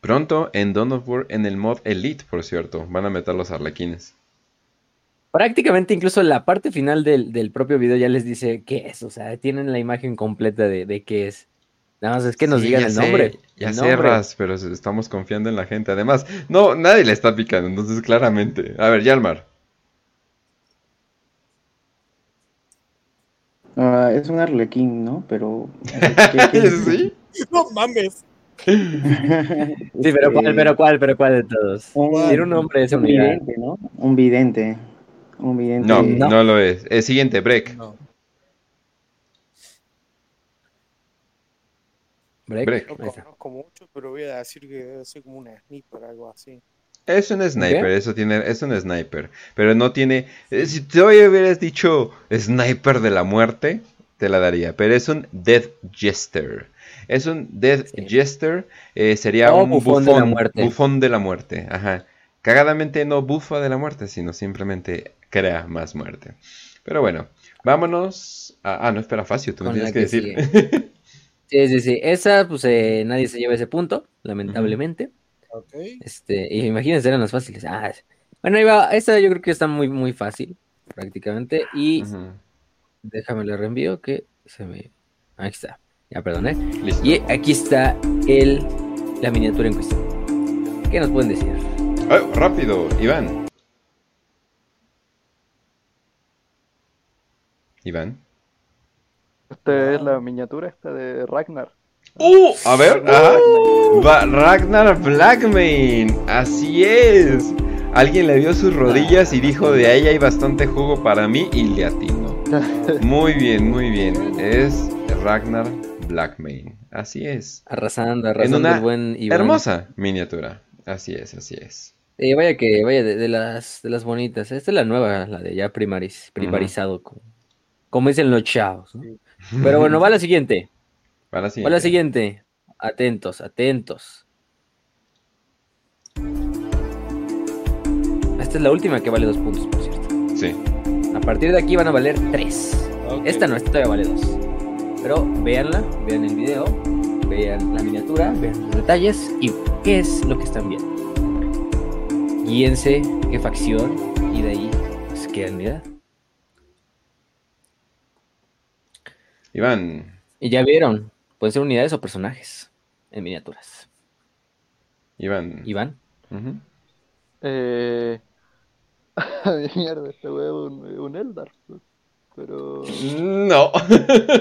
Pronto en Dawn of War, en el mod Elite, por cierto, van a meter los arlequines. Prácticamente incluso la parte final del, del propio video ya les dice qué es, o sea, tienen la imagen completa de, de qué es. Nada más es que nos sí, digan el sé, nombre. Ya cierras, pero estamos confiando en la gente. Además, no, nadie le está picando, entonces claramente. A ver, Yalmar. Uh, es un arlequín, ¿no? Pero... ¿qué, qué... ¿Sí? ¡No mames! sí, pero ¿cuál, pero cuál, pero cuál de todos? Un, Era un hombre esa unidad. Un vidente, ¿no? Un vidente. Un vidente. No, no, no lo es. El siguiente, Break. No. Break. break. No conozco mucho, pero voy a decir que soy como un sniper, algo así. Es un sniper, ¿qué? Eso tiene, es un sniper. Pero no tiene. Si te hubieras dicho sniper de la muerte, te la daría. Pero es un Death Jester. Es un Death sí. Jester. Eh, sería no, un bufón, bufón de la muerte. Bufón de la muerte, ajá. Cagadamente no bufa de la muerte, sino simplemente crea más muerte. Pero bueno, vámonos a... Ah, no, espera, Facio, tú me tienes que, que decir. Sí, sí, sí. Esa, pues eh, nadie se lleva ese punto, lamentablemente. Uh-huh. Okay. Este, y imagínense, eran las fáciles. Ah, bueno, iba, esta yo creo que está muy, muy fácil, prácticamente. Y uh-huh. déjame la reenvío que se me... Ahí está. Ya, perdón, ¿eh? Listo. Y aquí está el, la miniatura en cuestión. ¿Qué nos pueden decir? Oh, rápido, Iván. Iván. Esta es la miniatura esta de Ragnar. ¡Uh! A ver. Ah, Ragnar. Ragnar Blackmane. Así es. Alguien le dio sus rodillas y dijo, de ahí hay bastante jugo para mí, y le atinó. Muy bien, muy bien. Es Ragnar Blackmane. Así es. Arrasando, arrasando. En una el buen Iván. Hermosa miniatura. Así es, así es. Eh, vaya que, vaya de, de las de las bonitas. Esta es la nueva, la de ya primariz, primarizado. Uh-huh. Como, como dicen los chavos, ¿no? Sí. Pero bueno, va a la siguiente. Va a la siguiente. Va a la siguiente. Atentos, atentos. Esta es la última que vale dos puntos, por cierto. Sí. A partir de aquí van a valer tres. Okay. Esta no, esta todavía vale dos. Pero véanla, vean el video, vean la miniatura, vean los detalles y qué es lo que están viendo. Guíense qué facción y de ahí pues quedan, ¿verdad? Iván. Y ya vieron, pueden ser unidades o personajes en miniaturas. Iván. Iván. Uh-huh. Eh... Mierda, este huevo un, un Eldar. Pero... No.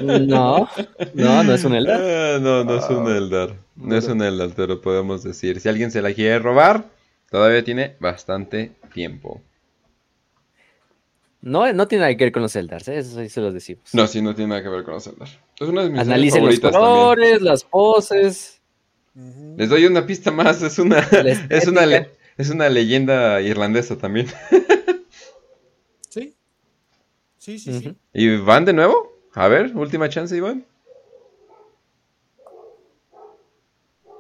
No, no, no es un Eldar. Eh, no, no es un Eldar. No es un Eldar, te lo podemos decir. Si alguien se la quiere robar, todavía tiene bastante tiempo. No, no tiene nada que ver con los Eldars, ¿eh? Eso sí se los decimos. No, sí, no tiene nada que ver con los Eldars. Es una de mis analicen los colores, también. Las poses. Uh-huh. Les doy una pista más, es una, es una, le, es una leyenda irlandesa también. Sí. Sí, sí, uh-huh. sí. ¿Y van de nuevo? A ver, última chance, Iván.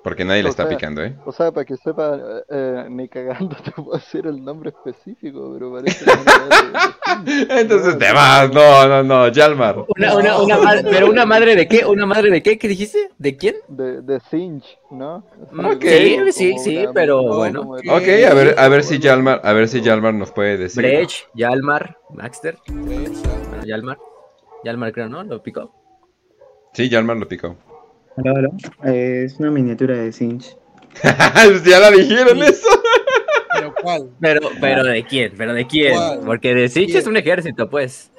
Porque nadie o le está sea, picando, ¿eh? O sea, para que sepa, eh, ni cagando te puedo decir el nombre específico, pero parece que... Entonces te vas, no, no, no, Yalmar. Una, una, una madre, ¿pero una madre de qué? ¿Una madre de qué? ¿Qué dijiste? ¿De quién? De, de Tzeentch, ¿no? Ok. Sí, sí, sí, una, pero no, bueno. Ok, a ver, a ver si Yalmar, a ver si Yalmar nos puede decir. Brecht, Yalmar, Maxter. Bueno, Yalmar. Yalmar creo, ¿no? ¿Lo picó? Sí, Yalmar lo picó. Hola, hola. Eh, es una miniatura de Tzeentch. Ya la dijeron eso. ¿Pero cuál? Pero, pero de quién, pero de quién. ¿Cuál? Porque de Tzeentch es un ejército, pues.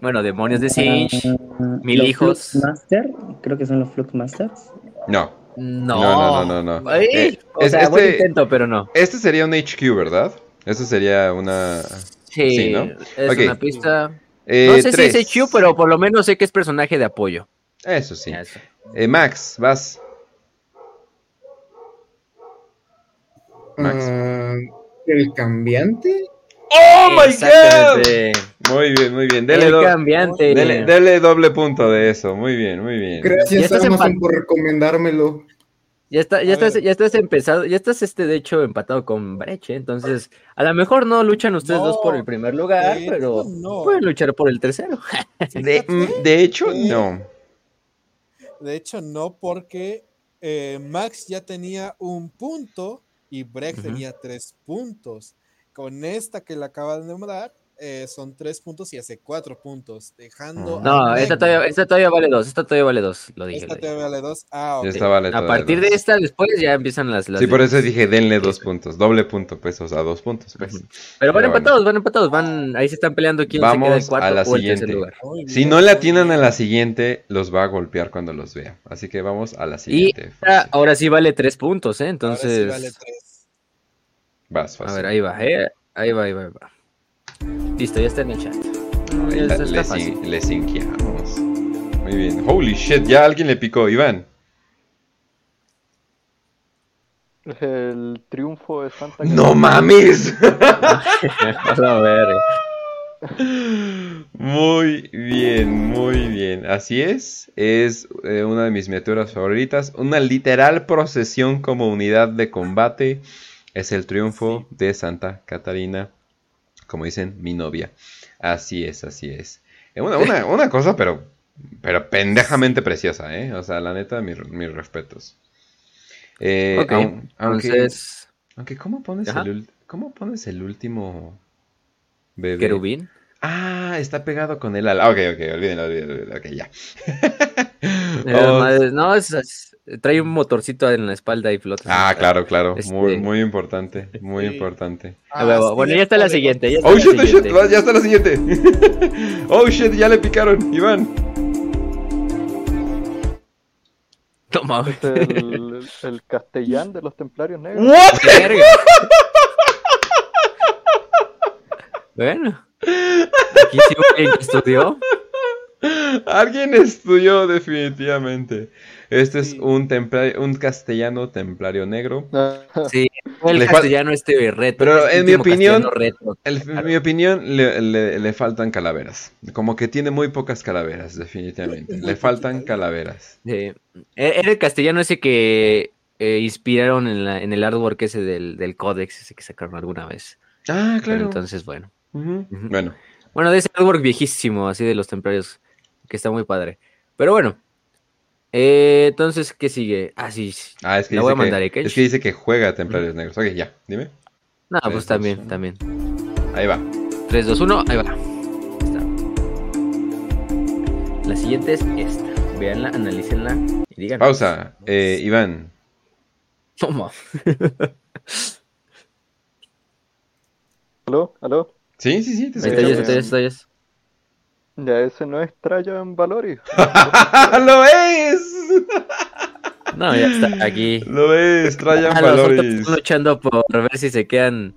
Bueno, demonios de Tzeentch, uh, mil hijos. Fluxmaster, creo que son los Fluxmasters. No. No. No, no, no, no. Ay, eh, o es, sea, este, buen intento, pero no. Este sería un H Q, ¿verdad? Este sería una... Sí, sí, ¿no? Es okay. Una pista... Eh, no sé tres. Si es H Q, pero por lo menos sé que es personaje de apoyo. Eso sí. Eso. Eh, Max, vas. Max. Uh, ¿El cambiante? ¡Oh, my God! Muy bien, muy bien. Dele el do- cambiante. Dele, dele doble punto de eso. Muy bien, muy bien. Gracias, Amazon, empa- por recomendármelo. Ya, está, ya, estás, ya estás empezado. Ya estás, este, de hecho, empatado con Breche. Entonces, a lo mejor no luchan ustedes no, dos por el primer lugar, pero no. Pueden luchar por el tercero. De, de hecho, no. De hecho, no, porque eh, Max ya tenía un punto y Brecht uh-huh. tenía tres puntos. Con esta que le acaba de nombrar, eh, son tres puntos y hace cuatro puntos. Dejando. Uh-huh. No, esta todavía, esta todavía vale dos. Esta todavía vale dos. Lo dije. Esta lo todavía dije. Vale dos. Ah, ok. Esta vale a partir dos. De esta, después ya empiezan las. las sí, por eso dije, denle dos puntos. Doble punto, pues, o sea, dos puntos, pues. Uh-huh. Pero van Pero empatados, bueno. van empatados. van Ahí se están peleando quién Vamos se queda en cuarto a la o el tercer lugar. Si no le atinan a la siguiente, los va a golpear cuando los vea. Así que vamos a la siguiente. Y ahora, ahora sí vale tres puntos, ¿eh? Entonces. Ahora sí vale tres. Vas, fácil. A ver, ahí va, ¿eh? Ahí va, ahí va, ahí va. Listo, ya está en el chat. No, ya está, está fácil. Le sinqueamos. Muy bien. Holy shit, ya alguien le picó, Iván. El triunfo de Santa Cruz. ¡No mames! A ver. Muy bien, muy bien. Así es, es eh, una de mis miniaturas favoritas. Una literal procesión como unidad de combate. Es el triunfo sí. de Santa Catarina, como dicen, mi novia. Así es, así es. Una, una, una cosa, pero, pero pendejamente preciosa, ¿eh? O sea, la neta, mis, mis respetos. Eh, okay. aun, aunque, Entonces... aunque ¿cómo pones, el, ¿cómo pones el último bebé? ¿Querubín? Ah, está pegado con el ala. Ok, ok, olvídenlo, olvídenlo, ok, ya. oh. madre, no, es, es, trae un motorcito en la espalda y flota. Ah, claro, claro, este... muy, muy importante, muy sí. importante. Ah, bueno, sí, bueno, ya está la siguiente. Ya está oh, la shit, siguiente. shit, ya está la siguiente. oh, shit, ya le picaron, Iván. Toma. Este el, el Castellán de los Templarios Negros. ¿Qué? Bueno. Aquí sí alguien estudió. Alguien estudió definitivamente. Este sí. es un templario, un castellano templario negro. Sí, el le castellano fal... este reto. Pero este en mi opinión, reto, el, claro. en mi opinión le, le, le faltan calaveras. Como que tiene muy pocas calaveras, definitivamente. Le faltan calaveras. Sí. Era el castellano ese que eh, inspiraron en, la, en el artwork ese del, del códex ese que sacaron alguna vez. Ah, claro. Pero entonces, bueno. Uh-huh. Uh-huh. Bueno. bueno, de ese artwork viejísimo, así de los templarios, que está muy padre. Pero bueno, eh, entonces, ¿qué sigue? Ah, sí, ah, es que la voy a mandar, ¿eh? Es que dice que juega Templarios uh-huh. Negros. Ok, ya, dime. No, tres, pues también, dos, también. Ahí va. tres, dos, uno, ahí va. Está. La siguiente es esta. Veanla, analícenla y díganme. Pausa, eh, Iván. Toma. ¿Aló? ¿Aló? Sí, sí, sí, te estoy, estoy, estoy, estoy. Ya, ese no es Traján Valorian. ¡Lo es! No, ya está, aquí. Lo es, Traján Valorian. Están luchando por ver si se quedan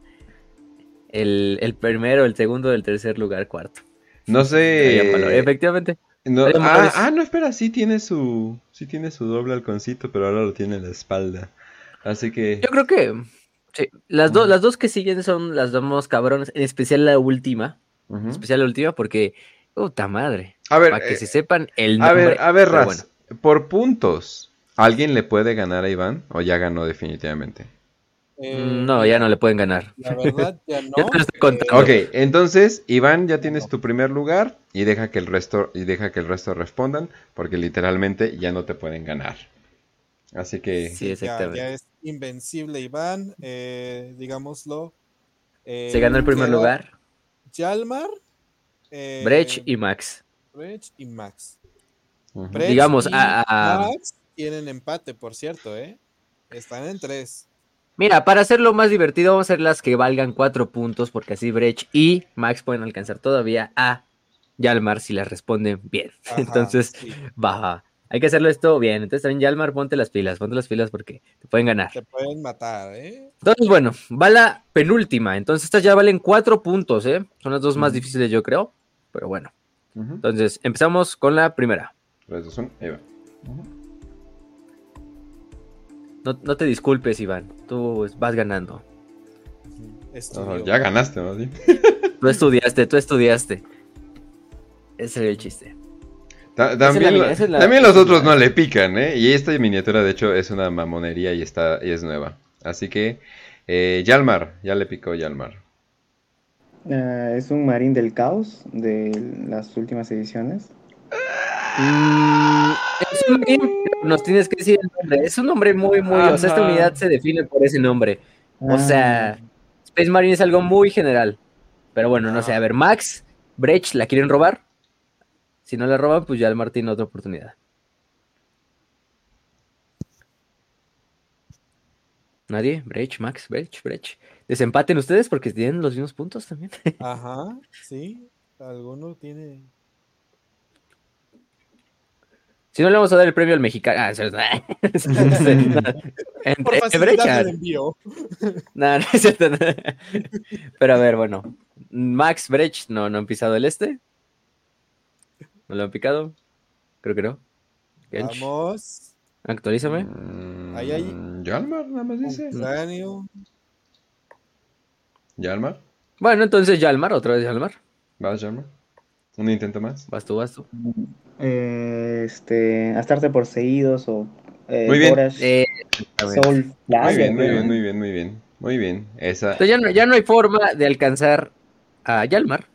el, el primero, el segundo, el tercer lugar, cuarto. No sé. Efectivamente. No, ah, ah, no, espera, sí tiene su sí tiene su doble halconcito, pero ahora lo tiene en la espalda. Así que... Yo creo que... Sí, las, do- uh-huh. las dos que siguen son las dos más cabrones, en especial la última, uh-huh. en especial la última porque, puta madre, a ver, para que eh, se sepan el nombre. A ver, a ver, Raz, bueno. por puntos, ¿alguien le puede ganar a Iván o ya ganó definitivamente? Eh, no, ya no le pueden ganar. La verdad, ya no. ya te lo estoy contando. Ok, entonces, Iván, ya tienes no. tu primer lugar y deja que el resto y deja que el resto respondan porque literalmente ya no te pueden ganar. Así que... Sí, exactamente. Ya, ya es invencible Iván, eh, digámoslo. Eh, Se ganó el primer Gerard, lugar. Yalmar. Eh, Brecht y Max. Brecht y Max. Uh-huh. Brecht Digamos, y a, a... Max tienen empate, por cierto, ¿eh? Están en tres. Mira, para hacerlo más divertido vamos a hacer las que valgan cuatro puntos, porque así Brecht y Max pueden alcanzar todavía a Yalmar si las responden bien. Ajá, Entonces, sí. baja. Hay que hacerlo esto bien. Entonces también, Yalmar, ponte las pilas, ponte las pilas porque te pueden ganar. Te pueden matar, ¿eh? Entonces, bueno, va la penúltima. Entonces estas ya valen cuatro puntos, ¿eh? Son las dos uh-huh. más difíciles, yo creo, pero bueno. Uh-huh. Entonces, empezamos con la primera. Las dos son, ahí va. Uh-huh. No, no te disculpes, Iván, tú vas ganando. Oh, ya ganaste, ¿no? ¿Sí? Tú estudiaste, tú estudiaste. Ese sería el chiste. Ta- también, es la, es la, también los otros no le pican, ¿eh? Y esta miniatura, de hecho, es una mamonería y está y es nueva. Así que, eh, Yalmar, ya le picó Yalmar. Uh, es un marín del caos de las últimas ediciones. Mm, es un marín, nos tienes que decir el nombre. Es un nombre muy, muy... Ajá. O sea, esta unidad se define por ese nombre. O ah. sea, Space Marine es algo muy general. Pero bueno, no ah. sé. A ver, Max, Brecht, ¿la quieren robar? Si no la roban, pues ya el Martín otra oportunidad. ¿Nadie? Brecht, Max, Brecht, Brecht. Desempaten ustedes porque tienen los mismos puntos también. Ajá, sí. Alguno tiene... Si no, le vamos a dar el premio al mexicano. Ah, cierto. Por facilidad del envío. No, no es cierto. No. Pero a ver, bueno. Max, Brecht, no, no han pisado el este. ¿No lo han picado? Creo que no. Gench. Vamos. Actualízame. Mm, ahí hay. Yalmar, nada más dice. Cráneo. Yalmar. Bueno, entonces Yalmar, otra vez Yalmar. Vas, Yalmar. Un intento más. Vas tú, vas tú. Eh, este. Astarte poseídos o. Eh, muy bien. Eh, Sol, muy bien, muy bien, muy bien, muy bien. Muy bien. Esa... Entonces ya no, ya no hay forma de alcanzar a Yalmar,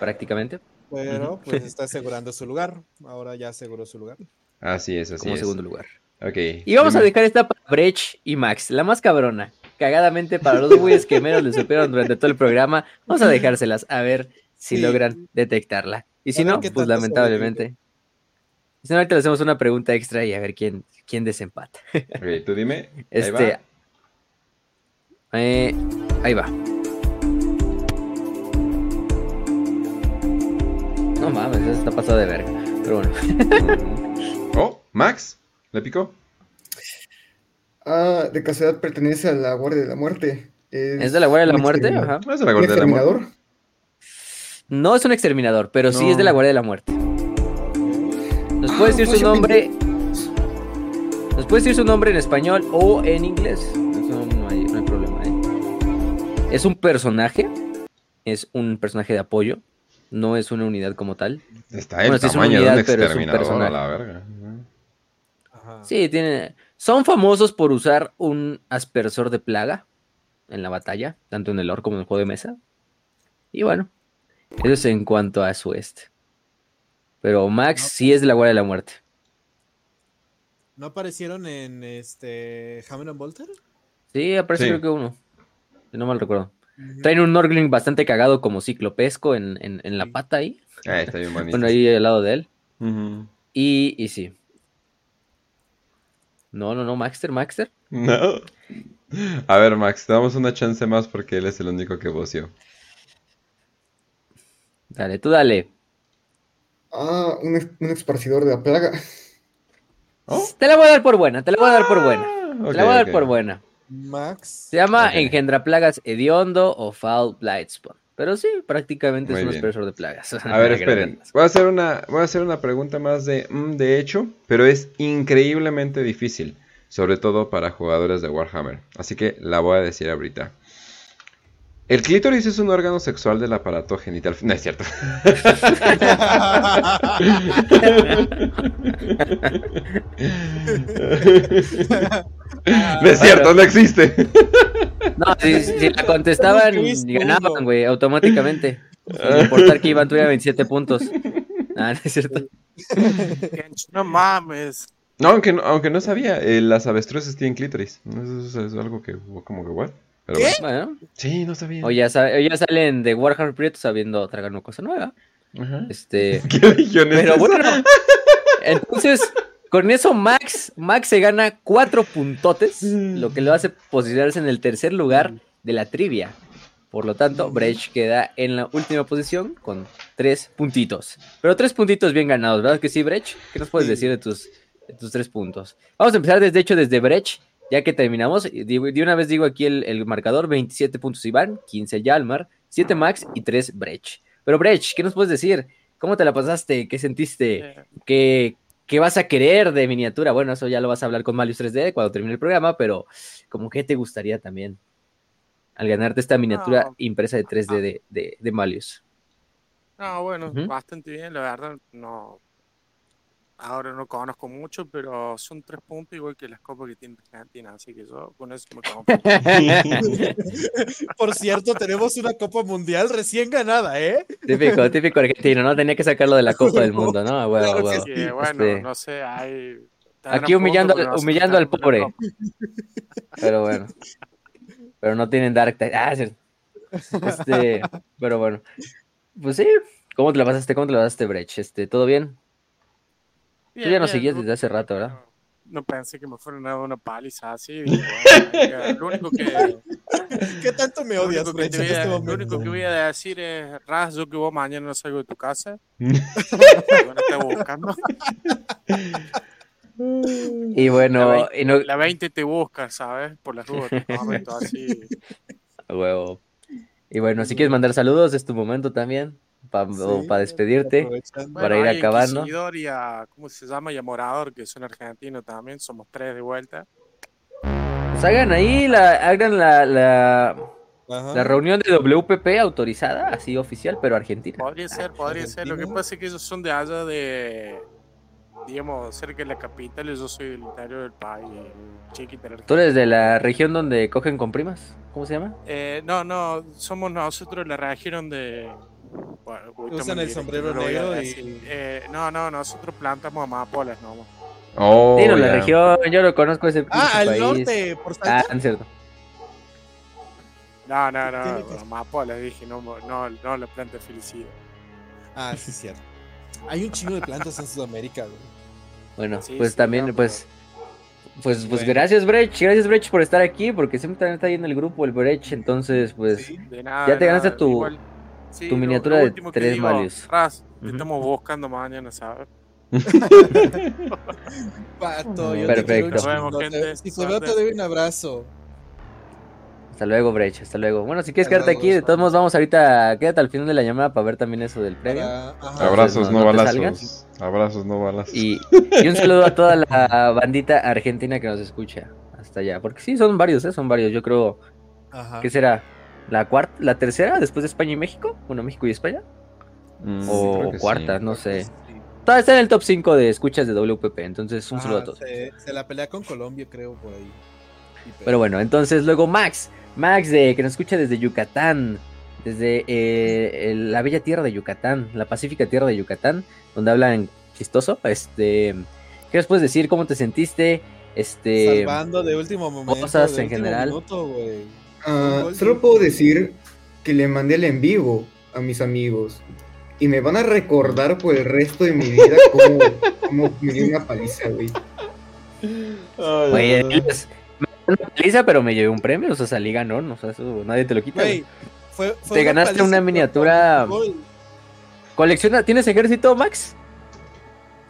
prácticamente. Bueno, pues está asegurando su lugar. Ahora ya aseguró su lugar. Así es, así Como es. Como segundo lugar. Okay. Y vamos a dejar esta para Brecht y Max, la más cabrona. Cagadamente para los güeyes que menos le supieron durante todo el programa. Vamos a dejárselas, a ver si sí. logran detectarla. Y si no, pues lamentablemente. Si no, ahorita le hacemos una pregunta extra y a ver quién, quién desempata. Ok, tú dime. Este, ahí va. Eh, ahí va. No mames, eso está pasado de verga. Pero bueno. Oh, Max, ¿le picó? Ah, de casualidad pertenece a la Guardia de la Muerte. ¿Es, ¿Es de la Guardia de la Muerte? Ajá. ¿Es de la Guardia de la Muerte? No es un exterminador, pero no. sí es de la Guardia de la Muerte. ¿Nos puede ah, decir pues su nombre? Me... ¿Nos puede decir su nombre en español o en inglés? Eso no hay, no hay problema, ¿eh? Es un personaje. Es un personaje de apoyo. No es una unidad como tal. Está el bueno, tamaño sí es unidad, de un exterminador, a la verga. Ajá. Sí, tiene... Son famosos por usar un aspersor de plaga en la batalla, tanto en el lore como en el juego de mesa. Y bueno, eso es en cuanto a su este. Pero Max no, sí es de la Guardia de la Muerte. ¿No aparecieron en este Hammer and Bolter? Sí, aparece sí. creo que uno. No mal recuerdo. Traen un Nurgling bastante cagado como ciclopesco en, en, en la pata ahí. Ah, está bien bonito. Bueno, ahí al lado de él. Uh-huh. Y, y sí. No, no, no, Maxter, Maxter. No. A ver, Max, te damos una chance más porque él es el único que voció. Dale, tú dale. Ah, un, un esparcidor de la plaga. ¿Oh? Te la voy a dar por buena, te la voy a dar por buena. Ah, okay, te la voy a dar okay. por buena. Max. Se llama okay. Engendra Plagas Hediondo o Foul Blightspawn. Pero sí, prácticamente Muy es un expresor de plagas. A ver, esperen. Voy a, hacer una, voy a hacer una pregunta más de mm, de hecho, pero es increíblemente difícil, sobre todo para jugadores de Warhammer. Así que la voy a decir ahorita. El clítoris es un órgano sexual del aparato genital. No es cierto. No es cierto, no existe. No, si, si la contestaban, ganaban, güey, automáticamente. Sin importar que Iván tuviera veintisiete puntos. Ah, no es cierto. No mames. No, aunque, aunque no sabía, eh, las avestruces tienen clítoris. Eso, eso es algo que, como que, what? Pero ¿qué? Bueno, sí, no sabía. O ya, sabe, o ya salen de Warhammer Prietos sabiendo tragar una cosa nueva. Uh-huh. Este, ¿qué religión es Pero esa? Bueno, entonces, con eso Max, Max se gana cuatro puntotes, lo que lo hace posicionarse en el tercer lugar de la trivia. Por lo tanto, Brecht queda en la última posición con tres puntitos. Pero tres puntitos bien ganados, ¿verdad que sí, Brecht? ¿Qué nos puedes decir de tus, de tus tres puntos? Vamos a empezar, desde hecho, desde Brecht. Ya que terminamos, de una vez digo aquí el, el marcador, veintisiete puntos Iván, quince Yalmar, siete Max y tres Brecht. Pero Brecht, ¿qué nos puedes decir? ¿Cómo te la pasaste? ¿Qué sentiste? ¿Qué, qué vas a querer de miniatura? Bueno, eso ya lo vas a hablar con Malius tres D cuando termine el programa, pero ¿cómo qué te gustaría también al ganarte esta miniatura no. impresa de tres D de, de, de Malius? No, bueno, ¿Mm? bastante bien, la verdad, no... Ahora no conozco mucho, pero son tres puntos igual que las copas que tiene Argentina, así que yo con eso me confundo. Por cierto, tenemos una copa mundial recién ganada, ¿eh? Típico, típico argentino, ¿no? Tenía que sacarlo de la copa del mundo, ¿no? Bueno, claro bueno. Que sí, bueno este... no sé, hay... Aquí humillando, punto, al, humillando al pobre. Pero bueno. Pero no tienen Dark Tide. Ah, sí. Este... Pero bueno. Pues sí. ¿Cómo te la pasaste? ¿Cómo te la pasaste, Brecht? Este, ¿todo bien? Bien, tú ya nos seguías desde hace rato, ¿verdad? No, no pensé que me fueran a dar una paliza así. Digo, bueno, lo único que... ¿Qué tanto me odias? Lo único, que, Brecha, voy a, lo único que voy a decir es, Raz, yo que vos mañana no salgo de tu casa. Bueno, te voy buscando. Y bueno... La veinte, y no... la veinte te busca, ¿sabes? Por las dudas, te comento así. A huevo. Y bueno, si quieres mandar saludos, es tu momento también. Para sí, pa despedirte, bueno, para ir acabando. Y a, ¿cómo se llama? Y a Morador, que son argentinos también, somos tres de vuelta. Pues hagan ahí, la, hagan la, la, la reunión de W P P autorizada, así oficial, pero argentina. Podría ser, podría ser. Lo que pasa es que ellos son de allá de, digamos, cerca de la capital, yo soy del interior del país. El ¿Tú eres de la región donde cogen con primas? ¿Cómo se llama? Eh, no, no, somos nosotros la región de... Bueno, usan el sombrero negro y... Eh, no, no, nosotros plantamos amapolas, no. Oh, sí, no, yeah. La región, yo lo conozco ese país. Ah, al norte, por Sancho. Ah, cierto. No, no, no, amapolas, dije, no, no, no la planta de felicidad. Ah, sí, cierto. Hay un chingo de plantas en Sudamérica, güey. Bueno, sí, pues sí, también, no, pues... Pero... Pues, pues bueno. gracias Brech, gracias Brech por estar aquí, porque siempre también está ahí en el grupo el Brech, entonces pues sí, nada, ya te nada, ganaste tu, igual, sí, tu miniatura lo, lo de tres digo, Malius. Raz, te uh-huh. estamos buscando mañana, ¿sabes? Pato, yo perfecto. Te quiero, nos vemos, si se veo te doy un abrazo. Hasta luego Brech, hasta luego. Bueno, si quieres hasta quedarte luego, aquí, de todos modos vamos ahorita, quédate al final de la llamada para ver también eso del previo. Uh, abrazos, no, no balazos. Salgas. Abrazos, no balas. Y, y un saludo a toda la bandita argentina que nos escucha hasta allá. Porque sí, son varios, ¿eh? Son varios. Yo creo. Ajá. ¿Qué será? ¿La cuarta? ¿La tercera? ¿Después de España y México? Bueno, México y España. Mm, o sí, cuarta, sí, no sé. Sí. Todavía está en el top cinco de escuchas de W P P. Entonces, un ah, saludo a todos. Se, se la pelea con Colombia, creo, por ahí. Pero bueno, entonces luego Max. Max, de, que nos escucha desde Yucatán. Desde eh, la bella tierra de Yucatán, la pacífica tierra de Yucatán, donde hablan chistoso. Este, ¿qué nos puedes decir? ¿Cómo te sentiste? Este, salvando de último momento, cosas en general. Minuto, uh, solo puedo decir que le mandé el en vivo a mis amigos y me van a recordar por el resto de mi vida cómo, cómo me dio una paliza, güey. Oh, güey, me dio una paliza, pero me llevé un premio, o sea, salí ganón, o sea, eso nadie te lo quita. Güey. Fue, fue te ganaste una miniatura. ¿Colecciona? ¿Tienes ejército, Max?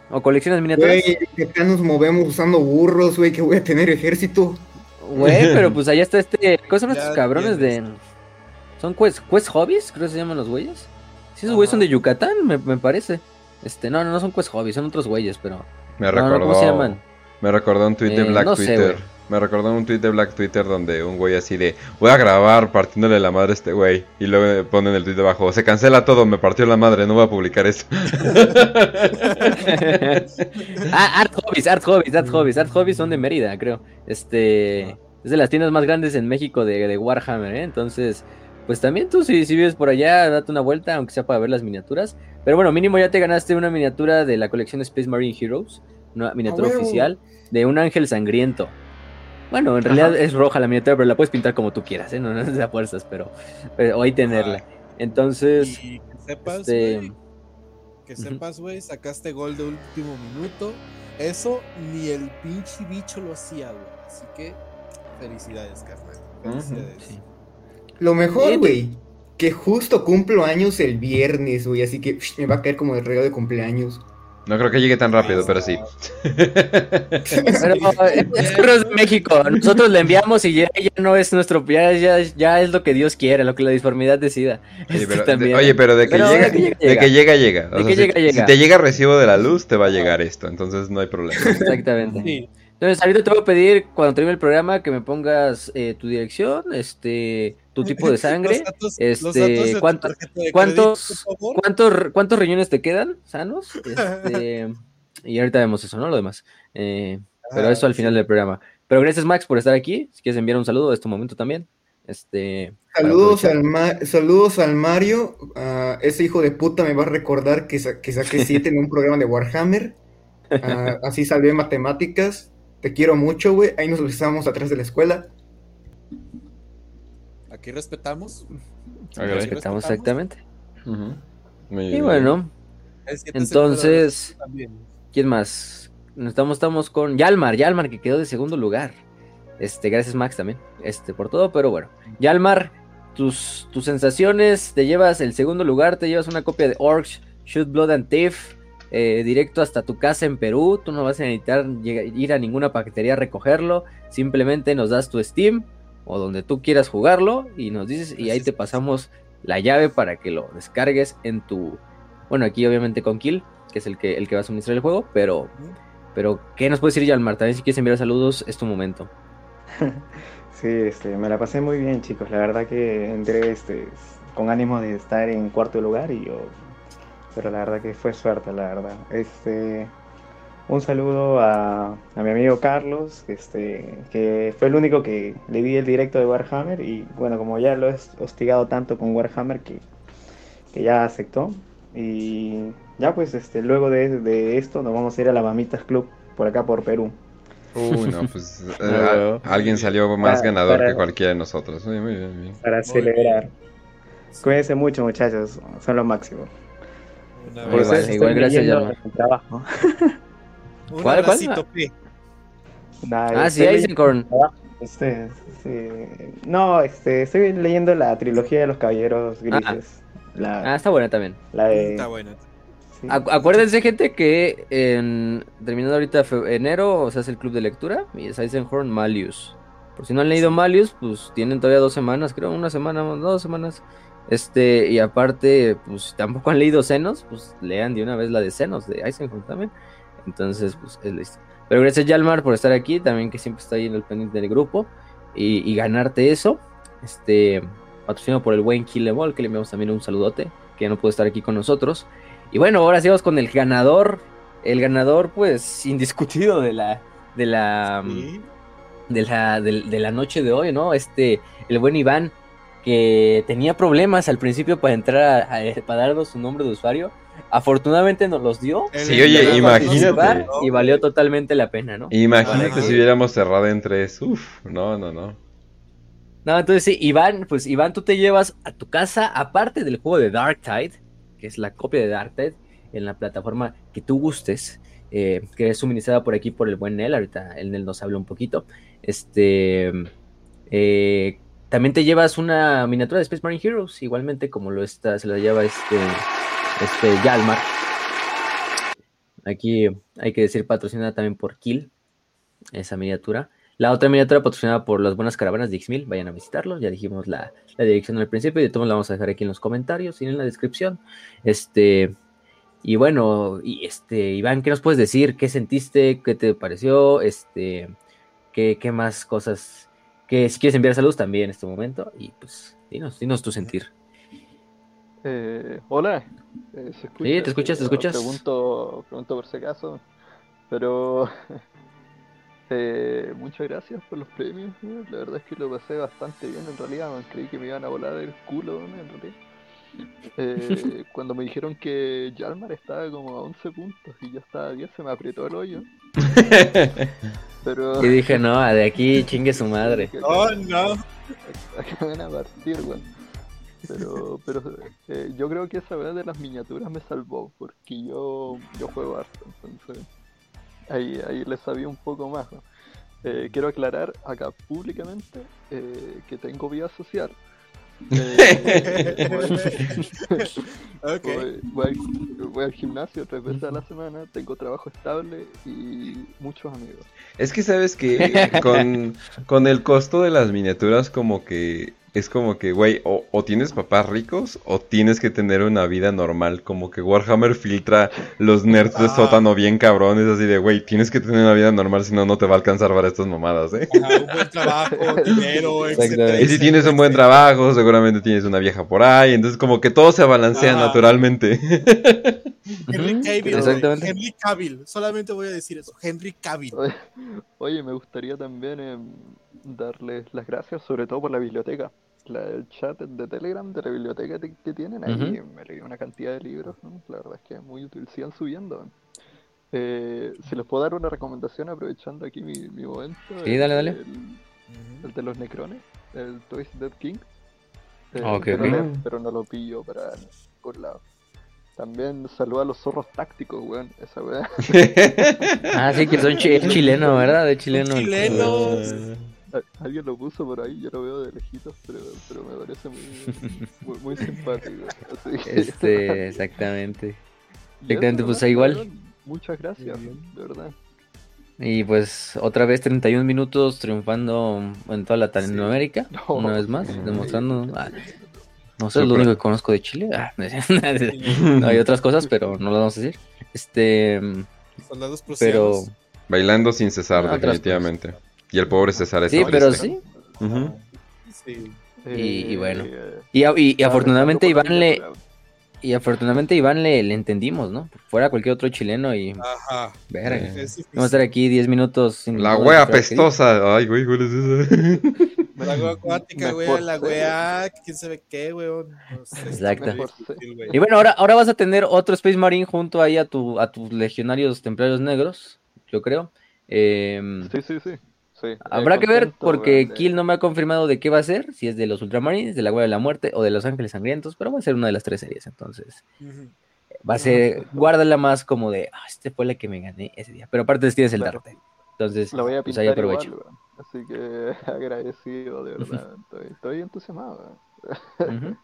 ¿O coleccionas miniaturas? Güey, acá nos movemos usando burros, güey, que voy a tener ejército. Güey, pero pues allá está este... ¿Cuáles son estos cabrones de...? ¿Son Quest, quest Hobbies? Creo que se llaman los güeyes. Sí, esos güeyes son de Yucatán, me, me parece. Este, no, no, no son Quest Hobbies, son otros güeyes, pero... Me recordó... No, ¿cómo se llaman? Me recordó un tweet eh, de Black no Twitter. Sé, Me recordó un tweet de Black Twitter donde un güey así de voy a grabar partiéndole la madre a este güey y luego ponen el tweet abajo, se cancela todo, me partió la madre, no voy a publicar esto. Ah, Art Hobbies, Art Hobbies, Art Hobbies, Art Hobbies son de Mérida, creo. Este es de las tiendas más grandes en México de, de Warhammer, ¿eh? Entonces, pues también tú si, si vives por allá, date una vuelta, aunque sea para ver las miniaturas. Pero bueno, mínimo ya te ganaste una miniatura de la colección Space Marine Heroes, una miniatura oh, oficial de un ángel sangriento. Bueno, en realidad Ajá. es roja la miniatura, pero la puedes pintar como tú quieras, ¿eh? No, no es de fuerzas, pero, pero ahí tenerla. Entonces... Y que sepas, güey, este... que sepas, güey, sacaste gol de último minuto. Eso ni el pinche bicho lo hacía, güey. Así que, felicidades, carnal. Felicidades. Uh-huh, sí. Lo mejor, güey, que justo cumplo años el viernes, güey, así que psh, me va a caer como el regalo de cumpleaños. No creo que llegue tan rápido, pero sí. Pero es Correos de México. Nosotros le enviamos y ya, ya no es nuestro... Ya, ya, ya es lo que Dios quiere, lo que la disformidad decida. Oye, pero, este de, oye, pero de que pero llega, de que llega, de que llega. llega. De que sea, llega, si, llega. Si te llega recibo de la luz, te va a llegar esto. Entonces no hay problema. Exactamente. Sí. Entonces ahorita te voy a pedir, cuando termine el programa, que me pongas eh, tu dirección, este... tu tipo de sangre, los datos, este, cuánto, de crédito, cuántos, cuántos, cuántos riñones te quedan sanos, este, y ahorita vemos eso, ¿no? Lo demás, eh, pero eso al final del programa. Pero gracias Max por estar aquí. Si quieres enviar un saludo a este momento también, este, saludos al Ma- saludos al Mario, uh, ese hijo de puta me va a recordar que, sa- que saqué siete en un programa de Warhammer, uh, así salvé matemáticas. Te quiero mucho, güey. Ahí nos besamos atrás de la escuela. Aquí respetamos. Okay. Aquí respetamos, exactamente. Uh-huh. Y bueno, entonces, ¿quién más? Estamos, estamos con Yalmar, Yalmar que quedó de segundo lugar. Este, gracias Max también, este, por todo, pero bueno. Yalmar, tus, tus sensaciones, te llevas el segundo lugar, te llevas una copia de Orcs, Shoot Blood and Thief, eh, directo hasta tu casa en Perú, tú no vas a necesitar ir a ninguna paquetería a recogerlo, simplemente nos das tu Steam, o donde tú quieras jugarlo y nos dices y ahí te pasamos la llave para que lo descargues en tu, bueno, aquí obviamente con Kill, que es el que el que va a suministrar el juego, pero pero ¿qué nos puedes decir ya al Marta? También si quieres enviar saludos es tu momento. Sí, este, me la pasé muy bien, chicos, la verdad que entré este con ánimo de estar en cuarto lugar y yo, pero la verdad que fue suerte, la verdad. Este un saludo a, a mi amigo Carlos, que, este, que fue el único que le di el directo de Warhammer. Y bueno, como ya lo he hostigado tanto con Warhammer, que, que ya aceptó. Y ya pues este luego de, de esto nos vamos a ir a la Mamitas Club, por acá por Perú. Uy, no, pues eh, alguien salió más para, ganador para, que cualquiera de nosotros. Muy bien, muy bien. Para celebrar. Cuídense mucho, muchachos, son lo máximo. Una por eso igual gracias ya. Trabajo. ¿Cuál, cuál? Nah, ah, sí, Eisenkorn. Este, sí. No, este, estoy leyendo la trilogía de los Caballeros Grises. Ah, la, ah está buena también. La de... Está buena. Sí. Acuérdense, gente, que en, terminando ahorita fe- enero se hace el club de lectura y es Eisenhorn Malius. Por si no han leído Malius, pues tienen todavía dos semanas, creo, una semana, dos semanas. Este, y aparte, pues si tampoco han leído Xenos, pues lean de una vez la de Xenos de Eisenhorn también. Entonces, pues es listo. Pero gracias, Yalmar, por estar aquí, también que siempre está ahí en el pendiente del grupo y, y ganarte eso. Este, patrocinado por el buen Killemol, que le enviamos también un saludote, que ya no pudo estar aquí con nosotros. Y bueno, ahora sí vamos con el ganador, el ganador pues indiscutido de la de la, ¿sí? de la de, de la noche de hoy, ¿no? Este, el buen Iván, que tenía problemas al principio para entrar a, a, para darnos su nombre de usuario. Afortunadamente nos los dio. Sí, oye, imagínate. Y valió totalmente la pena, ¿no? Imagínate si hubiéramos cerrado entre eso. Uf, no, no, no. No, entonces sí, Iván, pues Iván, tú te llevas a tu casa, aparte del juego de Dark Tide, que es la copia de Dark Tide en la plataforma que tú gustes, eh, que es suministrada por aquí por el buen Nel. Ahorita el Nel nos habla un poquito. Este, eh, también te llevas una miniatura de Space Marine Heroes, igualmente como lo está, se la lleva este, este Yalmar. Aquí hay que decir patrocinada también por Kill, esa miniatura. La otra miniatura patrocinada por las buenas caravanas de X-Mil, vayan a visitarlo, ya dijimos la, la dirección al principio y de todos la vamos a dejar aquí en los comentarios y en la descripción. Este, y bueno, y este, Iván, ¿qué nos puedes decir? ¿Qué sentiste? ¿Qué te pareció? Este, ¿qué, qué más cosas? Que si quieres enviar saludos también en este momento, y pues dinos, dinos tu sentir. Eh, hola, ¿se escucha? Sí, te escuchas, te escuchas. Pregunto, pregunto por si acaso, pero... Eh, muchas gracias por los premios, ¿no? La verdad es que lo pasé bastante bien en realidad, no creí que me iban a volar el culo, ¿no? En realidad. Eh, cuando me dijeron que Yalmar estaba como a once puntos y yo estaba a diez, se me apretó el hoyo. Pero... Y dije, no, de aquí chingue su madre. ¡Oh, no! Acaban a partir, weón. Bueno. Pero, pero eh, yo creo que esa vez de las miniaturas me salvó, porque yo, yo juego harto, entonces... Ahí, ahí les sabía un poco más, ¿no? eh, Quiero aclarar acá públicamente eh, que tengo vida social. eh, voy, okay. voy, voy, voy al gimnasio tres veces a la semana, tengo trabajo estable y muchos amigos. Es que sabes que con, con el costo de las miniaturas como que... Es como que, güey, o, o tienes papás ricos o tienes que tener una vida normal. Como que Warhammer filtra los nerds de ah. sótano bien cabrones, así de, güey, tienes que tener una vida normal, si no, no te va a alcanzar para estas mamadas, ¿eh? Ah, un buen trabajo, dinero, etcétera. Y si tienes un buen trabajo, seguramente tienes una vieja por ahí. Entonces, como que todo se balancea ah. naturalmente. Henry Cavill, Exactamente. Henry Cavill, solamente voy a decir eso, Henry Cavill. Oye, oye me gustaría también eh, darles las gracias, sobre todo por la biblioteca. La, el chat de Telegram de la biblioteca te, que tienen ahí, uh-huh. me leí una cantidad de libros, ¿no? La verdad es que es muy útil, sigan subiendo. Eh, si les puedo dar una recomendación aprovechando aquí mi, mi momento. Sí, el, dale, dale. El, uh-huh. el de los Necrones, el Toys Dead King. Eh, okay, pero, okay. Le, pero no lo pillo para ningún lado. También saluda a los zorros tácticos, weón, esa weá. Ah, sí, que son ch- chilenos, ¿verdad? De chileno. Chilenos. Alguien lo puso por ahí, yo lo veo de lejitos, pero, pero me parece muy, muy, muy simpático. Así que... Este, exactamente. Exactamente, pues igual. Muchas gracias, de verdad. Y pues otra vez treinta y uno minutos triunfando en toda Latinoamérica, sí. no, una vez más, no, demostrando... No, ah, no sé, es lo único que conozco de Chile. Ah, no, hay otras cosas, pero no las vamos a decir. Este, soldados prusianos. Pero... Bailando sin cesar, no, definitivamente. Y el pobre César es sí, pero sí. Uh-huh. sí. Y, y bueno. Y, y, y afortunadamente Iván le y afortunadamente Iván le, le entendimos, ¿no? fuera cualquier otro chileno y... Ajá. Verga. Es vamos a estar aquí diez minutos sin... La wea apestosa. Ay, güey, ¿cuál es eso? La wea acuática, güey, la wea, quién sabe qué, güey. No sé, exacto. Difícil, güey. Y bueno, ahora, ahora vas a tener otro Space Marine junto ahí a, tu, a tus legionarios templarios negros, yo creo. Eh, sí, sí, sí. sí. Habrá eh, que ver, porque de... Kill no me ha confirmado de qué va a ser, si es de los Ultramarines, de la wea de la muerte o de los ángeles sangrientos, pero va a ser una de las tres series, entonces... Uh-huh. Va a ser, guárdala más como de, ah, oh, este fue la que me gané ese día. Pero aparte tienes el claro. Darte. Entonces, la voy a pues ahí aprovecho. Igual, así que agradecido, de verdad. Uh-huh. Estoy, estoy entusiasmado. Uh-huh.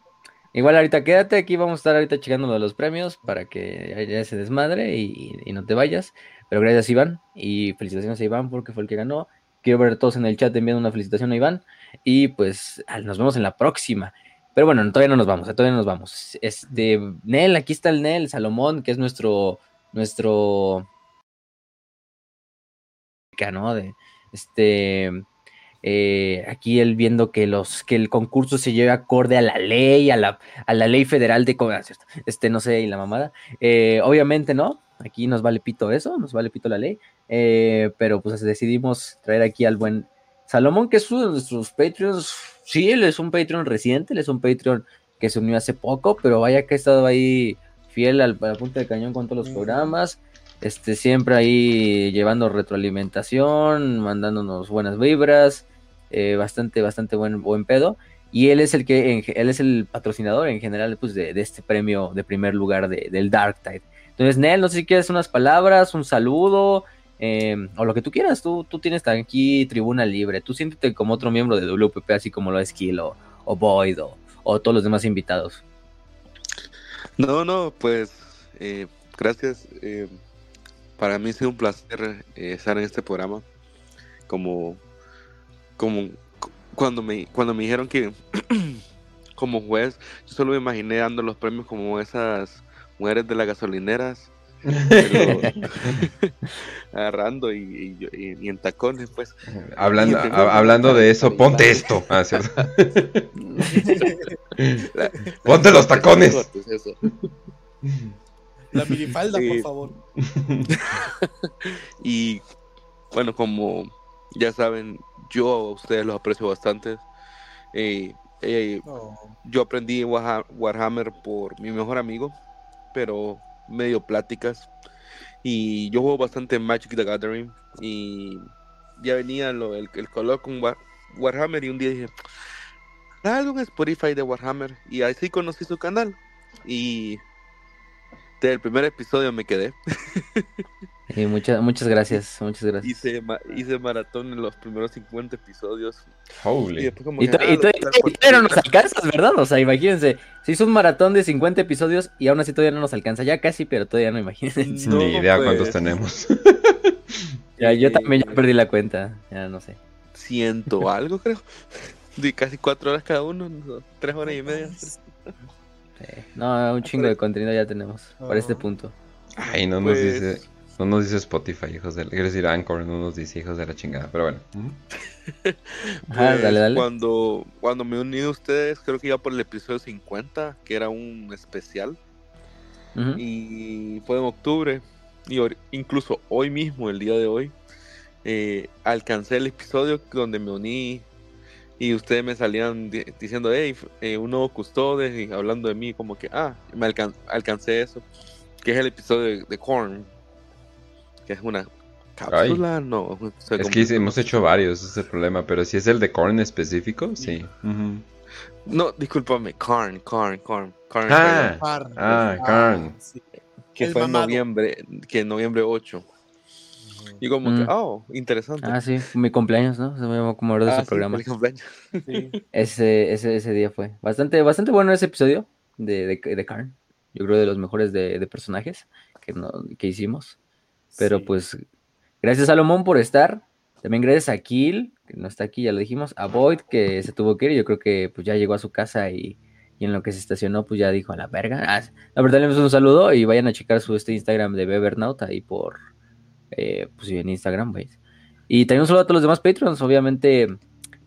Igual ahorita quédate, aquí vamos a estar ahorita checando lo de los premios para que ya se desmadre y, y no te vayas. Pero gracias, Iván. Y felicitaciones a Iván porque fue el que ganó. Quiero ver a todos en el chat enviando una felicitación a Iván. Y pues nos vemos en la próxima. Pero bueno, todavía no nos vamos, todavía no nos vamos. Este, Nel, aquí está el Nel, Salomón, que es nuestro, nuestro, ¿no? De, este, eh, aquí él viendo que los, que el concurso se lleve acorde a la ley, a la, a la ley federal de, este, no sé, y la mamada. Eh, obviamente, ¿no? Aquí nos vale pito eso, nos vale pito la ley. Eh, pero pues decidimos traer aquí al buen Salomón, que es uno de nuestros Patreons. Sí, él es un Patreon reciente, él es un Patreon que se unió hace poco, pero vaya que ha estado ahí fiel al, al punto de cañón con todos los programas, este, siempre ahí llevando retroalimentación, mandándonos buenas vibras, eh, bastante, bastante buen, buen pedo, y él es el que, en, él es el patrocinador en general, pues, de, de este premio de primer lugar de, del Dark Tide. Entonces, Nel, no sé si quieres unas palabras, un saludo... Eh, o lo que tú quieras, tú, tú tienes aquí tribuna libre, tú siéntete como otro miembro de W P P, así como lo es Kill o, o Void o, o todos los demás invitados. No, no, pues eh, gracias, eh, para mí ha sido un placer eh, estar en este programa, como, como cuando me, cuando me dijeron que como juez, yo solo me imaginé dando los premios como esas mujeres de las gasolineras. Pero, agarrando y, y, y, y en tacones, pues. Hablando, a, hablando de eso, ponte esto. Ah, ¿sí? la, ponte la, los tacones. Cortes, eso. La minifalda, eh, por favor. Y bueno, como ya saben, yo a ustedes los aprecio bastante. Eh, eh, oh. Yo aprendí Warhammer por mi mejor amigo, pero medio pláticas, y yo juego bastante Magic the Gathering, y ya venía lo, el, el color con War, Warhammer, y un día dije, algo en Spotify de Warhammer, y así conocí su canal, y desde el primer episodio me quedé. Sí, muchas, muchas gracias, muchas gracias. Hice, ma- hice maratón en los primeros cincuenta episodios. Holy. Y, después como y, que, tú, ah, y, tú, y todavía no nos alcanzas, ¿verdad? O sea, imagínense, se hizo un maratón de cincuenta episodios y aún así todavía no nos alcanza. Ya casi, pero todavía no, imagínense. No, ni idea pues. Cuántos tenemos. Ya, yo también ya perdí la cuenta, ya no sé. Ciento algo, creo. De casi cuatro horas cada uno, tres horas y media. Sí. No, un chingo de contenido ya tenemos, por este punto. Ay, no nos pues... dice... No nos dice Spotify, hijos de la... Quiero decir Anchor, no nos dice hijos de la chingada, pero bueno. Pues, ah, dale, dale. Cuando, cuando me uní a ustedes, creo que iba por el episodio cincuenta, que era un especial. Uh-huh. Y fue en octubre, y or- incluso hoy mismo, el día de hoy, eh, alcancé el episodio donde me uní y ustedes me salían di- diciendo, hey, eh, un nuevo custodes, y hablando de mí, como que, ah, me alcan- alcancé eso, que es el episodio de, de Korn. Que es una cápsula, ay. No. O sea, es que hemos hecho varios, ese es el problema, pero si es el de Korn en específico, sí. Uh-huh. No, discúlpame, Korn, Korn, Korn, Korn. Ah, Korn. Ah, Korn. Sí. Que el fue mamado. en noviembre, que en noviembre ocho. Y como mm. que, oh, interesante. Ah, sí, mi cumpleaños, ¿no? Se me llamó como de ah, ese sí, programa. Mi cumpleaños. Sí. Ese, ese, ese día fue. Bastante, bastante bueno ese episodio de, de, de Korn. Yo creo de los mejores de, de personajes que, no, que hicimos. Pero sí. Pues, gracias Salomón por estar, también gracias a Kill, que no está aquí, ya lo dijimos, a Void, que se tuvo que ir, yo creo que pues ya llegó a su casa y, y en lo que se estacionó, pues ya dijo a la verga. Ah, la verdad, le enviamos un saludo y vayan a checar su este Instagram de Bebernaut, ahí por, eh, pues en Instagram, ¿veis? Y también un saludo a todos los demás Patreons, obviamente,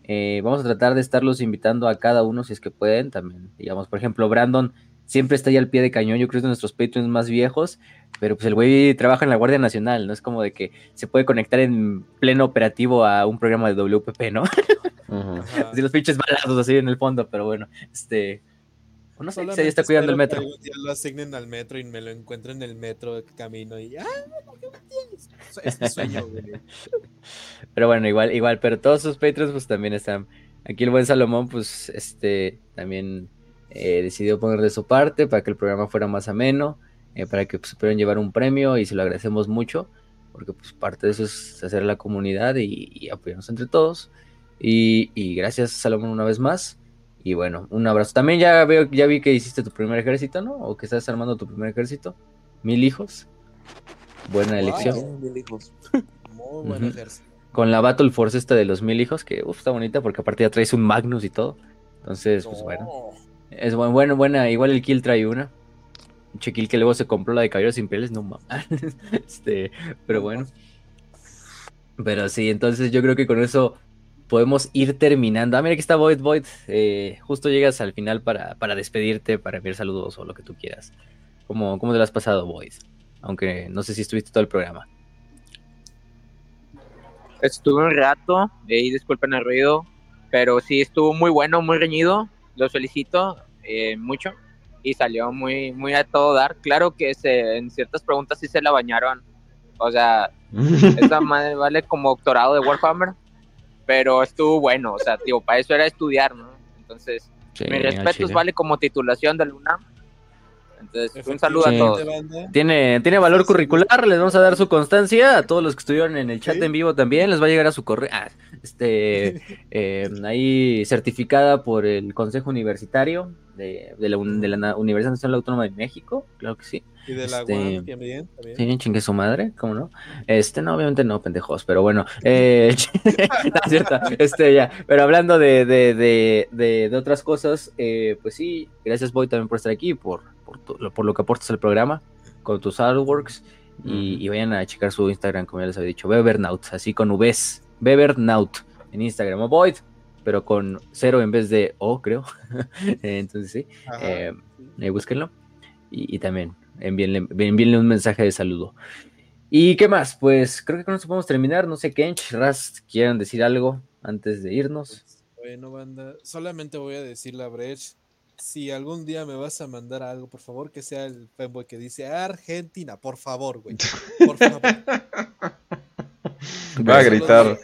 eh, vamos a tratar de estarlos invitando a cada uno si es que pueden, también, digamos, por ejemplo, Brandon siempre está ahí al pie de cañón, yo creo que es de nuestros Patreons más viejos, pero pues el güey trabaja en la Guardia Nacional, no es como de que se puede conectar en pleno operativo a un programa de W P P, ¿no? Uh-huh. Así los pinches balazos así en el fondo, pero bueno, este... No sé, se está cuidando el metro. Ya lo asignen al metro y me lo encuentro en el metro de camino y ¡ah! ¿Qué tienes? Este sueño, güey. Pero bueno, igual, igual, pero todos sus Patreons pues también están... Aquí el buen Salomón pues este también eh, decidió poner de su parte para que el programa fuera más ameno, eh, para que pues, pudieran llevar un premio y se lo agradecemos mucho, porque pues parte de eso es hacer la comunidad y, y apoyarnos entre todos. Y, y gracias Salomón una vez más. Y bueno, un abrazo. También ya veo, ya vi que hiciste tu primer ejército, ¿no? O que estás armando tu primer ejército. Mil hijos. Buena elección. Wow, mil hijos. Muy buen uh-huh. ejército. Con la Battle Force esta de los mil hijos, que uff, está bonita, porque aparte ya traes un Magnus y todo. Entonces, no. pues bueno. Es bueno, bueno, buena. Igual el Kill trae una. Un Kill que luego se compró la de Caballeros Imperiales, no mames. este, pero bueno. Pero sí, entonces yo creo que con eso podemos ir terminando. Ah, mira, aquí está Void Void. Eh, justo llegas al final para, para despedirte, para enviar saludos o lo que tú quieras. ¿Cómo, cómo te lo has pasado, Void? Aunque no sé si estuviste todo el programa. Estuve un rato, eh, disculpen el ruido, pero sí estuvo muy bueno, muy reñido. Lo felicito eh, mucho y salió muy, muy a todo dar. Claro que se, en ciertas preguntas sí se la bañaron. O sea, esa madre vale como doctorado de Warhammer. Pero estuvo bueno, o sea, tío, para eso era estudiar, ¿no? Entonces, sí, mis respetos vale como titulación del UNAM. Entonces, un saludo sí. a todos. Tiene, tiene valor curricular, les vamos a dar su constancia a todos los que estuvieron en el chat ¿Sí? en vivo también, les va a llegar a su correo, ah, este, eh, ahí certificada por el Consejo Universitario de, de, la, de la Universidad Nacional Autónoma de México, claro que sí. Y de la U A M también. Sí, chingue su madre, ¿cómo no? Este, no, obviamente no, pendejos, pero bueno. Eh, no, cierto, este, ya. Pero hablando de, de, de, de, de otras cosas, eh, pues sí, gracias, Boy, también por estar aquí, por, por, tu, por lo que aportas al programa, con tus artworks, y, y vayan a checar su Instagram, como ya les había dicho, Bebernaut, así con Vs, Bebernaut, en Instagram, o Boyd, pero con cero en vez de O, creo. Entonces sí, eh, eh, búsquenlo, y, y también Envíenle, envíenle un mensaje de saludo. ¿Y qué más? Pues creo que con eso podemos terminar. No sé, Kench, Raz, ¿quieren decir algo antes de irnos? Bueno, banda, solamente voy a decirle a Brecht, si algún día me vas a mandar algo, por favor, que sea el fanboy que dice Argentina, por favor, güey. Por favor. Va a gritar.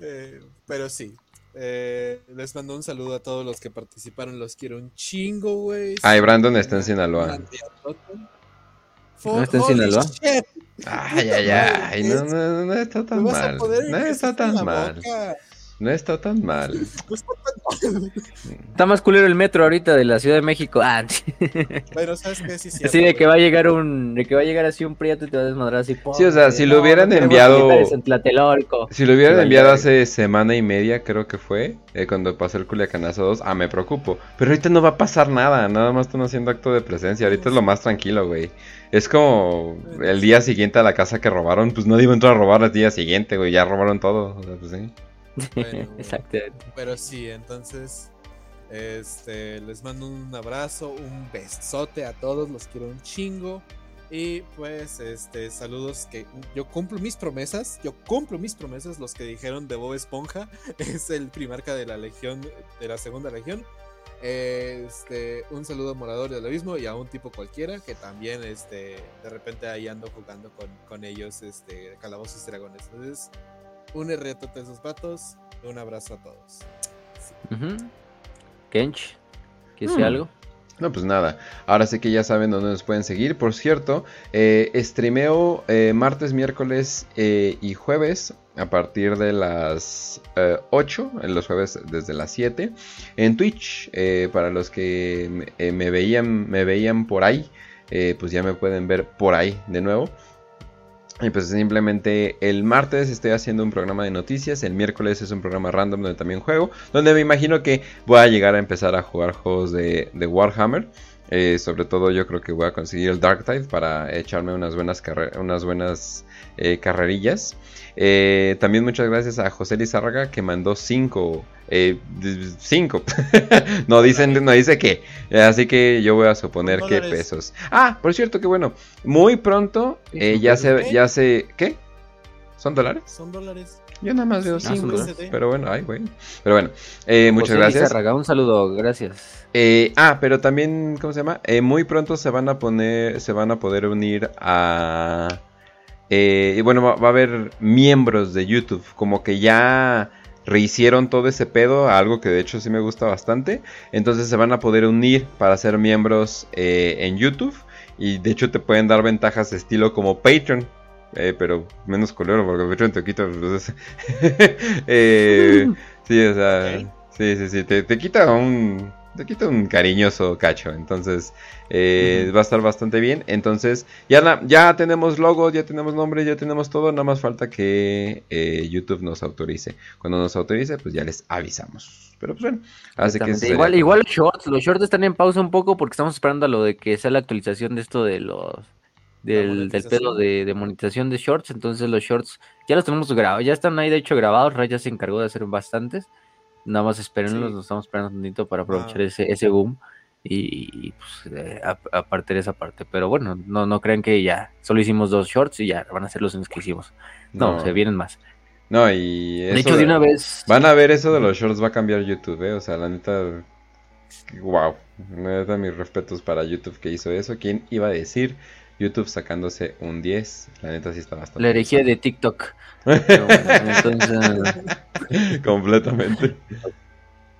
eh, pero sí. Eh, les mando un saludo a todos los que participaron, los quiero un chingo, güey. Ay, Brandon está en Sinaloa. ¿No está en Sinaloa? Shit. Ay, ay, ay, no, no, no está tan mal. No está tan mal. No está tan mal. Está más culero el metro ahorita de la Ciudad de México. Ah. Bueno, ¿sabes qué? Sí, sí, así de que va a llegar un, de que va a llegar así un prieto y te va a desmadrar así. Sí, o sea, si no, lo hubieran no, enviado, si lo hubieran enviado hace semana y media, creo que fue, eh, cuando pasó el Culiacanazo dos, ah, me preocupo. Pero ahorita no va a pasar nada, nada más están haciendo acto de presencia. Ahorita es lo más tranquilo, güey. Es como el día siguiente a la casa que robaron, pues nadie iba a entrar a robar el día siguiente, güey. Ya robaron todo, o sea, pues sí. Bueno, exactamente. Pero sí, entonces este, les mando un abrazo, un besote a todos, los quiero un chingo. Y pues este, saludos, que yo cumplo mis promesas, yo cumplo mis promesas, los que dijeron de Bob Esponja, es el primarca de la legión, de la segunda legión. Este, un saludo a Morador del Abismo y a un tipo cualquiera que también este, de repente ahí ando jugando con, con ellos, este, Calabozos y Dragones. Entonces, un reto a esos vatos. Un abrazo a todos. Sí. Uh-huh. Kench, ¿quieres decir hmm. algo? No, pues nada. Ahora sí que ya saben dónde nos pueden seguir. Por cierto, eh, streameo eh, martes, miércoles eh, y jueves a partir de las eh, ocho. En los jueves desde las siete. En Twitch, eh, para los que me, eh, me, veían, me veían por ahí, eh, pues ya me pueden ver por ahí de nuevo. Y pues simplemente el martes estoy haciendo un programa de noticias, el miércoles es un programa random donde también juego, donde me imagino que voy a llegar a empezar a jugar juegos de, de Warhammer, Eh, sobre todo yo creo que voy a conseguir el Dark Tide para echarme unas buenas, carre- unas buenas eh, carrerillas. Eh, también muchas gracias a José Lizárraga que mandó cinco. Eh, cinco. no, dicen, no dice qué. Así que yo voy a suponer que pesos. Ah, por cierto, que bueno. Muy pronto eh, ya se... ya se ¿Qué? ¿Son dólares? Son dólares. Yo nada más veo cinco, ah, pero bueno, ay, güey. Pero bueno, eh, muchas José gracias. Lizárraga, un saludo, gracias. Eh, ah, pero también, ¿cómo se llama? Eh, muy pronto se van a poner, se van a poder unir a... Eh, y bueno, va, va a haber miembros de YouTube, como que ya rehicieron todo ese pedo, algo que de hecho sí me gusta bastante. Entonces se van a poder unir para ser miembros eh, en YouTube y de hecho te pueden dar ventajas de estilo como Patreon. Eh, pero menos colero porque Patreon te quita pues, eh, sí, o sea, okay. sí, sí, sí, te, te quita un te quita un cariñoso cacho, entonces eh, mm. va a estar bastante bien. Entonces ya, na, ya tenemos logo, ya tenemos nombre, ya tenemos todo, nada más falta que eh, YouTube nos autorice. Cuando nos autorice, pues ya les avisamos. Pero pues bueno, así que igual, igual los shorts, los shorts están en pausa un poco porque estamos esperando a lo de que sea la actualización de esto de los... Del, del pedo de, de monetización de shorts. Entonces los shorts ya los tenemos grabados, ya están ahí de hecho grabados. Ray ya se encargó de hacer bastantes, nada más espérenlos, sí. Nos estamos esperando un poquito para aprovechar ah. ese, ese boom y, y pues eh, aparte de esa parte, pero bueno, no, no crean que ya solo hicimos dos shorts y ya van a ser los que hicimos, no, no. se vienen más. No, y eso de hecho de una vez van a ver, eso de los shorts va a cambiar YouTube, ¿eh? O sea, la neta, wow, neta, mis respetos para YouTube que hizo eso. ¿Quién iba a decir? YouTube sacándose un diez, la neta sí está bastante... La herejía de TikTok. Pero bueno, entonces... Completamente.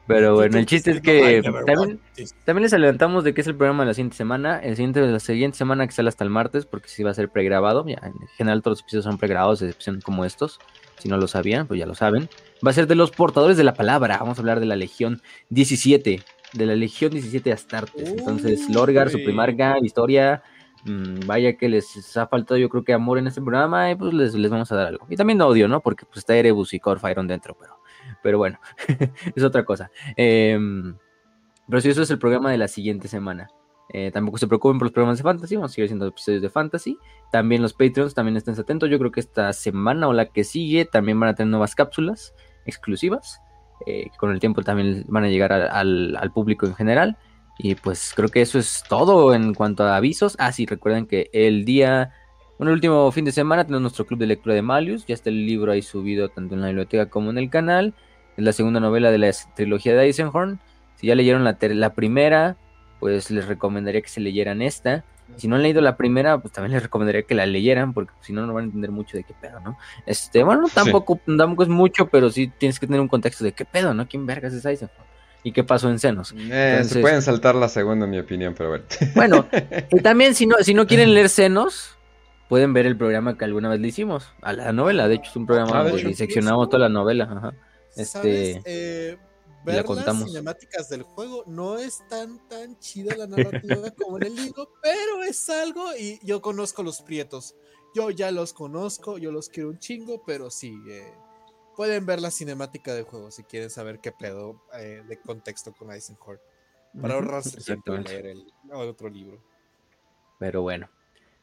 Pero bueno, el chiste es que también, también les adelantamos de que es el programa de la siguiente semana. El siguiente, la siguiente semana que sale hasta el martes, porque sí va a ser pregrabado. Ya, en general todos los episodios son pregrabados, excepción como estos. Si no lo sabían, pues ya lo saben. Va a ser de los portadores de la palabra. Vamos a hablar de la Legión diecisiete, de la Legión diecisiete Astartes. Entonces, Lorgar, Suprimarga, Historia... Vaya que les ha faltado, yo creo que amor en este programa, y pues les, les vamos a dar algo. Y también odio, ¿no? Porque pues está Erebus y Corfiron dentro, pero, pero bueno, es otra cosa. Eh, pero sí, eso es el programa de la siguiente semana. Eh, tampoco se preocupen por los programas de Fantasy, vamos a seguir haciendo episodios de Fantasy. También los Patreons, también estén atentos. Yo creo que esta semana o la que sigue también van a tener nuevas cápsulas exclusivas. Eh, con el tiempo también van a llegar a, al, al público en general. Y pues creo que eso es todo en cuanto a avisos. Ah, sí, recuerden que el día, bueno, el último fin de semana tenemos nuestro club de lectura de Malius. Ya está el libro ahí subido tanto en la biblioteca como en el canal. Es la segunda novela de la trilogía de Eisenhorn. Si ya leyeron la, ter- la primera, pues les recomendaría que se leyeran esta. Si no han leído la primera, pues también les recomendaría que la leyeran, porque si no, no van a entender mucho de qué pedo, ¿no? Este, bueno, no, tampoco, sí. tampoco es mucho, pero sí tienes que tener un contexto de qué pedo, ¿no? ¿Quién vergas es Eisenhorn? ¿Y qué pasó en Senos? Eh, Entonces, se pueden saltar la segunda, en mi opinión, pero bueno. Bueno, y también si no, si no quieren leer Senos, pueden ver el programa que alguna vez le hicimos, a la novela. De hecho, es un programa donde ah, diseccionamos toda la novela. Ajá. Este, eh, ver la contamos. Las cinemáticas del juego no es tan, tan chida la narrativa como en el libro, pero es algo, y yo conozco los prietos. Yo ya los conozco, yo los quiero un chingo, pero sí... Eh. Pueden ver la cinemática del juego si quieren saber qué pedo eh, de contexto con Eisenhorn. Para ahorrarse tiempo de leer el, el otro libro. Pero bueno.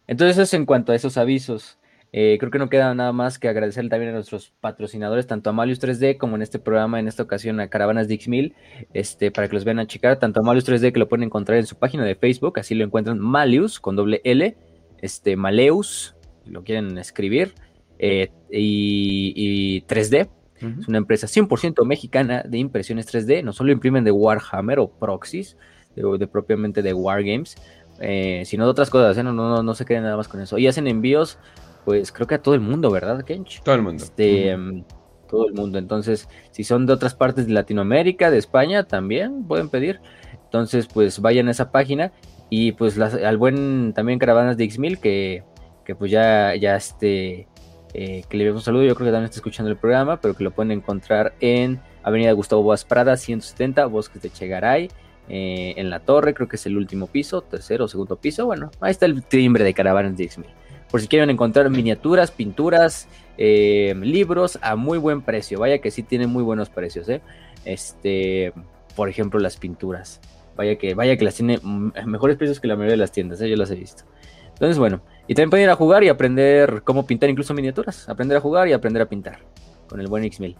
Entonces eso en cuanto a esos avisos. Eh, creo que no queda nada más que agradecer también a nuestros patrocinadores, tanto a Malius tres D como en este programa, en esta ocasión a Caravanas de X-Mil, este, para que los vean a checar. Tanto a Malius tres D, que lo pueden encontrar en su página de Facebook, así lo encuentran, Malius con doble L, este, Maleus, si lo quieren escribir. Eh, y, y tres D, uh-huh. Es una empresa cien por ciento mexicana de impresiones tres D, no solo imprimen de Warhammer o proxies, de, de propiamente de Wargames, eh, sino de otras cosas, ¿eh? no, no, no se queden nada más con eso, y hacen envíos, pues creo que a todo el mundo, ¿verdad, Kench? Todo el mundo. Este, uh-huh. Todo el mundo, entonces, si son de otras partes de Latinoamérica, de España, también pueden pedir, entonces, pues vayan a esa página, y pues las, al buen, también Caravanas de X-Mil, que, que pues ya, ya este... Eh, que le enviamos un saludo, yo creo que también está escuchando el programa, pero que lo pueden encontrar en Avenida Gustavo Boas Prada, ciento setenta, Bosques de Chegaray, eh, en la torre, creo que es el último piso, tercero o segundo piso, bueno, ahí está el timbre de Caravanas de X-Mil, por si quieren encontrar miniaturas, pinturas, eh, libros a muy buen precio, vaya que sí tienen muy buenos precios, eh. Este, por ejemplo las pinturas, Vaya que, vaya que las tiene mejores precios que la mayoría de las tiendas, ¿eh? Yo las he visto. Entonces, bueno, y también pueden ir a jugar y aprender cómo pintar incluso miniaturas. Aprender a jugar y aprender a pintar con el buen X mil.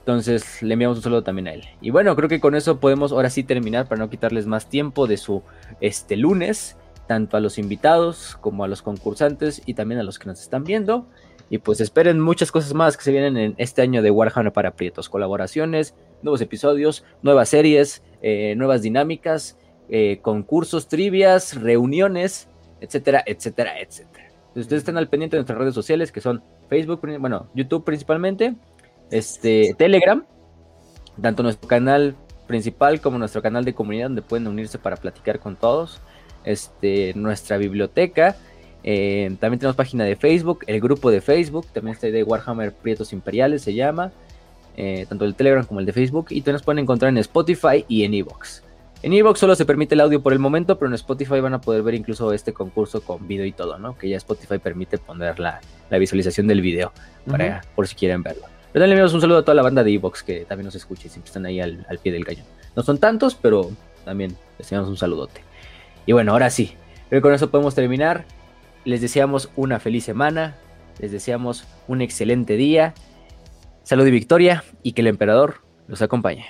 Entonces, le enviamos un saludo también a él. Y bueno, creo que con eso podemos ahora sí terminar para no quitarles más tiempo de su este lunes, tanto a los invitados como a los concursantes y también a los que nos están viendo. Y pues esperen muchas cosas más que se vienen en este año de Warhammer para Prietos. Colaboraciones, nuevos episodios, nuevas series, eh, nuevas dinámicas, eh, concursos, trivias, reuniones, etcétera, etcétera, etcétera. Entonces, ustedes están al pendiente de nuestras redes sociales, que son Facebook, bueno, YouTube principalmente, este, Telegram, tanto nuestro canal principal como nuestro canal de comunidad, donde pueden unirse para platicar con todos, este, nuestra biblioteca. Eh, también tenemos página de Facebook, el grupo de Facebook, también está de Warhammer Prietos Imperiales, se llama, eh, tanto el Telegram como el de Facebook, y también nos pueden encontrar en Spotify y en iVoox. En iVoox solo se permite el audio por el momento, pero en Spotify van a poder ver incluso este concurso con video y todo, ¿no? Que ya Spotify permite poner la, la visualización del video, para, uh-huh. por si quieren verlo. Pero también le enviamos un saludo a toda la banda de iVoox que también nos escucha y siempre están ahí al, al pie del cañón. No son tantos, pero también les enviamos un saludote. Y bueno, ahora sí, creo que con eso podemos terminar. Les deseamos una feliz semana, les deseamos un excelente día, salud y victoria, y que el emperador los acompañe.